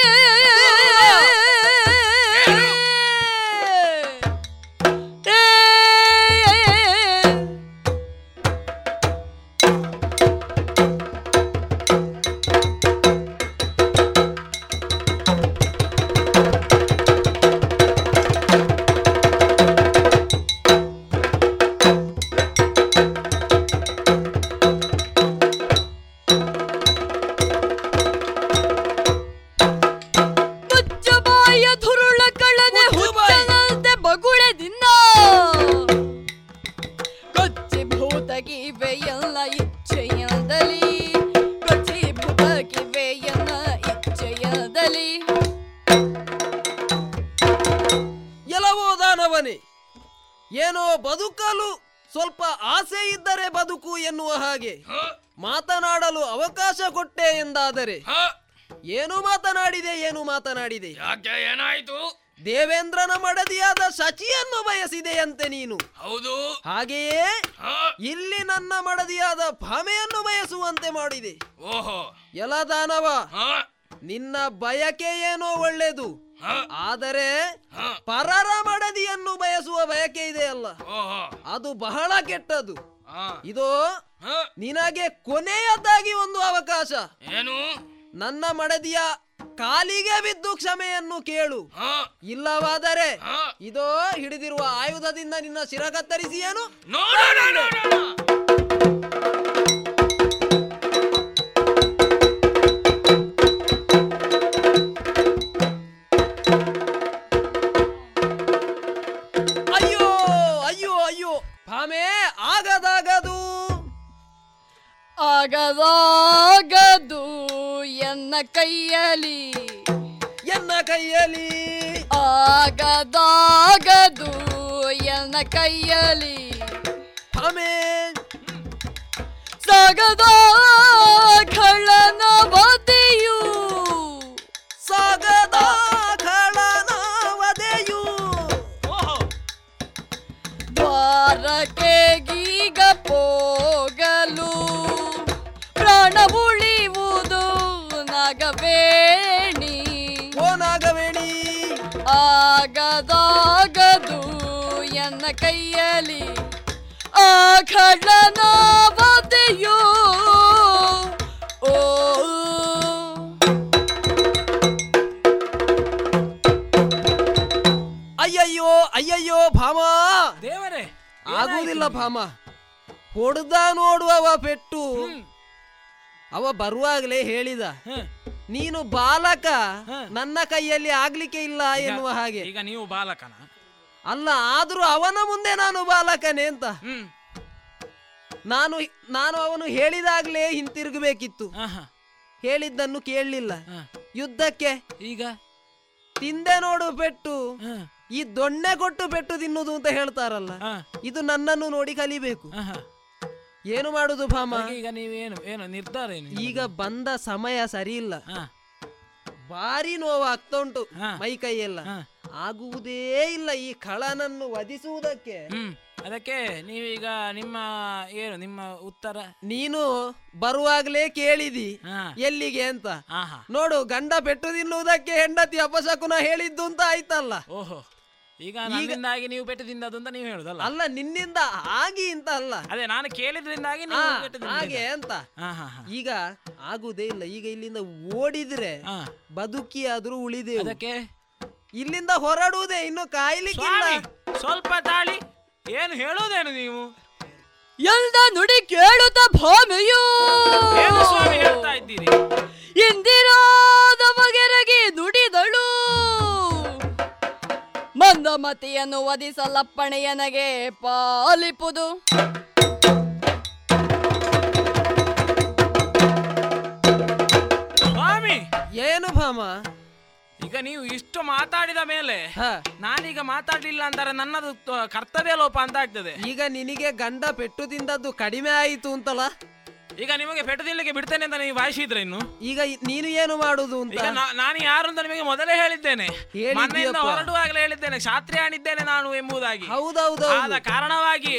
ಮಾತನಾಡಲು ಅವಕಾಶ ಕೊಟ್ಟೆ ಎಂದಾದರೆ ಏನು ಮಾತನಾಡಿದೆ? ಏನು ಮಾತನಾಡಿದೆ? ಯಾಕೆ, ಏನಾಯಿತು? ದೇವೇಂದ್ರನ ಮಡದಿಯಾದ ಶಚಿಯನ್ನು ಬಯಸಿದೆಯಂತೆ ನೀನು. ಹೌದು, ಹಾಗೆಯೇ ಇಲ್ಲಿ ನನ್ನ ಮಡದಿಯಾದ ಭಾಮೆಯನ್ನು ಬಯಸುವಂತೆ ಮಾಡಿದೆ. ಓಹೋ, ಎಲ್ಲ ದಾನವ, ನಿನ್ನ ಬಯಕೆ ಏನೋ ಒಳ್ಳೆಯದು, ಆದರೆ ಪರರ ಮಡದಿಯನ್ನು ಬಯಸುವ ಬಯಕೆ ಇದೆಯಲ್ಲ, ಅದು ಬಹಳ ಕೆಟ್ಟದ್ದು. ಇದು ನಿನಗೆ ಕೊನೆಯದಾಗಿ ಒಂದು ಅವಕಾಶ. ಏನು? ನನ್ನ ಮಡದಿಯ ಕಾಲಿಗೆ ಬಿದ್ದು ಕ್ಷಮೆಯನ್ನು ಕೇಳು. ಇಲ್ಲವಾದರೆ ಇದೋ ಹಿಡಿದಿರುವ ಆಯುಧದಿಂದ ನಿನ್ನ ಶಿರ ಕತ್ತರಿಸಿ. ಏನು? ಅಯ್ಯೋ ಅಯ್ಯೋ ಅಯ್ಯೋ ಭಾಮೆ, ಆಗದಾಗದು. ಆಗದಾಗದು ಎನ್ನ ಕೈಯಲಿ ಎನ್ನ ಕೈಯಲಿ ಆಗದಾಗದು ಎನ್ನ ಕೈಯಲಿ ಆಮೇನ್ ಸಾಗದ ಖಳನ ಬದಿಯು ಸಾಗದ ಖಳನ ವದೆಯು ದ್ವಾರಕೆ ಗೀಗ ಹೋಗಲು ಪ್ರಾಣ ಉಳಿಯುವುದು ನಾಗವೇಣಿ ಓ ನಾಗವೇಣಿ ಆಗದಾಗದು ಎನ್ನ ಕೈಯಲಿ ಖಳನ ಬದೆಯೋ ಅಯ್ಯಯ್ಯೋ ಅಯ್ಯಯ್ಯೋ ಭಾಮ ದೇವರೇ ಆಗುವುದಿಲ್ಲ ಭಾಮ. ಹೊಡೆದ ನೋಡುವವ ಪೆಟ್ಟು. ಅವ ಬರುವಾಗಲೇ ಹೇಳಿದ ನೀನು ಬಾಲಕ, ನನ್ನ ಕೈಯಲ್ಲಿ ಆಗ್ಲಿಕ್ಕೆ ಇಲ್ಲ ಎನ್ನುವ ಹಾಗೆ. ಈಗ ನೀವು ಬಾಲಕನ ಅಲ್ಲ, ಆದ್ರೂ ಅವನ ಮುಂದೆ ನಾನು ಬಾಲಕನೇ ಅಂತ ನಾನು ನಾನು ಅವನು ಹೇಳಿದಾಗಲೇ ಹಿಂತಿರುಗಬೇಕಿತ್ತು. ಹೇಳಿದ್ದನ್ನು ಕೇಳಲಿಲ್ಲ. ಯುದ್ಧಕ್ಕೆ ಈಗ ತಿಂದೆ ನೋಡು ಪೆಟ್ಟು, ಈ ದೊಣ್ಣೆ ಕೊಟ್ಟು ಪೆಟ್ಟು ತಿನ್ನುವುದು ಅಂತ ಹೇಳ್ತಾರಲ್ಲ, ಇದು ನನ್ನನ್ನು ನೋಡಿ ಕಲಿಬೇಕು. ಏನು ಮಾಡುದು ಭಾಮ? ಈಗ ನೀವೇನು ಏನು ನಿರ್ಧಾರ? ಈಗ ಬಂದ ಸಮಯ ಸರಿ ಇಲ್ಲ. ಭಾರಿ ನೋವಾಗ್ತಾ ಉಂಟು ಮೈ ಕೈಯೆಲ್ಲ. ಆಗುವುದೇ ಇಲ್ಲ ಈ ಖಳನನ್ನು ವಧಿಸುವುದಕ್ಕೆ. ಅದಕ್ಕೆ ನೀವೀಗ ನಿಮ್ಮ ಏನು ನಿಮ್ಮ ಉತ್ತರ? ನೀನು ಬರುವಾಗಲೇ ಕೇಳಿದಿ ಎಲ್ಲಿಗೆ ಅಂತ. ನೋಡು, ಗಂಡ ಪೆಟ್ಟು ತಿನ್ನುವುದಕ್ಕೆ ಹೆಂಡತಿ ಅಪಶಕುನ ಹೇಳಿದ್ದು ಅಂತ ಆಯ್ತಲ್ಲ. ಓಹೋ, ಈಗ ನನ್ನಿಂದಾಗಿ ನೀವು ಪೆಟ್ಟು ತಿಂದದ್ದು ಅಂತ ನೀವು ಹೇಳುದಲ್ಲ? ಅಲ್ಲ, ನಿನ್ನಿಂದ ಆಗಿ ಅಂತ ಅಲ್ಲ, ಅದೇ ನಾನು ಕೇಳಿದ್ರಿಂದಾಗಿ ಹಾಗೆ ಅಂತ. ಈಗ ಆಗುದೇ ಇಲ್ಲ. ಈಗ ಇಲ್ಲಿಂದ ಓಡಿದ್ರೆ ಬದುಕಿ ಆದ್ರೂ ಉಳಿದೆ. ಅದಕ್ಕೆ ಇಲ್ಲಿಂದ ಹೊರಡುವುದೇ, ಇನ್ನು ಕಾಯ್ಲಿಕ್ಕಿಲ್ಲ. ಸ್ವಲ್ಪ ತಾಳಿ. ಏನು ಹೇಳೋದೇನು ನೀವು? ಎಲ್ಲ ನುಡಿ ಕೇಳುತ್ತ ಭಾಮಿಯೂ ಸ್ವಾಮಿ ಹೇಳ್ತಾ ಇದ್ದೀರಿ. ಇಂದಿರಾದ ಬಗೆರಗಿ ನುಡಿದಳು ಮಂದಮತಿಯನ್ನು ವಧಿಸಲಪ್ಪಣೆಯನಗೆ ಪಾಲಿಪುದು. ಸ್ವಾಮಿ ಏನು ಭಾಮ, ಈಗ ನೀವು ಇಷ್ಟು ಮಾತಾಡಿದ ಮೇಲೆ ನಾನೀಗ ಮಾತಾಡ್ಲಿಲ್ಲ ಅಂತಾರೆ ನನ್ನದು ಕರ್ತವ್ಯ ಲೋಪ ಅಂತ ಆಗ್ತದೆ. ಈಗ ನಿನಗೆ ಗಂಡ ಪೆಟ್ಟು ತಿಂದದ್ದು ಕಡಿಮೆ ಆಯಿತು ಅಂತಲ್ಲ, ಈಗ ನಿಮಗೆ ಪೆಟ್ಟು ತಿನ್ನಲಿಕ್ಕೆ ಬಿಡ್ತೇನೆ ಅಂತ ನೀವು ಭಾಷಿಸಿದ್ರೆ ಇನ್ನು ಈಗ ನೀನು ಏನು ಮಾಡುದು ಅಂತ? ನಾನು ಯಾರು ಅಂತ ನಿಮಗೆ ಮೊದಲೇ ಹೇಳಿದ್ದೇನೆ, ಮನೆಯಿಂದ ಹೊರಡುವಾಗಲೇ ಹೇಳಿದ್ದೇನೆ, ಕ್ಷಾತ್ರಿಯಾನಿದ್ದೇನೆ ನಾನು ಎಂಬುದಾಗಿ. ಹೌದೌದು. ಆದ ಕಾರಣವಾಗಿ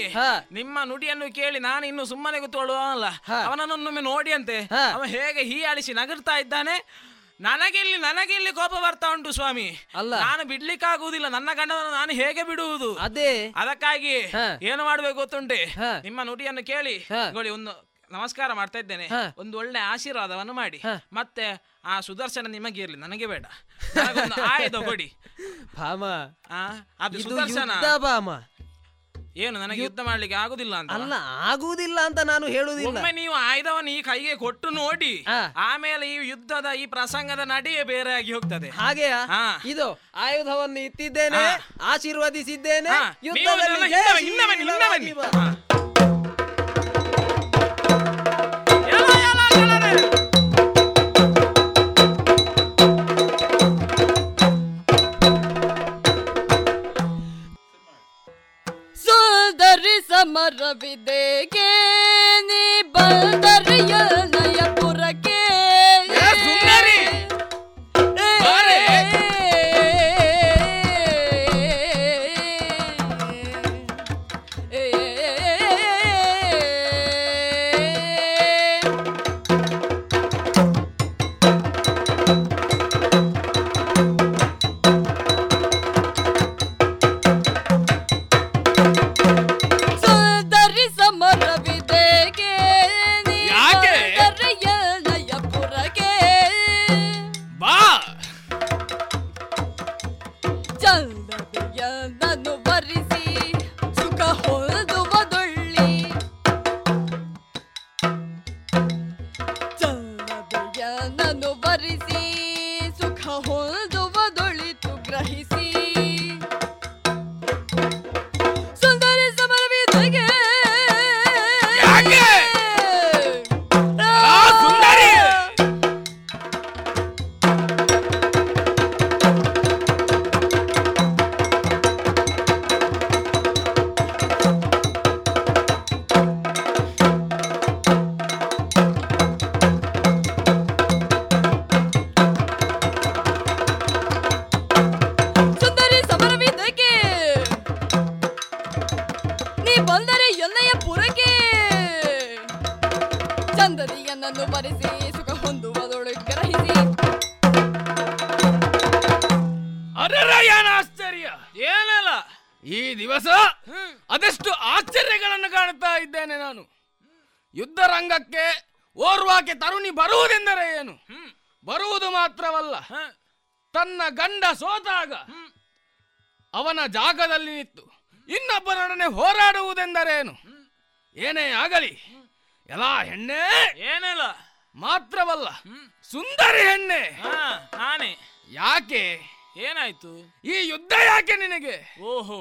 ನಿಮ್ಮ ನುಡಿಯನ್ನು ಕೇಳಿ ನಾನು ಇನ್ನು ಸುಮ್ಮನೆ ಕೂತ್ಕೊಳ್ಳುವಲ್ಲ, ಅವನನ್ನೊಮ್ಮೆ ನೋಡಿಯಂತೆ. ಅವ ಹೇಗೆ ಹೀಯಾಳಿಸಿ ನಗರ್ತಾ ಇದ್ದಾನೆ, ನನಗಿಲ್ಲಿ ನನಗಿಲ್ಲಿ ಕೋಪ ಬರ್ತಾ ಉಂಟು ಸ್ವಾಮಿ. ಅಲ್ಲ, ನಾನು ಬಿಡ್ಲಿಕ್ಕಾಗುವುದಿಲ್ಲ, ನನ್ನ ಗಂಡನನ್ನು ನಾನು ಹೇಗೆ ಬಿಡುವುದು? ಅದೇ, ಅದಕ್ಕಾಗಿ ಏನು ಮಾಡಬೇಕು ಗೊತ್ತುಂಟೆ? ನಿಮ್ಮ ನುಡಿಯನ್ನು ಕೇಳಿ ಒಂದು ನಮಸ್ಕಾರ ಮಾಡ್ತಾ ಇದ್ದೇನೆ, ಒಂದು ಒಳ್ಳೆ ಆಶೀರ್ವಾದವನ್ನು ಮಾಡಿ. ಮತ್ತೆ ಆ ಸುದರ್ಶನ ನಿಮಗೆ ಇರ್ಲಿ, ನನಗೆ ಬೇಡ. ಆಯ್ತು ಕೊಡಿ ಭಾಮ. ಅದು ಸುದರ್ಶನ ಭಾಮ. ಏನು ನನಗೆ ಯುದ್ಧ ಮಾಡ್ಲಿಕ್ಕೆ ಆಗುದಿಲ್ಲ ಅಂತ? ಅಲ್ಲ, ಆಗುವುದಿಲ್ಲ ಅಂತ ನಾನು ಹೇಳುದಿಲ್ಲ. ಒಮ್ಮೆ ನೀವು ಆಯುಧವನ್ನು ಈ ಕೈಗೆ ಕೊಟ್ಟು ನೋಡಿ, ಆಮೇಲೆ ಈ ಯುದ್ಧದ ಈ ಪ್ರಸಂಗದ ನಡೆಯೇ ಬೇರೆ ಆಗಿ ಹೋಗ್ತದೆ. ಹಾಗೆ ಇದು ಆಯುಧವನ್ನು ಇತ್ತಿದ್ದೇನೆ, ಆಶೀರ್ವದಿಸಿದ್ದೇನೆ. ಸಮರವಿದೇಗೆ ನೀ ಬಂದರಿಯ ನಯಪುರಕ್ಕೆ ಚಂದದಿಯನ್ನನ್ನು ಬರೆಸಿ ಸುಖ ಹೊಂದುವುದೊಳಗೆ ಗ್ರಹಿಸಿ. ಅದರ ಏನ ಆಶ್ಚರ್ಯ ಏನಲ್ಲ, ಈ ದಿವಸ ಅದೆಷ್ಟು ಆಶ್ಚರ್ಯಗಳನ್ನು ಕಾಣುತ್ತಾ ಇದ್ದೇನೆ ನಾನು. ಯುದ್ಧ ರಂಗಕ್ಕೆ ಓರ್ವಾಕೆ ತರುಣಿ ಬರುವುದೆಂದರೆ ಏನು, ಬರುವುದು ಮಾತ್ರವಲ್ಲ, ತನ್ನ ಗಂಡ ಸೋತಾಗ ಅವನ ಜಾಗದಲ್ಲಿ ನಿಂತು ಇನ್ನೊಬ್ಬನೊಡನೆ ಹೋರಾಡುವುದೆಂದರೇನು. ಏನೇ ಆಗಲಿ ಎಲ್ಲ ಹೆಣ್ಣೆ ಏನಿಲ್ಲ ಮಾತ್ರವಲ್ಲ, ಸುಂದರಿ ಹೆಣ್ಣೆ ನಾನೇ. ಯಾಕೆ ಏನಾಯ್ತು, ಈ ಯುದ್ಧ ಯಾಕೆ ನಿನಗೆ? ಓಹೋ,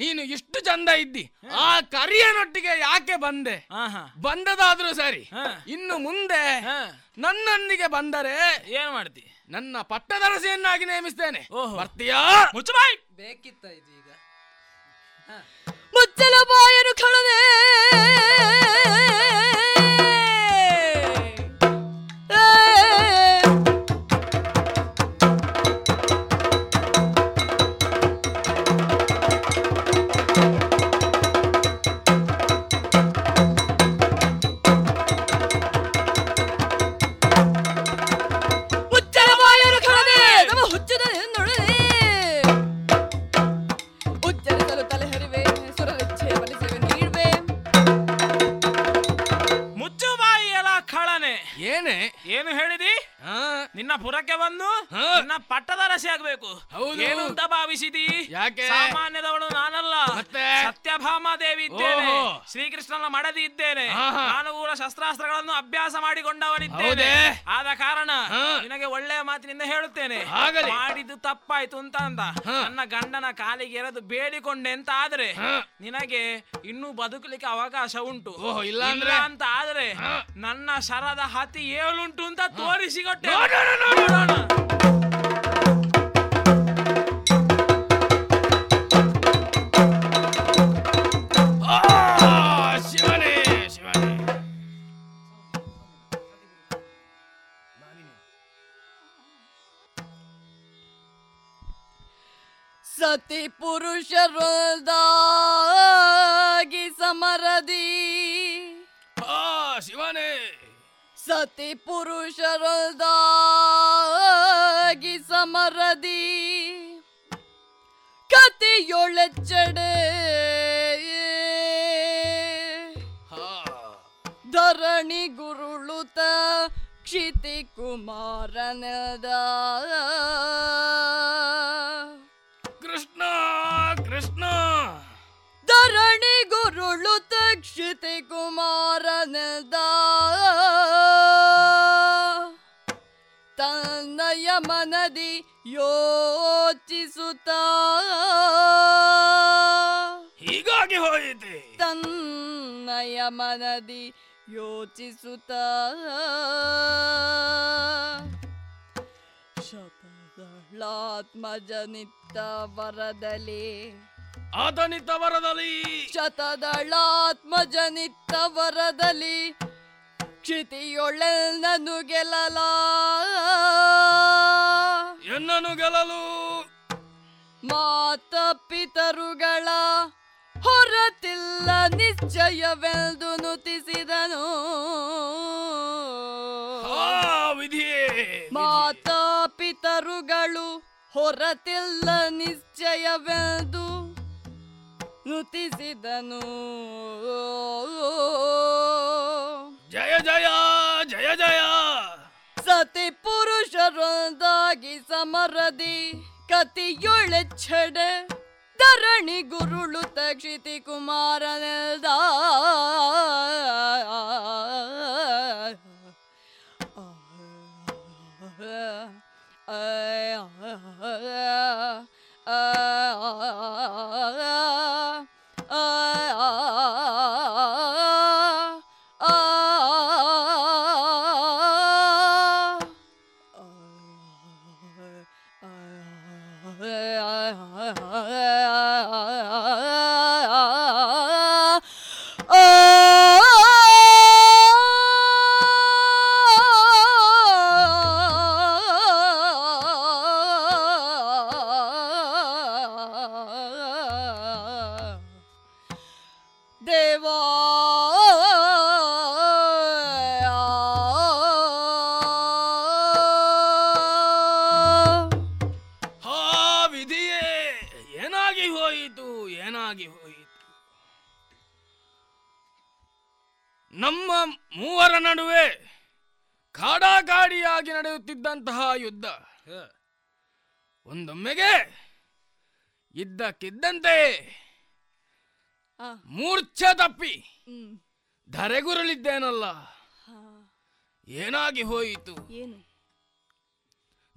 ನೀನು ಇಷ್ಟು ಚಂದ ಇದ್ದಿ, ಆ ಕರಿಯನೊಟ್ಟಿಗೆ ಯಾಕೆ ಬಂದೆ? ಬಂದದಾದ್ರೂ ಸರಿ, ಇನ್ನು ಮುಂದೆ ನನ್ನೊಂದಿಗೆ ಬಂದರೆ ಏನ್ ಮಾಡ್ತಿ? ನನ್ನ ಪಟ್ಟದರಸೆಯನ್ನಾಗಿ ನೇಮಿಸ್ತೇನೆ. ಬರ್ತೀಯಾ? ಮುಚ್ಚಬಾಯಿ ಬೇಕಿತ್ತ ಇದೀಗ ಮುಚ್ಚಲು ಬಾಯರು ಕಳದೆ. ಏನು ಹೇಳಿದಿ? ನಿನ್ನ ಪುರಕ್ಕೆ ಬಂದು ನಿನ್ನ ಪಟ್ಟದ ರಸಿ ಆಗ್ಬೇಕು ಏನು ಅಂತ ಭಾವಿಸಿದಿ? ಯಾಕೆ? ಸಾಮಾನ್ಯದವಳು ನಾನಲ್ಲ, ಸತ್ಯಭಾಮ ದೇವಿ ಇದ್ದೇನೆ, ಶ್ರೀಕೃಷ್ಣನ ಮಡದಿ ಇದ್ದೇನೆ, ನಾನು ಕೂಡ ಶಸ್ತ್ರಾಸ್ತ್ರಗಳನ್ನು ಅಭ್ಯಾಸ ಮಾಡಿಕೊಂಡವನಿದ್ದೇನೆ. ಆದ ಕಾರಣ ನಿನಗೆ ಒಳ್ಳೆಯ ಮಾತಿನಿಂದ ಹೇಳುತ್ತೇನೆ, ಮಾಡಿದ್ದು ತಪ್ಪಾಯ್ತು ಅಂತ ಅಂತ ನನ್ನ ಗಂಡನ ಕಾಲಿಗೆ ಎರೆದು ಬೇಡಿಕೊಂಡೆ ಅಂತ ಆದ್ರೆ ನಿನಗೆ ಇನ್ನೂ ಬದುಕಲಿಕ್ಕೆ ಅವಕಾಶ ಉಂಟು, ಇಲ್ಲ ಅಂತ ಆದ್ರೆ ನನ್ನ ಶರದ ಹತಿ ಏಳುಂಟು ಅಂತ ತೋರಿಸಿಕೊಟ್ಟೆ. ಸತಿ ಪುರುಷರೊಂದಾಗಿ ಸಮರದಿ, ಆ ಶಿವನೇ, ಸತಿ ಪುರುಷರೊಂದಾಗಿ ಸಮರದಿ, ಕತಿಯೊಳಚಡೆ ಧರಣಿ ಗುರುಳುತ ಕ್ಷಿತಿ ಕುಮಾರನದ. ಕೃಷ್ಣ ಕೃಷ್ಣ ಧರಣಿ ಗುರುಳುತ ಕ್ಷಿತಿ ಕುಮಾರನದ, ತನ್ನಯ ಮನದಿ ಯೋಚಿಸುತ್ತ ಹೀಗಾಗಿ ಹೋಯಿತೆ, ತನ್ನಯ ಮನದಿ ಯೋಚಿಸುತ್ತ ಶತದಳಾತ್ಮಜನಿತ ವರದಲಿ, ಆತನಿತ ವರದಲಿ, ಶತದಳಾತ್ಮಜನಿತ ವರದಲಿ, ಕ್ಷಿತಿಯೊಳೆ ನನ್ನು ಗೆಲ್ಲಲ ಎನ್ನನು ಗೆಲ್ಲಲು ಮಾತ ಪಿತರುಗಳ ಹೊರತಿಲ್ಲ ನಿಶ್ಚಯವೆಂದು ನುತಿಸಿದನು. ಮಾತ ಪಿತರುಗಳು ಹೊರತಿಲ್ಲ ನಿಶ್ಚಯವೆಂದು ನುತಿಸಿದನು. ಜಯ ಜಯ ಜಯ ಜಯ ಸತಿ ಪುರುಷರೊಂದಾಗಿ ಸಮರದಿ, ಕತಿಯೊಳೆ ಛಡೆ ಧರಣಿ ಗುರುಳುತ ಕ್ಷಿತಿ ಕುಮಾರನದ, ಮೂವರ ನಡುವೆ ಕಾಡಾಕಾಡಿಯಾಗಿ ನಡೆಯುತ್ತಿದ್ದಂತಹ ಯುದ್ಧ ಒಂದೊಮ್ಮೆಗೆ ಇದ್ದಕ್ಕಿದ್ದಂತೆ ಮೂರ್ಛೆ ತಪ್ಪಿ ಧರೆಗುರುಳಿದ್ದೇನಲ್ಲ, ಏನಾಗಿ ಹೋಯಿತು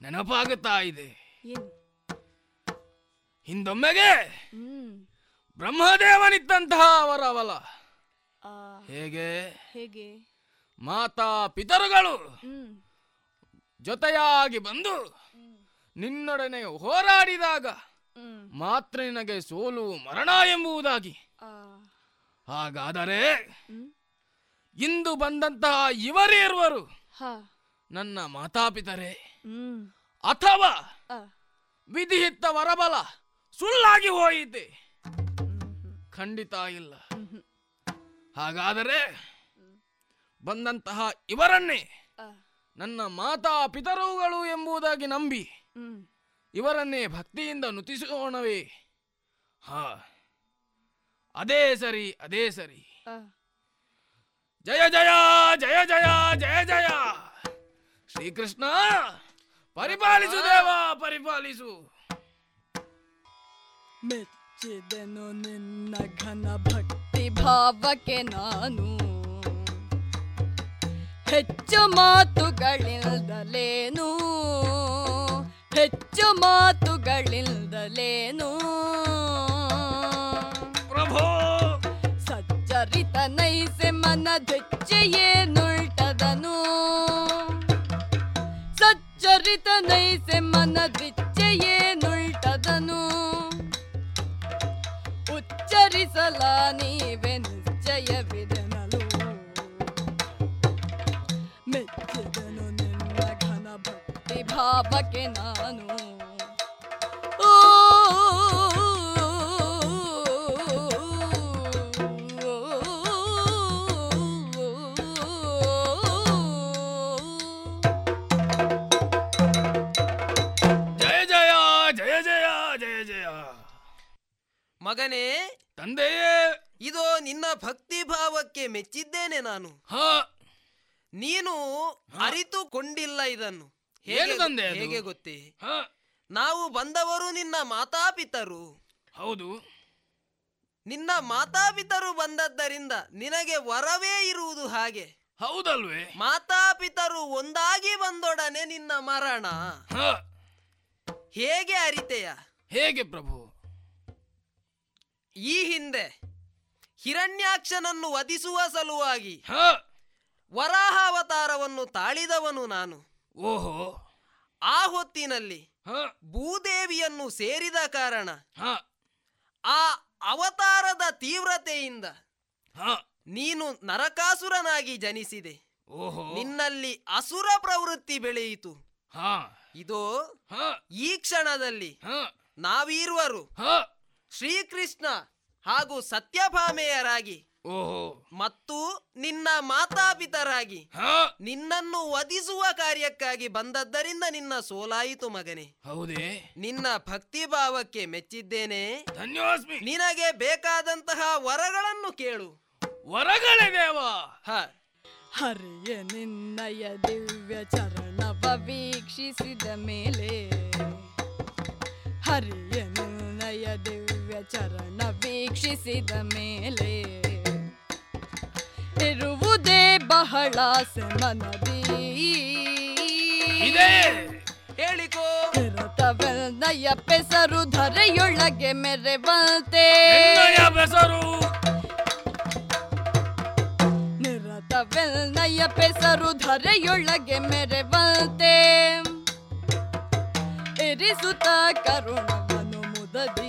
ನೆನಪಾಗುತ್ತಾ ಇದೆ. ಹಿಂದೊಮ್ಮೆಗೆ ಬ್ರಹ್ಮದೇವನಿದ್ದಂತಹ ಅವರ ಅವಲ ಹೇಗೆ ಹೇಗೆ ಮಾತಾ ಪಿತರುಗಳು ಜೊತೆಯಾಗಿ ಬಂದು ನಿನ್ನೊಡನೆ ಹೋರಾಡಿದಾಗ ಮಾತ್ರ ನಿನಗೆ ಸೋಲು ಮರಣ ಎಂಬುದಾಗಿ. ಹಾಗಾದರೆ ಇಂದು ಬಂದಂತಹ ಇವರೇರುವರು ನನ್ನ ಮಾತಾಪಿತರೇ ಅಥವಾ ವಿಧಿಹಿತ್ತ ವರಬಲ ಸುಳ್ಳಾಗಿ ಹೋಯಿತೆ? ಖಂಡಿತ ಇಲ್ಲ. ಹಾಗಾದರೆ ಬಂದಂತಹ ಇವರನ್ನೇ ನನ್ನ ಮಾತಾ ಪಿತರುಗಳು ಎಂಬುದಾಗಿ ನಂಬಿ ಇವರನ್ನೇ ಭಕ್ತಿಯಿಂದ ನುತಿಸೋಣವೇ? ಹಾ, ಅದೇ ಸರಿ, ಅದೇ ಸರಿ. ಜಯ ಜಯ ಜಯ ಜಯ ಜಯ ಜಯ ಶ್ರೀಕೃಷ್ಣ ಪರಿಪಾಲಿಸು ದೇವ ಪರಿಪಾಲಿಸು. ಮೆಚ್ಚಿದೆನು ನಿನ್ನ ಘನ ಭಕ್ತಿ ಭಾವಕ್ಕೆ ನಾನು, ಹೆಚ್ಚು ಮಾತುಗಳಿಲ್ಲದಲೇನು ಹೆಚ್ಚು ಮಾತುಗಳಿಲ್ಲದಲೇನು ಪ್ರಭೋ ಸಚ್ಚರಿತನೈಸೆ ಮನದೆಚ್ಚೆಯೇನುಳ್ಟದನು ಸಚ್ಚರಿತನೈಸೆ ಮನದೆಚ್ಚೆಯೇನುಳ್ಟದನು ಉಚ್ಚರಿಸಲ ನೀವೆ ನಿಶ್ಚಯವಿದೆ. ಮೆಚ್ಚಿದನು ನಿನ್ನ ಘನ ಭಕ್ತಿ ಭಾವಕ್ಕೆ ನಾನು, ಓ ಜಯ ಜಯ ಜಯ ಜಯ ಜಯ ಜಯ. ಮಗನೇ, ತಂದೆಯೇ, ಇದು ನಿನ್ನ ಭಕ್ತಿ ಭಾವಕ್ಕೆ ಮೆಚ್ಚಿದ್ದೇನೆ ನಾನು. ಹಾ, ನೀನು ಅರಿತುಕೊಂಡಿಲ್ಲ ಇದನ್ನು. ಹೇಗೆ ಹೇಗೆ ಗೊತ್ತೇ? ನಾವು ಬಂದವರು ನಿನ್ನ ಮಾತಾಪಿತರು. ಹೌದು, ನಿನ್ನ ಮಾತಾಪಿತರು ಬಂದದ್ದರಿಂದ ನಿನಗೆ ವರವೇ ಇರುವುದು ಹಾಗೆ. ಹೌದಲ್ವೇ? ಮಾತಾಪಿತರು ಒಂದಾಗಿ ಬಂದೊಡನೆ ನಿನ್ನ ಮರಣ. ಹೇಗೆ ಅರಿತೆಯ? ಹೇಗೆ ಪ್ರಭು? ಈ ಹಿಂದೆ ಹಿರಣ್ಯಾಕ್ಷನನ್ನು ವಧಿಸುವ ಸಲುವಾಗಿ ವರಾಹಾವತಾರವನ್ನು ತಾಳಿದವನು ನಾನು. ಓಹೋ! ಆ ಹೊತ್ತಿನಲ್ಲಿ ಭೂದೇವಿಯನ್ನು ಸೇರಿದ ಕಾರಣ ಆ ಅವತಾರದ ತೀವ್ರತೆಯಿಂದ ನೀನು ನರಕಾಸುರನಾಗಿ ಜನಿಸಿದೆ. ನಿನ್ನಲ್ಲಿ ಅಸುರ ಪ್ರವೃತ್ತಿ ಬೆಳೆಯಿತು. ಇದು ಈ ಕ್ಷಣದಲ್ಲಿ ನಾವೀರುವರು ಶ್ರೀಕೃಷ್ಣ ಹಾಗೂ ಸತ್ಯಭಾಮೆಯರಾಗಿ ಮತ್ತು ನಿನ್ನ ಮಾತಾಪಿತರಾಗಿ ನಿನ್ನನ್ನು ವಧಿಸುವ ಕಾರ್ಯಕ್ಕಾಗಿ ಬಂದದ್ದರಿಂದ ನಿನ್ನ ಸೋಲಾಯಿತು ಮಗನೇ. ಹೌದೇ? ನಿನ್ನ ಭಕ್ತಿ ಭಾವಕ್ಕೆ ಮೆಚ್ಚಿದ್ದೇನೆ. ಧನ್ಯವಾಸ್ಮಿ. ನಿನಗೆ ಬೇಕಾದಂತಹ ವರಗಳನ್ನು ಕೇಳು. ವರಗಳೇ ದೇವಾ? ಹರಿಯ ನಿನ್ನಯ ದಿವ್ಯ ಚರಣವ ವೀಕ್ಷಿಸಿದ ಮೇಲೆ, ಹರಿಯ ನಿನ್ನಯ ದಿವ್ಯ ಚರಣ ವೀಕ್ಷಿಸಿದ ಮೇಲೆ ಇರುವುದೇ ಬಹಳ ಸಮನದಿ. ಹೇಳಿಕೋ ನಯ ಪೆಸರು ಧರೆಯೊಳಗೆ ಮೆರೆವಂತೆ, ನಿರತವೆಲ್ ನಯ ಪೆಸರು ಧರೆಯೊಳಗೆ ಮೆರೆವಂತೆ ಇರಿಸುತ್ತ ಕರುಣವನು ಮುದದಿ.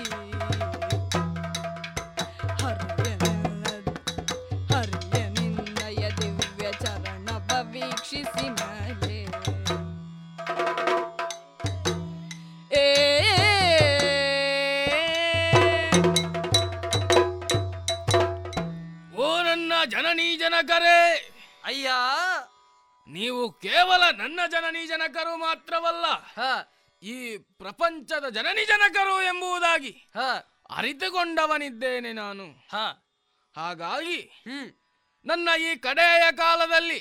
ಜನಕರೇ, ಅಯ್ಯ, ನೀವು ಕೇವಲ ನನ್ನ ಜನನಿ ಜನಕರು ಮಾತ್ರವಲ್ಲ, ಈ ಪ್ರಪಂಚದ ಜನನಿ ಜನಕರು ಎಂಬುದಾಗಿ ಅರಿತುಕೊಂಡವನಿದ್ದೇನೆ ನಾನು. ಹಾಗಾಗಿ ನನ್ನ ಈ ಕಡೆಯ ಕಾಲದಲ್ಲಿ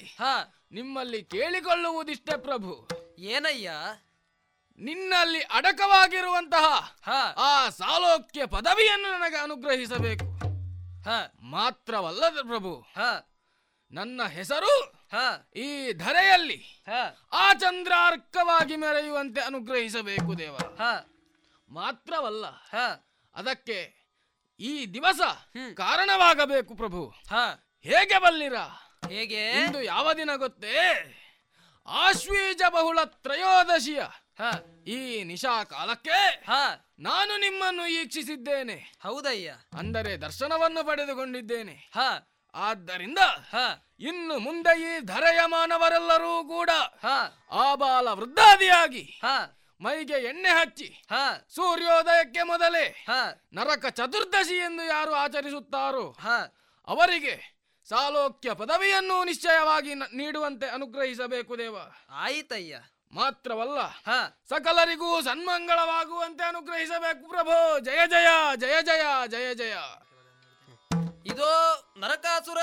ನಿಮ್ಮಲ್ಲಿ ಕೇಳಿಕೊಳ್ಳುವುದಿಷ್ಟೇ ಪ್ರಭು. ಏನಯ್ಯ? ನಿನ್ನಲ್ಲಿ ಅಡಕವಾಗಿರುವಂತಹ ಆ ಸಾಲೋಕ್ಯ ಪದವಿಯನ್ನು ನನಗೆ ಅನುಗ್ರಹಿಸಬೇಕು. ಮಾತ್ರವಲ್ಲದ ಪ್ರಭು, ನನ್ನ ಹೆಸರು ಈ ಧರೆಯಲ್ಲಿ ಆ ಚಂದ್ರಾರ್ಕವಾಗಿ ಮೆರೆಯುವಂತೆ ಅನುಗ್ರಹಿಸಬೇಕು ದೇವ. ಮಾತ್ರವಲ್ಲ, ಅದಕ್ಕೆ ಈ ದಿವಸ ಕಾರಣವಾಗಬೇಕು ಪ್ರಭು. ಹೇಗೆ ಬಲ್ಲಿರಾ? ಹೇಗೆ? ಇಂದು ಯಾವ ದಿನ ಗೊತ್ತೇ? ಆಶ್ವೀಜ ಬಹುಳ ತ್ರಯೋದಶಿಯ ಈ ನಿಶಾ ಕಾಲಕ್ಕೆ ನಾನು ನಿಮ್ಮನ್ನು ಈಕ್ಷಿಸಿದ್ದೇನೆ. ಹೌದಯ್ಯ. ಅಂದರೆ ದರ್ಶನವನ್ನು ಪಡೆದುಕೊಂಡಿದ್ದೇನೆ. ಆದ್ದರಿಂದ ಇನ್ನು ಮುಂದೆ ಈ ಧರೆಯ ಮಾನವರೆಲ್ಲರೂ ಕೂಡ ಆಬಾಲ ವೃದ್ಧಾದಿಯಾಗಿ ಮೈಗೆ ಎಣ್ಣೆ ಹಚ್ಚಿ ಸೂರ್ಯೋದಯಕ್ಕೆ ಮೊದಲೇ ನರಕ ಚತುರ್ದಶಿ ಎಂದು ಯಾರು ಆಚರಿಸುತ್ತಾರೋ ಅವರಿಗೆ ಸಾಲೋಕ್ಯ ಪದವಿಯನ್ನು ನಿಶ್ಚಯವಾಗಿ ನೀಡುವಂತೆ ಅನುಗ್ರಹಿಸಬೇಕು ದೇವ. ಆಯಿತಯ್ಯ. ಮಾತ್ರವಲ್ಲ, ಸಕಲರಿಗೂ ಸನ್ಮಂಗಳವಾಗುವಂತೆ ಅನುಗ್ರಹಿಸಬೇಕು ಪ್ರಭೋ. ಜಯ ಜಯ ಜಯ ಜಯ ಜಯ ಜಯ. ಇದೋ ನರಕಾಸುರ,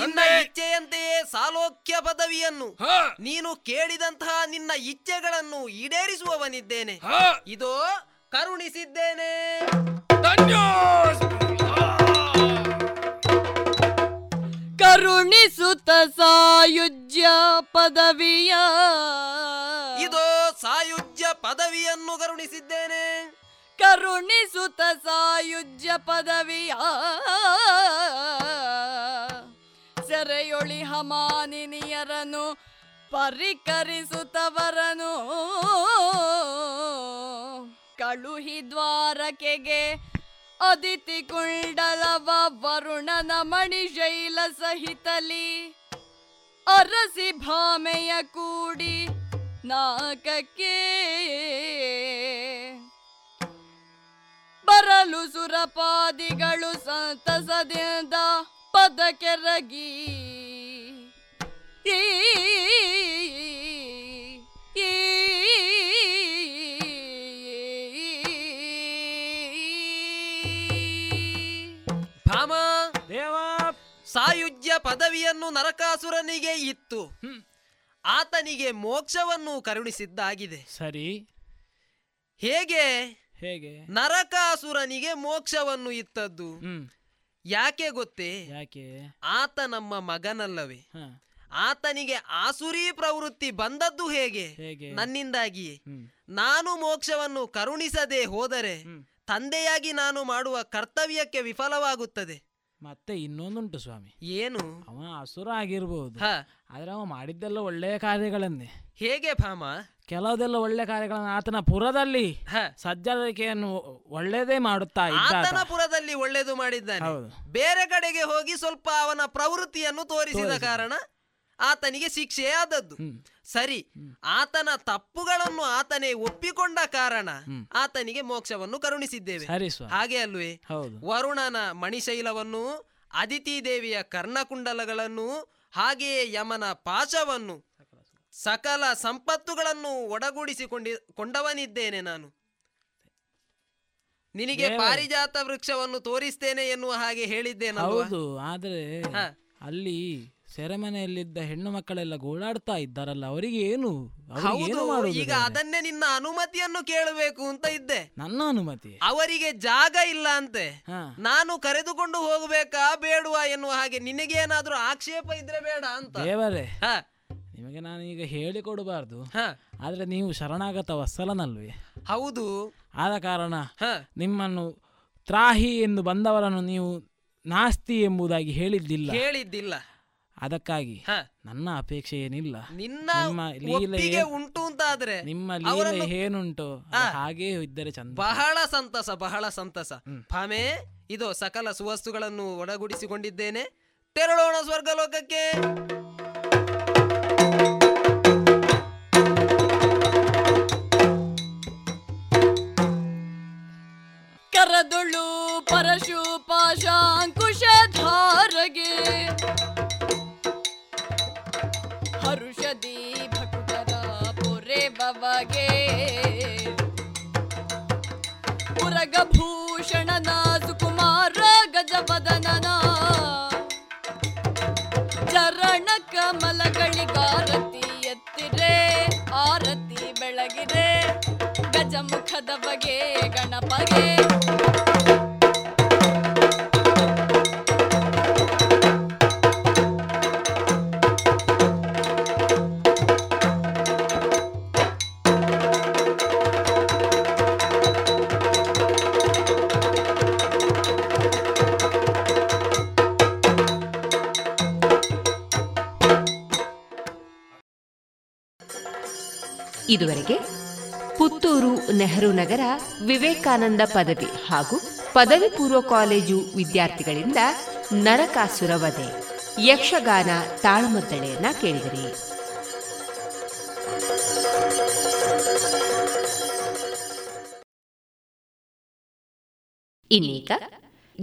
ನಿನ್ನ ಇಚ್ಛೆಯಂತೆಯೇ ಸಾಲೋಕ್ಯ ಪದವಿಯನ್ನು ನೀನು ಕೇಳಿದಂತಹ ನಿನ್ನ ಇಚ್ಛೆಗಳನ್ನು ಈಡೇರಿಸುವವನಿದ್ದೇನೆ. ಇದೋ ಕರುಣಿಸಿದ್ದೇನೆ. ಕರುಣಿಸುತ್ತ ಸಾಯುಜ್ಯ ಪದವಿಯ, ಇದೋ ಸಾಯುಜ್ಯ ಪದವಿಯನ್ನು ಕರುಣಿಸಿದ್ದೇನೆ. ಕರುಣಿಸುತ್ತ ಸಾಯುಜ್ಯ ಪದವಿಯ ಸೆರೆಯೊಳಿ ಹಮಾನಿನಿಯರನು ಪರಿಕರಿಸುತ್ತವರನು ಕಳುಹಿ ದ್ವಾರಕೆಗೆ ಅದಿತಿ ಕುಂಡಲವ ವರುಣನ ಮಣಿಶೈಲ ಸಹಿತಲಿ ಅರಸಿ ಭಾಮೆಯ ಕೂಡಿ ನಾಕಕ್ಕೆ ಬರಲು ಸುರಪಾದಿಗಳು ಸಂತಸದಿಂದ ಪದಕೆರಗಿ ಈ ಭಾಮ ದೇವ. ಸಾಯುಜ್ಯ ಪದವಿಯನ್ನು ನರಕಾಸುರನಿಗೆ ಇತ್ತು, ಆತನಿಗೆ ಮೋಕ್ಷವನ್ನು ಕರುಣಿಸಿದ್ದಾಗಿದೆ. ಸರಿ, ಹೇಗೆ ಹೇಗೆ ನರಕಾಸುರನಿಗೆ ಮೋಕ್ಷವನ್ನು ಇತ್ತದ್ದು? ಯಾಕೆ ಗೊತ್ತೇ? ಯಾಕೆ? ಆತ ನಮ್ಮ ಮಗನಲ್ಲವೇ. ಆತನಿಗೆ ಆಸುರಿ ಪ್ರವೃತ್ತಿ ಬಂದದ್ದು ಹೇಗೆ? ನನ್ನಿಂದಾಗಿಯೇ. ನಾನು ಮೋಕ್ಷವನ್ನು ಕರುಣಿಸದೆ ಹೋದರೆ ತಂದೆಯಾಗಿ ನಾನು ಮಾಡುವ ಕರ್ತವ್ಯಕ್ಕೆ ವಿಫಲವಾಗುತ್ತದೆ. ಮತ್ತೆ ಇನ್ನೊಂದುಂಟು ಸ್ವಾಮಿ. ಏನು? ಅವ ಅಸುರ ಆಗಿರ್ಬಹುದು, ಆದ್ರೆ ಅವ ಮಾಡಿದ್ದೆಲ್ಲ ಒಳ್ಳೆಯ ಕಾರ್ಯಗಳನ್ನೇ. ಹೇಗೆ ಭಾಮ? ಕೆಲವುದೆಲ್ಲ ಒಳ್ಳೆ ಕಾರ್ಯಗಳನ್ನು ಆತನ ಪುರದಲ್ಲಿ ಸಜ್ಜರಿಕೆಯನ್ನು ಒಳ್ಳೇದೇ ಮಾಡುತ್ತಾ ಆತನ ಪುರದಲ್ಲಿ ಒಳ್ಳೇದು ಮಾಡಿದ್ದಾನೆ. ಬೇರೆ ಕಡೆಗೆ ಹೋಗಿ ಸ್ವಲ್ಪ ಅವನ ಪ್ರವೃತ್ತಿಯನ್ನು ತೋರಿಸಿದ ಕಾರಣ ಆತನಿಗೆ ಶಿಕ್ಷೆಯೇ ಆದದ್ದು. ಸರಿ, ಆತನ ತಪ್ಪುಗಳನ್ನು ಆತನೇ ಒಪ್ಪಿಕೊಂಡ ಕಾರಣ ಆತನಿಗೆ ಮೋಕ್ಷವನ್ನು ಕರುಣಿಸಿದ್ದೇವೆ. ಹಾಗೆ ಅಲ್ವೇ? ವರುಣನ ಮಣಿಶೈಲವನ್ನು, ಅದಿತಿ ದೇವಿಯ ಕರ್ಣಕುಂಡಲಗಳನ್ನು, ಹಾಗೆಯೇ ಯಮನ ಪಾಶವನ್ನು, ಸಕಲ ಸಂಪತ್ತುಗಳನ್ನು ಒಡಗೂಡಿಸಿಕೊಂಡಿ ಕೊಂಡವನಿದ್ದೇನೆ ನಾನು. ನಿನಗೆ ಪಾರಿಜಾತ ವೃಕ್ಷವನ್ನು ತೋರಿಸ್ತೇನೆ ಎನ್ನುವ ಹಾಗೆ ಹೇಳಿದ್ದೇನೆ. ಹೌದು, ಆದ್ರೆ ಅಲ್ಲಿ ಸೆರೆಮನೆಯಲ್ಲಿದ್ದ ಹೆಣ್ಣು ಮಕ್ಕಳೆಲ್ಲ ಗೋಳಾಡ್ತಾ ಇದ್ದಾರಲ್ಲ, ಅವರಿಗೆ ಏನು? ಈಗ ಅದನ್ನೇ ನಿನ್ನ ಅನುಮತಿಯನ್ನು ಕೇಳಬೇಕು ಅಂತ ಇದ್ದೆ. ನನ್ನ ಅನುಮತಿ? ಅವರಿಗೆ ಜಾಗ ಇಲ್ಲ ಅಂತೆ. ನಾನು ಕರೆದುಕೊಂಡು ಹೋಗಬೇಕಾ ಬೇಡವಾ ಎನ್ನುವ ಹಾಗೆ. ನಿನಗೇನಾದ್ರೂ ಆಕ್ಷೇಪ ಇದ್ರೆ ಬೇಡ ಅಂತ. ದೇವರೇ, ನಿಮಗೆ ನಾನು ಈಗ ಹೇಳಿಕೊಡಬಾರ್ದು, ಆದ್ರೆ ನೀವು ಶರಣಾಗತ ವತ್ಸಲನಲ್ವೇ? ಹೌದು. ಆದ ಕಾರಣ ನಿಮ್ಮನ್ನು ತ್ರಾಹಿ ಎಂದು ಬಂದವರನ್ನು ನೀವು ನಾಸ್ತಿ ಎಂಬುದಾಗಿ ಹೇಳಿದ್ದಿಲ್ಲ ಹೇಳಿದ್ದಿಲ್ಲ ಅದಕ್ಕಾಗಿ ನನ್ನ ಅಪೇಕ್ಷೆ ಏನಿಲ್ಲ. ನಿಮ್ಮ ಲೀಲೆ ಉಂಟು ಅಂತಾದ್ರೆ ನಿಮ್ಮ ಲೀಲೆ ಏನುಂಟು ಹಾಗೇ ಇದ್ದರೆ ಚಂದ. ಬಹಳ ಸಂತಸ, ಬಹಳ ಸಂತಸ. ಭಾಮೆ, ಇದು ಸಕಲ ಸುವಸ್ತುಗಳನ್ನು ಒಡಗೂಡಿಸಿಕೊಂಡಿದ್ದೇನೆ. ತೆರಳೋಣ ಸ್ವರ್ಗಲೋಕಕ್ಕೆ. ಕರದುಳು ಪರಶು ಪಾಶಾಂಕುಶ ಧಾರಗೆ ಹರುಷದಿ ಭಕ್ತರ ಪುರೆ ಬವಗೆ ಉರಗಭೂಷಣನ ಸುಕುಮಾರ ಗಜವದನನ ಗಜಮುಖದ ಬಗೆ ಗಣಪಗೆ ಇದುವರೆಗೆ ಪುತ್ತೂರು ನೆಹರು ನಗರ ವಿವೇಕಾನಂದ ಪದವಿ ಹಾಗೂ ಪದವಿ ಪೂರ್ವ ಕಾಲೇಜು ವಿದ್ಯಾರ್ಥಿಗಳಿಂದ ನರಕಾಸುರವಧೆ ಯಕ್ಷಗಾನ ತಾಳಮದ್ದಳೆಯನ್ನ ಕೇಳಿದಿರಿ. ಇನ್ನೀಗ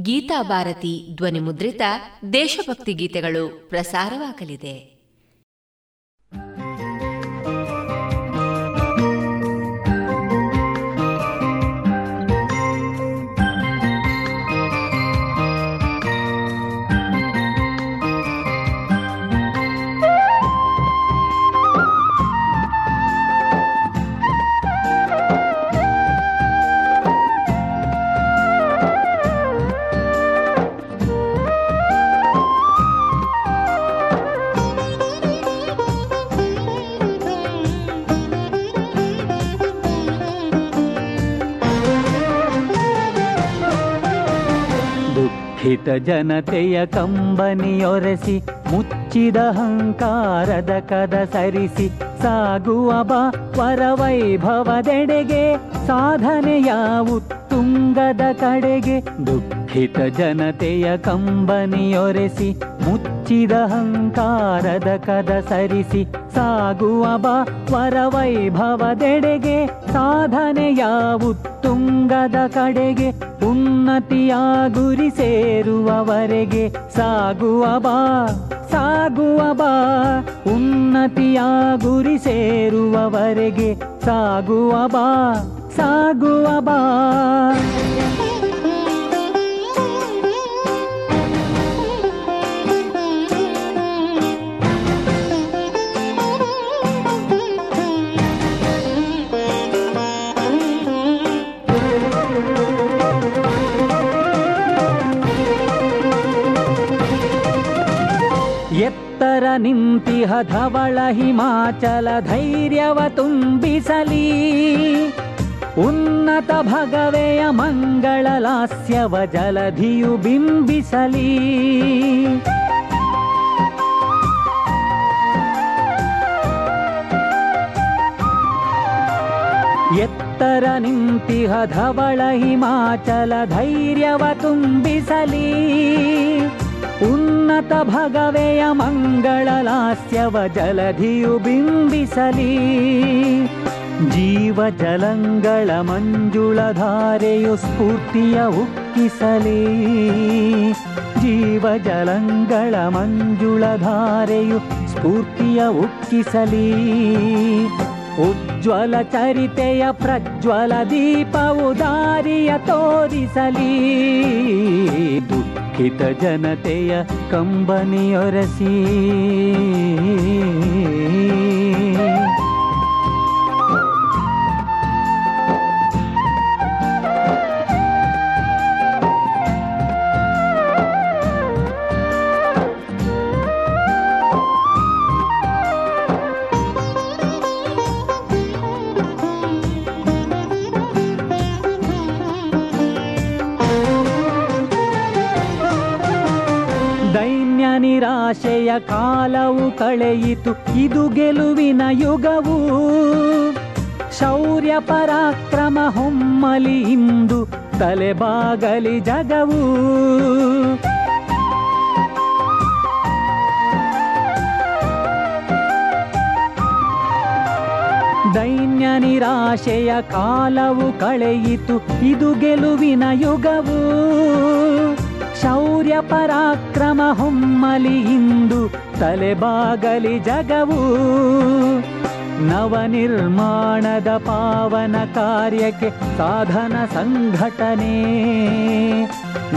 ಗೀತಾಭಾರತಿ ಧ್ವನಿಮುದ್ರಿತ ದೇಶಭಕ್ತಿ ಗೀತೆಗಳು ಪ್ರಸಾರವಾಗಲಿದೆ. ಹಿತ ಜನತೆಯ ಕಂಬನಿಯೊರೆಸಿ ಮುಚ್ಚಿದ ಅಹಂಕಾರದ ಕದ ಸರಿಸಿ ಸಾಗುವ ಬಾ ವರವೈಭವದೆಡೆಗೆ ಸಾಧನೆಯ ಉತ್ತುಂಗದ ಕಡೆಗೆ. ದುಃಖಿತ ಜನತೆಯ ಕಂಬನಿಯೊರೆಸಿ ಮುಚ್ಚಿದ ಅಹಂಕಾರದ ಕದ ಸರಿಸಿ ಸಾಗುವ ಬಾ ವರವೈಭವದೆಡೆಗೆ ಸಾಧನೆಯ ಉತ್ತುಂಗದ ಕಡೆಗೆ ಉನ್ನತಿಯ ಗುರಿ ಸೇರುವವರೆಗೆ ಸಾಗುವ ಬಾ ಸಾಗುವ ಬಾ ಉನ್ನತಿಯ ಗುರಿ ಸೇರುವವರೆಗೆ ಸಾಗುವ ಬಾ ಸಾಗುವ ಬಾ. ಎತ್ತರ ನಿಂತಿಹ ಧವಳ ಹಿಮಾಚಲ ಧೈರ್ಯವ ತುಂಬಿಸಲಿ ಉನ್ನತ ಭಗವೆಯ ಮಂಗಳ ಲಾಸ್ಯವ ಜಲಧಿಯು ಬಿಂಬಿಸಲಿ. ಎತ್ತರ ನಿಂತಿಹ ಧವಳ ಹಿಮಾಚಲ ಧೈರ್ಯವ ತುಂಬಿಸಲಿ ಉನ್ನತ ಭಗವೆಯ ಮಂಗಳ ಲಾಸ್ಯವ ಜಲಧಿಯು ಬಿಂಬಿಸಲಿ. ಜೀವ ಜಲಂಗಳ ಮಂಜುಳಧಾರೆಯು ಸ್ಫೂರ್ತಿಯ ಉಕ್ಕಿಸಲಿ ಜೀವ ಜಲಂಗಳ ಮಂಜುಳಧಾರೆಯು ಸ್ಫೂರ್ತಿಯ ಉಕ್ಕಿಸಲಿ. ಉಜ್ವಲ ಚರಿತೆಯ ಪ್ರಜ್ವಲ ದೀಪವು ದಾರಿಯ ತೋರಿಸಲಿ ದುಃಖಿತ ಜನತೆಯ ಕಂಬನಿಯೊರಸಿ ನಿರಾಶೆಯ ಕಾಲವು ಕಳೆಯಿತು ಇದು ಗೆಲುವಿನ ಯುಗವು ಶೌರ್ಯ ಪರಾಕ್ರಮ ಹೊಮ್ಮಲಿ ಇಂದು ತಲೆಬಾಗಲಿ ಜಗವು. ದೈನ್ಯ ನಿರಾಶೆಯ ಕಾಲವು ಕಳೆಯಿತು ಇದು ಗೆಲುವಿನ ಯುಗವು ಶೌರ್ಯ ಪರಾಕ್ರಮ ಹೊಮ್ಮಲಿ ಇಂದು ತಲೆಬಾಗಲಿ ಜಗವು. ನವ ನಿರ್ಮಾಣದ ಪಾವನ ಕಾರ್ಯಕ್ಕೆ ಸಾಧನ ಸಂಘಟನೆ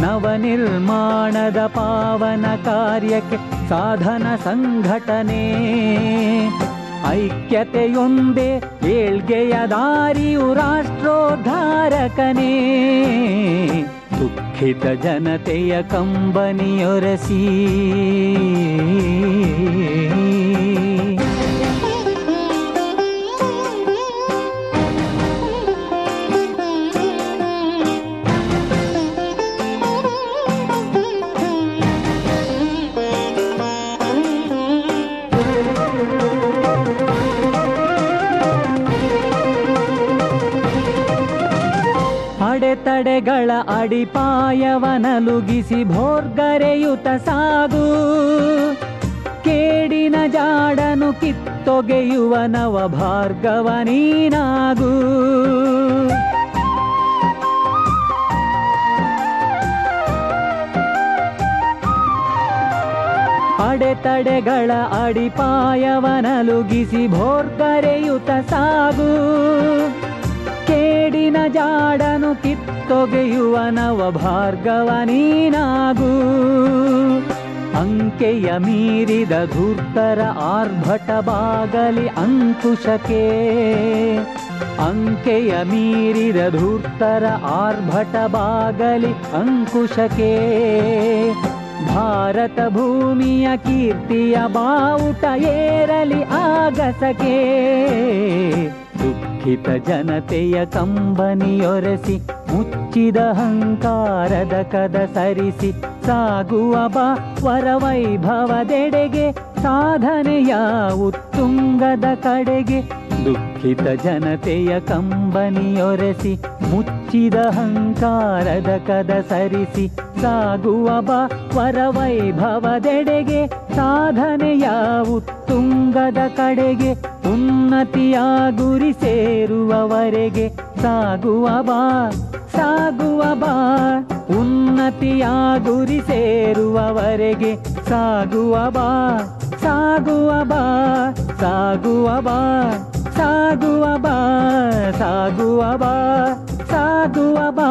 ನವ ನಿರ್ಮಾಣದ ಪಾವನ ಕಾರ್ಯಕ್ಕೆ ಸಾಧನ ಸಂಘಟನೆ ಐಕ್ಯ ಐಕ್ಯತೆಯೊಂದೇ ಏಳ್ಗೆಯ ದಾರಿಯು ರಾಷ್ಟ್ರೋದ್ಧಾರಕನೇ. ದುಃಖಿತ ಜನತೆಯ ಕಂಬನಿಯೊರಸಿ ತಡೆಗಳ ಅಡಿಪಾಯವನಲುಗಿಸಿ ಭೋರ್ಗರೆಯುತ ಸಾಗು, ಕೇಡಿನ ಜಾಡನು ಕಿತ್ತೊಗೆಯುವ ನವ ಭಾರ್ಗವ ನೀನಾಗು. ಅಡೆತಡೆಗಳ ಅಡಿಪಾಯವನಲುಗಿಸಿ ಭೋರ್ಗರೆಯುತ ಸಾಗು, ಕೇಡಿನ ಜಾಡನು ಕಿತ್ತೊಗೆಯುವ ನವ ಭಾರ್ಗವ ನೀನಾಗು. ಅಂಕೆಯ ಮೀರಿದ ಧೂರ್ತರ ಆರ್ಭಟ ಬಾಗಲಿ ಅಂಕುಶಕ್ಕೆ, ಅಂಕೆಯ ಮೀರಿದ ಧೂರ್ತರ ಆರ್ಭಟ ಬಾಗಲಿ ಅಂಕುಶಕ್ಕೆ. ಭಾರತ ಭೂಮಿಯ ಕೀರ್ತಿಯ ಬಾವುಟ ಏರಲಿ ಆಗಸಕೆ. ದುಃಖಿತ ಜನತೆಯ ಕಂಬನಿಯೊರೆಸಿ ಮುಚ್ಚಿದ ಅಹಂಕಾರದ ಕದ ಸರಿಸಿ ಸಾಗುವ ಬಾ ವರವೈಭವದೆಡೆಗೆ, ಸಾಧನೆಯ ಉತ್ತುಂಗದ ಕಡೆಗೆ. ದುಃಖಿತ ಜನತೆಯ ಕಂಬನಿಯೊರೆಸಿ ಮುಚ್ಚಿದ ಅಹಂಕಾರದ ಕದ ಸರಿಸಿ ಸಾಗುವ ಬಾ ವರವೈಭವದೆಡೆಗೆ, ಸಾಧನೆಯ ಉತ್ತುಂಗದ ಕಡೆಗೆ. ಉನ್ನತಿಯ ಗುರಿ ಸೇರುವವರೆಗೆ ಸಾಗುವ ಬಾ ಸಾಗುವ ಬಾ, ಉನ್ನತಿಯ ಗುರಿ ಸೇರುವವರೆಗೆ ಸಾಗುವ ಬಾ ಸಾಗುವ ಬಾ, ಸಾಗುವ ಬಾ ಸಾಗುವ ಬಾ, ಸಾಗುವ ಬಾ ಸಾಗುವ ಬಾ.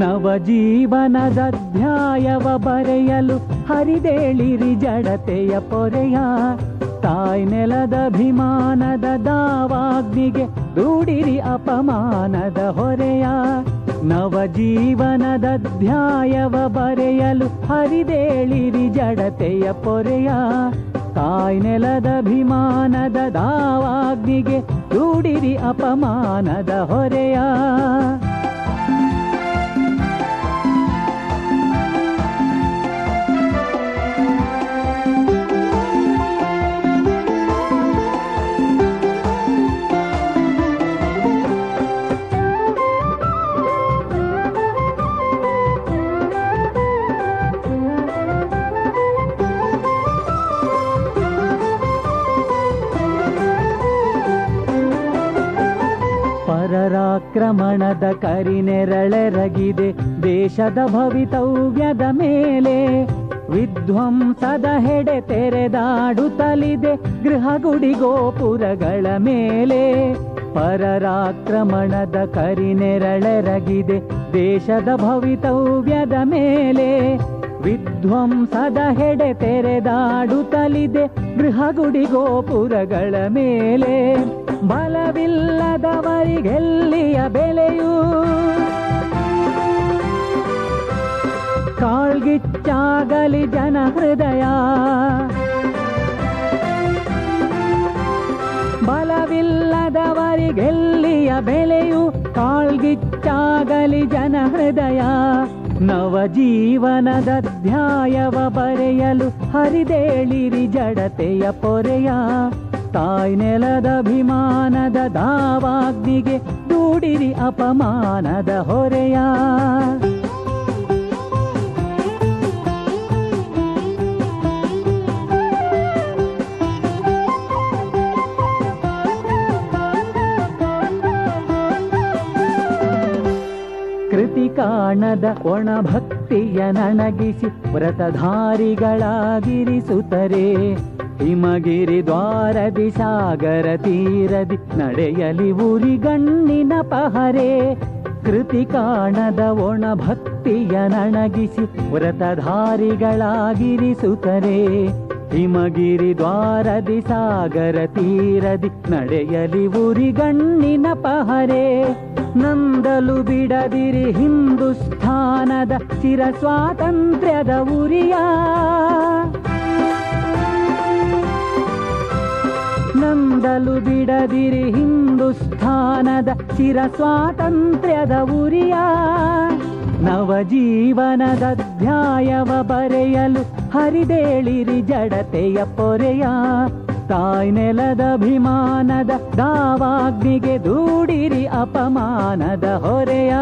ನವಜೀವನದ ಅಧ್ಯಾಯವ ಬರೆಯಲು ಹರಿದೇಳಿರಿ ಜಡತೆಯ ಪೊರೆಯ, ತಾಯಿ ನೆಲದ ಅಭಿಮಾನದ ದಾವಾಗ್ನಿಗೆ ದೂಡಿರಿ ಅಪಮಾನದ ಹೊರೆಯ. ನವಜೀವನದ ಅಧ್ಯಾಯವ ಬರೆಯಲು ಹರಿದೇಳಿರಿ ಜಡತೆಯ ಪೊರೆಯ, ತಾಯಿ ನೆಲದ ಅಭಿಮಾನದ ದಾವಾಗ್ನಿಗೆ ದೂಡಿರಿ ಅಪಮಾನದ ಹೊರೆಯ. ಕ್ರಮಣದ ಕರಿನೆರಳೆರಗಿದೆ ದೇಶದ ಭವಿತವ್ಯದ ಮೇಲೆ, ವಿಧ್ವಂಸದ ಹೆಡೆ ತೆರೆದಾಡುತ್ತಲಿದೆ ಗೃಹ ಗುಡಿ ಗೋಪುರಗಳ ಮೇಲೆ. ಪರರಾಕ್ರಮಣದ ಕರಿನೆರಳೆರಗಿದೆ ದೇಶದ ಭವಿತವ್ಯದ ಮೇಲೆ, ವಿಧ್ವಂಸದ ಹೆಡೆ ತೆರೆದಾಡುತ್ತಲಿದೆ ಗೃಹ ಗುಡಿ ಗೋಪುರಗಳ ಮೇಲೆ. ಬಲವಿಲ್ಲದವರಿಗೆಲ್ಲಿಯ ಬೆಲೆಯೂ ಕಾಳ್ಗಿಚ್ಚಾಗಲಿ ಜನ ಹೃದಯ, ಬಲವಿಲ್ಲದವರಿಗೆಲ್ಲಿಯ ಬೆಲೆಯೂ ಕಾಳ್ಗಿಚ್ಚಾಗಲಿ ಜನ ಹೃದಯ. ನವಜೀವನದ ಅಧ್ಯಾಯವ ಬರೆಯಲು ಹರಿದೇಳಿರಿ ಜಡತೆಯ ಪೊರೆಯ, ತಾಯಿ ನೆಲದ ಅಭಿಮಾನದ ದಾವಾಗ್ನಿಗೆ ದೂಡಿರಿ ಅಪಮಾನದ ಹೊರೆಯ. ಪ್ರಾಣದ ಒಣ ಭಕ್ತಿಯ ನನಗಿಸಿ ವ್ರತಧಾರಿಗಳಾಗಿರಿಸುತ್ತರೆ. ಹಿಮಗಿರಿ ದ್ವಾರದಿ ಸಾಗರ ತೀರದಿ ನಡೆಯಲಿ ಉರಿಗಣ್ಣಿನ ಪಹರೆ. ಕೃತಿ ಕಾಣದ ಒಣ ಭಕ್ತಿಯ ನನಗಿಸಿ ವ್ರತಧಾರಿಗಳಾಗಿರಿಸುತ್ತರೆ. ಹಿಮಗಿರಿ ದ್ವಾರದಿ ಸಾಗರ ತೀರದಿ ನಡೆಯಲಿ ಉರಿಗಣ್ಣಿನ ಪಹರೆ. ನಂದಲು ಬಿಡದಿರಿ ಹಿಂದೂಸ್ಥಾನದ ಚಿರ ಸ್ವಾತಂತ್ರ್ಯದ ಉರಿಯ. ನಂದಲು ಬಿಡದಿರಿ ಹಿಂದೂಸ್ಥಾನದ ಚಿರ ಸ್ವಾತಂತ್ರ್ಯದ ಉರಿಯ. ನವಜೀವನದ ಅಧ್ಯಾಯವ ಬರೆಯಲು ಹರಿದೇಳಿರಿ ಜಡತೆಯ ಪೊರೆಯ. ತಾಯ್ ನೆಲದ ಅಭಿಮಾನದ ದಾವಾಗ್ನಿಗೆ ದೂಡಿರಿ ಅಪಮಾನದ ಹೊರೆಯ.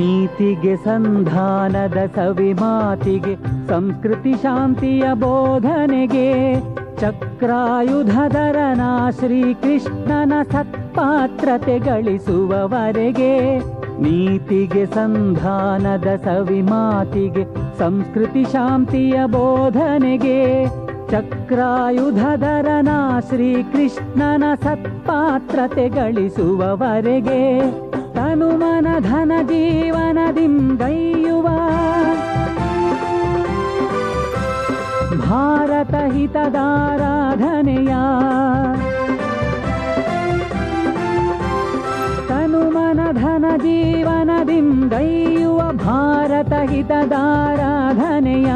ನೀತಿಗೆ ಸಂಧಾನದ ಸವಿ ಮಾತಿಗೆ, ಸಂಸ್ಕೃತಿ ಶಾಂತಿಯ ಬೋಧನೆಗೆ, ಚಕ್ರಾಯುಧಧರನ ಶ್ರೀಕೃಷ್ಣನ ಸತ್ಪಾತ್ರತೆ ಗಳಿಸುವವರೆಗೆ. ನೀತಿಗೆ ಸಂಧಾನದ ಸವಿ ಮಾತಿಗೆ, ಸಂಸ್ಕೃತಿ ಶಾಂತಿಯ ಬೋಧನೆಗೆ, ಚಕ್ರಾಯುಧಧರನ ಶ್ರೀಕೃಷ್ಣನ ಸತ್ಪಾತ್ರತೆ ಗಳಿಸುವವರೆಗೆ. ತನುಮನ ಧನ ಜೀವನದಿಂದೈಯುವ ಭಾರತ ಹಿತದಾರಾಧನೆಯ. ತನುಮನ ಧನ ಜೀವನದಿಂದೈಯುವ ಭಾರತ ಹಿತದಾರಾಧನೆಯ.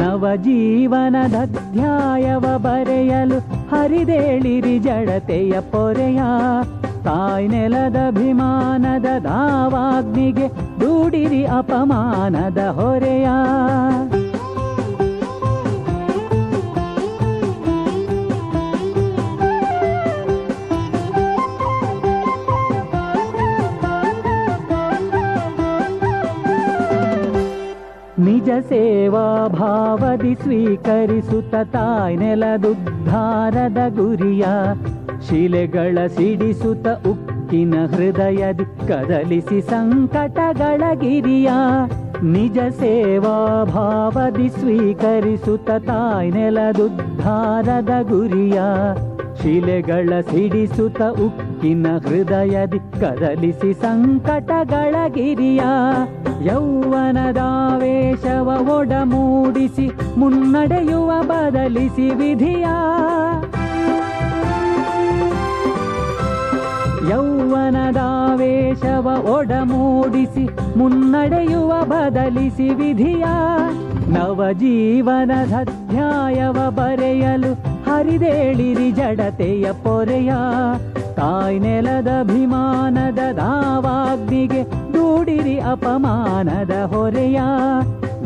ನವಜೀವನದ ಅಧ್ಯಾಯವ ಬರೆಯಲು ಹರಿದೇಳಿರಿ ಜಡತೆಯ ಪೊರೆಯ. ತಾಯ್ ನೆಲದ ಅಭಿಮಾನದ ದಾವಾಗ್ನಿಗೆ ದೂಡಿರಿ ಅಪಮಾನದ ಹೊರೆಯ. ನಿಜ ಸೇವಾ ಭಾವದಿ ಸ್ವೀಕರಿಸುತ್ತ ತಾಯ್ ನೆಲದುದ್ಧಾರದ ಗುರಿಯ. ಶಿಲೆಗಳ ಸಿಡಿಸುತ್ತ ಉಕ್ಕಿನ ಹೃದಯದಿ ಕದಲಿಸಿ ಸಂಕಟಗಳ ಗಿರಿಯ. ನಿಜ ಸೇವಾ ಭಾವದಿ ಸ್ವೀಕರಿಸುತ್ತ ತಾಯ್ ನೆಲದುದ್ಧಾರದ ಗುರಿಯ. ಶಿಲೆಗಳ ಸಿಡಿಸುತ್ತ ಉಕ್ಕಿನ ಹೃದಯದಿ ಕದಲಿಸಿ ಸಂಕಟಗಳ ಗಿರಿಯ. ಯೌವನದಾವೇಶವ ಒಡಮೂಡಿಸಿ ಮುನ್ನಡೆಯುವ ಬದಲಿಸಿ ವಿಧಿಯ. ಯೌವನದಾವೇಶವ ಒಡಮೂಡಿಸಿ ಮುನ್ನಡೆಯುವ ಬದಲಿಸಿ ವಿಧಿಯ. ನವಜೀವನದಧ್ಯಾಯವ ಬರೆಯಲು ಹರಿದೇಳಿರಿ ಜಡತೆಯ ಪೊರೆಯ. ತಾಯ್ ನೆಲದ ಅಭಿಮಾನದ ದಾವಾಗ್ನಿಗೆ ದೂಡಿರಿ ಅಪಮಾನದ ಹೊರೆಯ.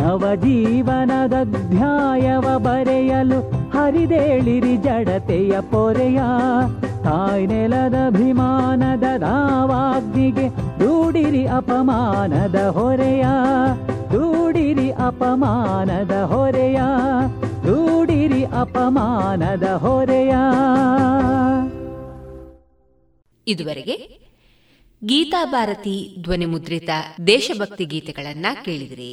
ನವಜೀವನದಧ್ಯಾಯವ ಬರೆಯಲು ಹರಿದೇಳಿರಿ ಜಡತೆಯ ಪೊರೆಯ. ತಾಯ್ ನೆಲದ ಅಭಿಮಾನದ ದಾವಾಗ್ನಿಗೆ ದೂಡಿರಿ ಅಪಮಾನದ ಹೊರೆಯ. ದೂಡಿರಿ ಅಪಮಾನದ ಹೊರೆಯ. ದೂಡಿರಿ ಅಪಮಾನದ ಹೊರೆಯ. ಇದುವರೆಗೆ ಗೀತಾಭಾರತಿ ಧ್ವನಿಮುದ್ರಿತ ದೇಶಭಕ್ತಿ ಗೀತೆಗಳನ್ನ ಕೇಳಿದ್ರಿ.